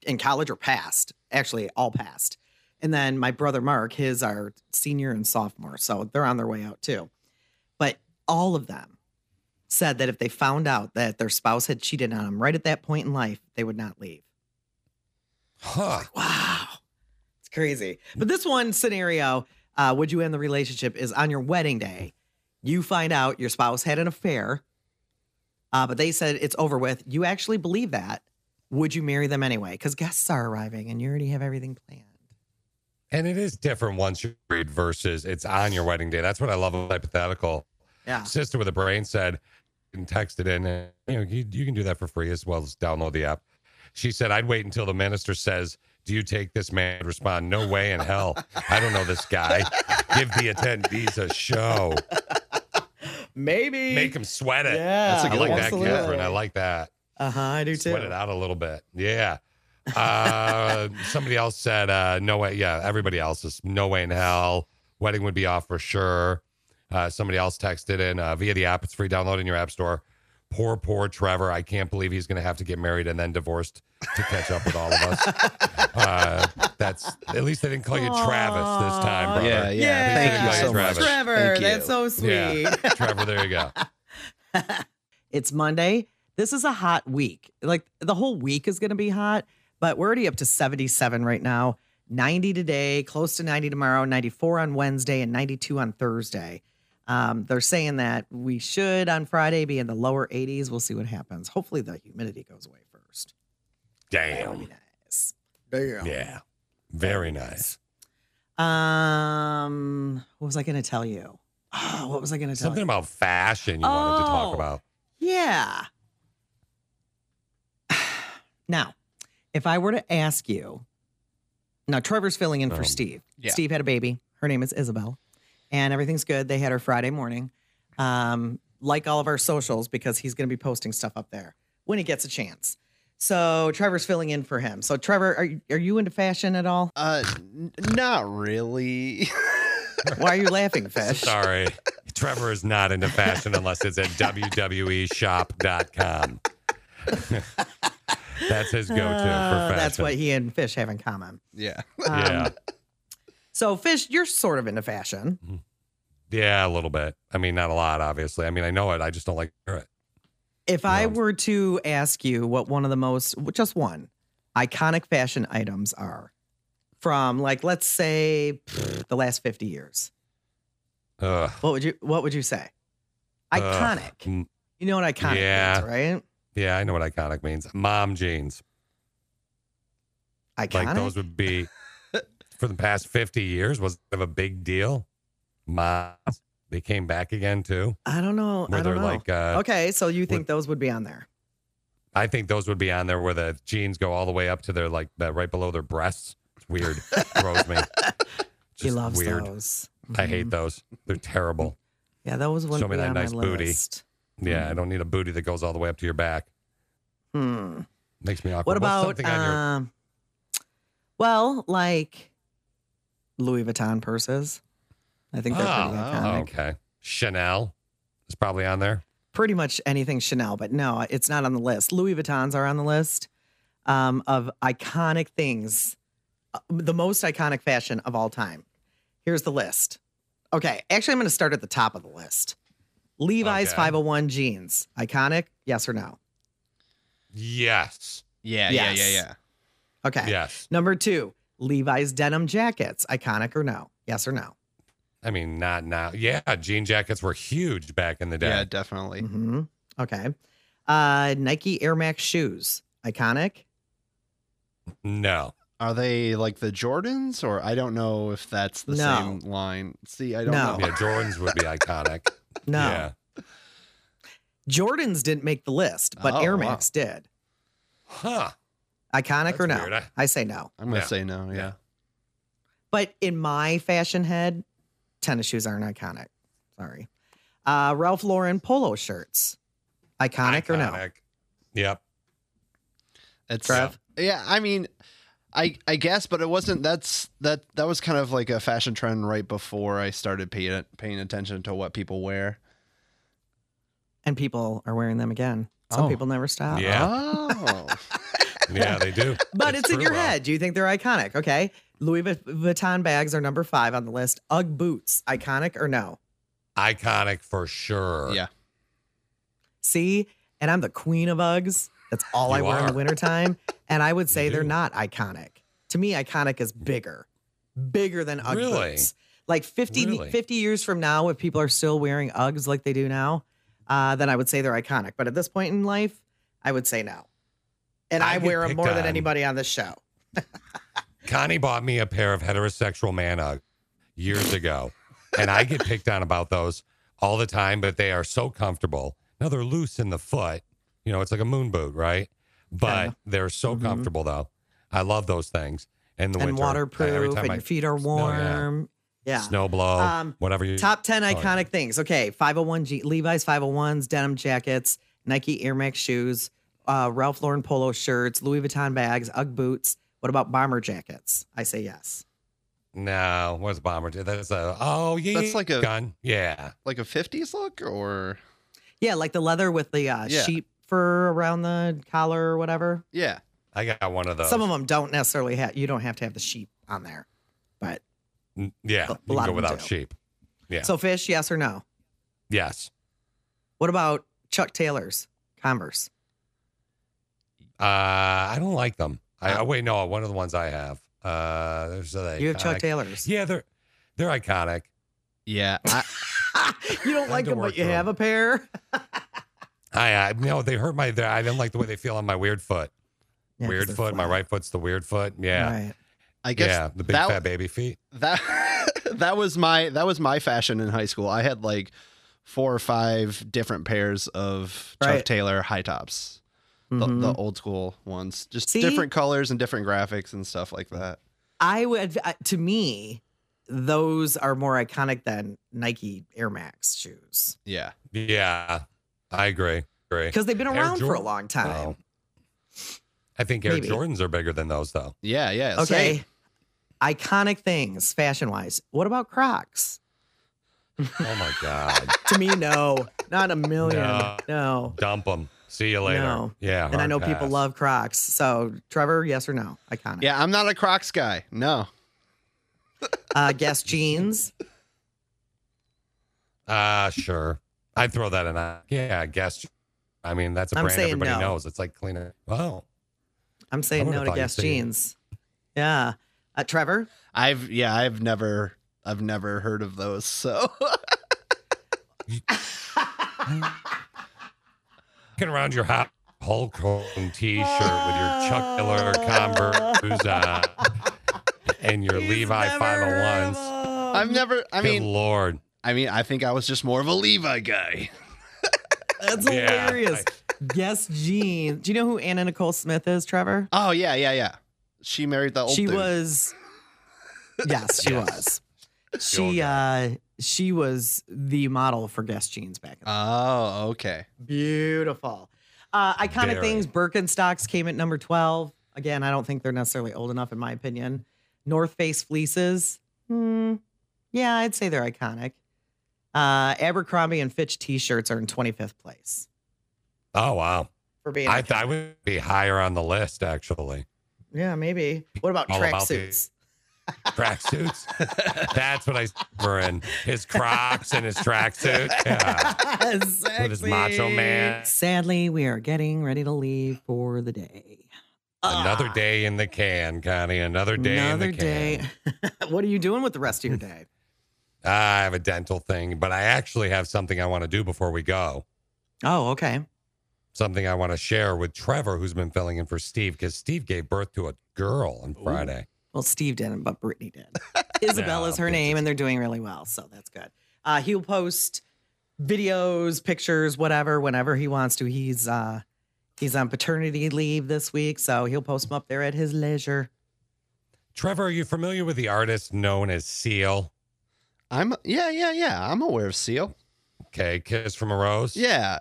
in college or past, actually all past. And then my brother, Mark, his are senior and sophomore. So they're on their way out too. But all of them said that if they found out that their spouse had cheated on them right at that point in life, they would not leave. Huh. Like, wow. It's crazy. But this one scenario, would you end the relationship is on your wedding day. You find out your spouse had an affair, but they said it's over with. You actually believe that. Would you marry them anyway? Because guests are arriving and you already have everything planned. And it is different once you're married versus it's on your wedding day. That's what I love about hypothetical. Yeah. Sister with a brain said, and texted in, and, you can do that for free as well as download the app. She said, I'd wait until the minister says, do you take this man? I'd respond, no way in hell. I don't know this guy. Give the attendees a show. Maybe. Make him sweat it. Yeah, I like that, Catherine. I like that. I do too. Sweat it out a little bit. Yeah. Somebody else said, no way. Yeah. Everybody else is no way in hell. Wedding would be off for sure. Somebody else texted in via the app. It's free download in your app store. Poor Trevor. I can't believe he's going to have to get married and then divorced to catch up with all of us. That's at least they didn't call you Travis this time, brother. Yeah. Thank you so much, Trevor. That's so sweet. Yeah. Trevor, there you go. It's Monday. This is a hot week. Like the whole week is going to be hot, but we're already up to 77 right now, 90 today, close to 90 tomorrow, 94 on Wednesday, and 92 on Thursday. They're saying that we should on Friday be in the lower 80s. We'll see what happens. Hopefully the humidity goes away first. Damn. Nice. Damn. Yeah. Very nice. What was I going to tell you? Something about fashion you wanted to talk about. Yeah. Now, if I were to ask you, now Trevor's filling in for Steve. Yeah. Steve had a baby. Her name is Isabel, and everything's good. They had her Friday morning, like all of our socials, because he's going to be posting stuff up there when he gets a chance. So Trevor's filling in for him. So Trevor, are you into fashion at all? Not really. Why are you laughing, Fish? Sorry. Trevor is not into fashion unless it's at www.shop.com. That's his go-to for fashion. That's what he and Fish have in common. Yeah. So, Fish, you're sort of into fashion. Yeah, a little bit. I mean, not a lot, obviously. I mean, I know it. I just don't like to hear it. If I were to ask you what one of the most, just one, iconic fashion items are from, like, let's say the last 50 years, what would you say? Iconic. You know what iconic is, right? Yeah, I know what iconic means. Mom jeans. Iconic? Like those would be, for the past 50 years, was kind of a big deal. Moms, they came back again, too. I don't know. Where I don't know. Like, okay, so you think those would be on there? I think those would be on there where the jeans go all the way up to their, like, right below their breasts. It's weird. Throws me. She loves weird. Those. I hate those. They're terrible. Yeah, that was one. Show me that nice booty. List. Yeah, I don't need a booty that goes all the way up to your back. Hmm. Makes me awkward. What about, like Louis Vuitton purses? I think they're pretty iconic. Okay. Chanel is probably on there. Pretty much anything Chanel, but no, it's not on the list. Louis Vuittons are on the list of iconic things, the most iconic fashion of all time. Here's the list. Okay. Actually, I'm going to start at the top of the list. Levi's 501 jeans. Iconic? Yes or no? Yes. Yeah. Okay. Yes. Number two, Levi's denim jackets. Iconic or no? Yes or no? I mean, not now. Yeah, jean jackets were huge back in the day. Yeah, definitely. Mm-hmm. Okay. Nike Air Max shoes. Iconic? No. Are they like the Jordans, or I don't know if that's the same line. See, I don't know. Yeah, Jordans would be iconic. No. Yeah. Jordans didn't make the list, but Air Max did. Huh. Iconic that's or no? Weird. I say no. I'm going to say no, yeah. But in my fashion head, tennis shoes aren't iconic. Sorry. Ralph Lauren polo shirts. Iconic or no? Yep. It's Trev? Yeah, I mean... I guess, but it wasn't. That was kind of like a fashion trend right before I started paying attention to what people wear. And people are wearing them again. Some people never stop. Yeah. Oh. Yeah, they do. But it's in your head. Do you think they're iconic? Okay. Louis Vuitton bags are number 5 on the list. UGG boots, iconic or no? Iconic for sure. Yeah. See, and I'm the queen of Uggs. That's all I wear in the wintertime. And I would say they're not iconic. To me, iconic is bigger than UGG boots. Like 50 years from now, if people are still wearing UGGs like they do now, then I would say they're iconic. But at this point in life, I would say no. And I wear them more than anybody on this show. Connie bought me a pair of heterosexual man UGG years ago. And I get picked on about those all the time, but they are so comfortable. Now they're loose in the foot. You know, it's like a moon boot, right? But they're so comfortable, though. I love those things. And the winter, waterproof, every time and your feet are warm. Yeah. Snow blow, whatever you... Top 10 iconic things. Okay, 501G, Levi's 501s, denim jackets, Nike Air Max shoes, Ralph Lauren polo shirts, Louis Vuitton bags, UGG boots. What about bomber jackets? I say yes. No, what's bomber? That's a... Oh, yeah. That's like a... Gun. Yeah. Like a 50s look, or... Yeah, like the leather with the sheep... fur around the collar or whatever. Yeah. I got one of those. Some of them don't necessarily have, you don't have to have the sheep on there, but yeah, you can go without sheep. Yeah. So Fish, yes or no? Yes. What about Chuck Taylor's Converse? I don't like them. No, one of the ones I have. There's you have Chuck Taylor's. Yeah, they're iconic. Yeah. You don't like them, but you have a pair? No, they hurt my. I didn't like the way they feel on my weird foot. Yeah, weird foot. Flat. My right foot's the weird foot. Yeah, right. I guess. Yeah, the big fat baby feet. That was my fashion in high school. I had like 4 or 5 different pairs of Chuck Taylor high tops, the old school ones, just different colors and different graphics and stuff like that. To me, those are more iconic than Nike Air Max shoes. Yeah. Yeah. I agree. Because they've been around for a long time. Wow. I think Air Jordans are bigger than those, though. Yeah, yeah. Okay. Same. Iconic things, fashion-wise. What about Crocs? Oh, my God. To me, no. Not a million. No. Dump them. See you later. No. Yeah. And I know people love Crocs. So, Trevor, yes or no? Iconic. Yeah, I'm not a Crocs guy. No. Guess jeans? Sure. I'd throw that in. Yeah, I guess. I mean, that's a brand everybody knows. It's like cleaner. Wow. I'm saying no to Guess jeans. Yeah. Trevor? I've never heard of those. So. Get around your hot Hulk Hogan T-shirt with your Chuck Miller Converse on and your Levi 501s. I've never. I mean, good Lord. I mean, I think I was just more of a Levi guy. That's hilarious. Yes, Jean. Do you know who Anna Nicole Smith is, Trevor? Oh yeah. She married the old. She dude. Was. Yes, she was. She was the model for Guess Jeans back in the day. Oh, okay. Beautiful. Iconic Very. Things. Birkenstocks came at number 12. Again, I don't think they're necessarily old enough, in my opinion. North Face fleeces. Yeah, I'd say they're iconic. Abercrombie and Fitch T-shirts are in 25th place. Oh, wow. For being I would be higher on the list, actually. Yeah, maybe. What about tracksuits? Tracksuits. That's what we're in. His Crocs and his tracksuit. Yeah. With his macho man. Sadly, we are getting ready to leave for the day. Another day in the can, Connie. Another day in the can. What are you doing with the rest of your day? I have a dental thing, but I actually have something I want to do before we go. Oh, okay. Something I want to share with Trevor, who's been filling in for Steve, because Steve gave birth to a girl on Friday. Ooh. Well, Steve didn't, but Brittany did. Isabel is her name, and they're doing really well, so that's good. He'll post videos, pictures, whatever, whenever he wants to. He's on paternity leave this week, so he'll post them up there at his leisure. Trevor, are you familiar with the artist known as Seal? Yeah. I'm aware of Seal. Okay, Kiss from a Rose? Yeah.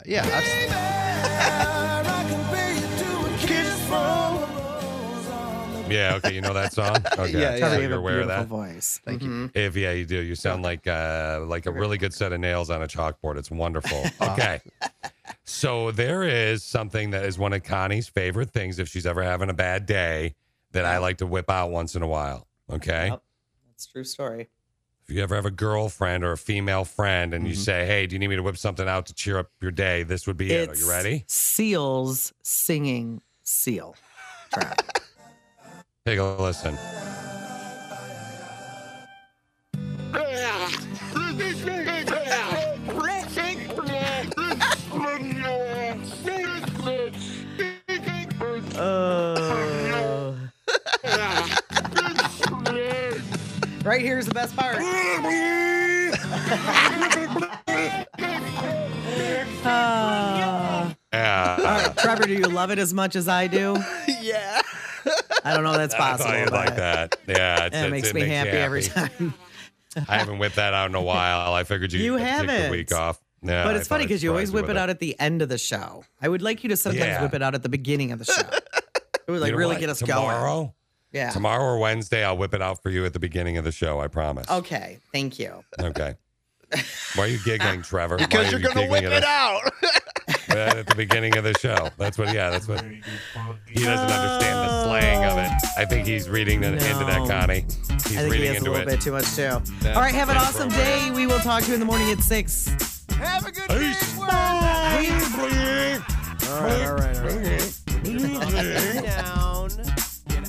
Yeah, okay, you know that song? Okay, yeah. You're aware of that. Voice. Thank you. If you do, you sound like a really good set of nails on a chalkboard. It's wonderful. Okay, so there is something that is one of Connie's favorite things if she's ever having a bad day that I like to whip out once in a while. Okay, that's a true story. If you ever have a girlfriend or a female friend and you say, hey, do you need me to whip something out to cheer up your day? This would be it. Are you ready? Seals singing Seal. Take a listen. Right here's the best part. All right, Trevor, do you love it as much as I do? Yeah. I don't know if that's possible. I thought you'd like that. Yeah. It makes me happy every time. I haven't whipped that out in a while. I figured you haven't. Take the week off. Yeah, but it's funny because you always whip it out at the end of the show. I would like you to sometimes whip it out at the beginning of the show. It would really get us going. Yeah. Tomorrow or Wednesday, I'll whip it out for you at the beginning of the show. I promise. Okay. Thank you. Okay. Why are you giggling, Trevor? Because you're going to whip it out. At the beginning of the show. That's what he doesn't understand the slang of it. I think he's reading into that, Connie. I think he has a little bit too much, too. All right, have an awesome day. We will talk to you in the morning at 6. Have a good day. All right. Get down, get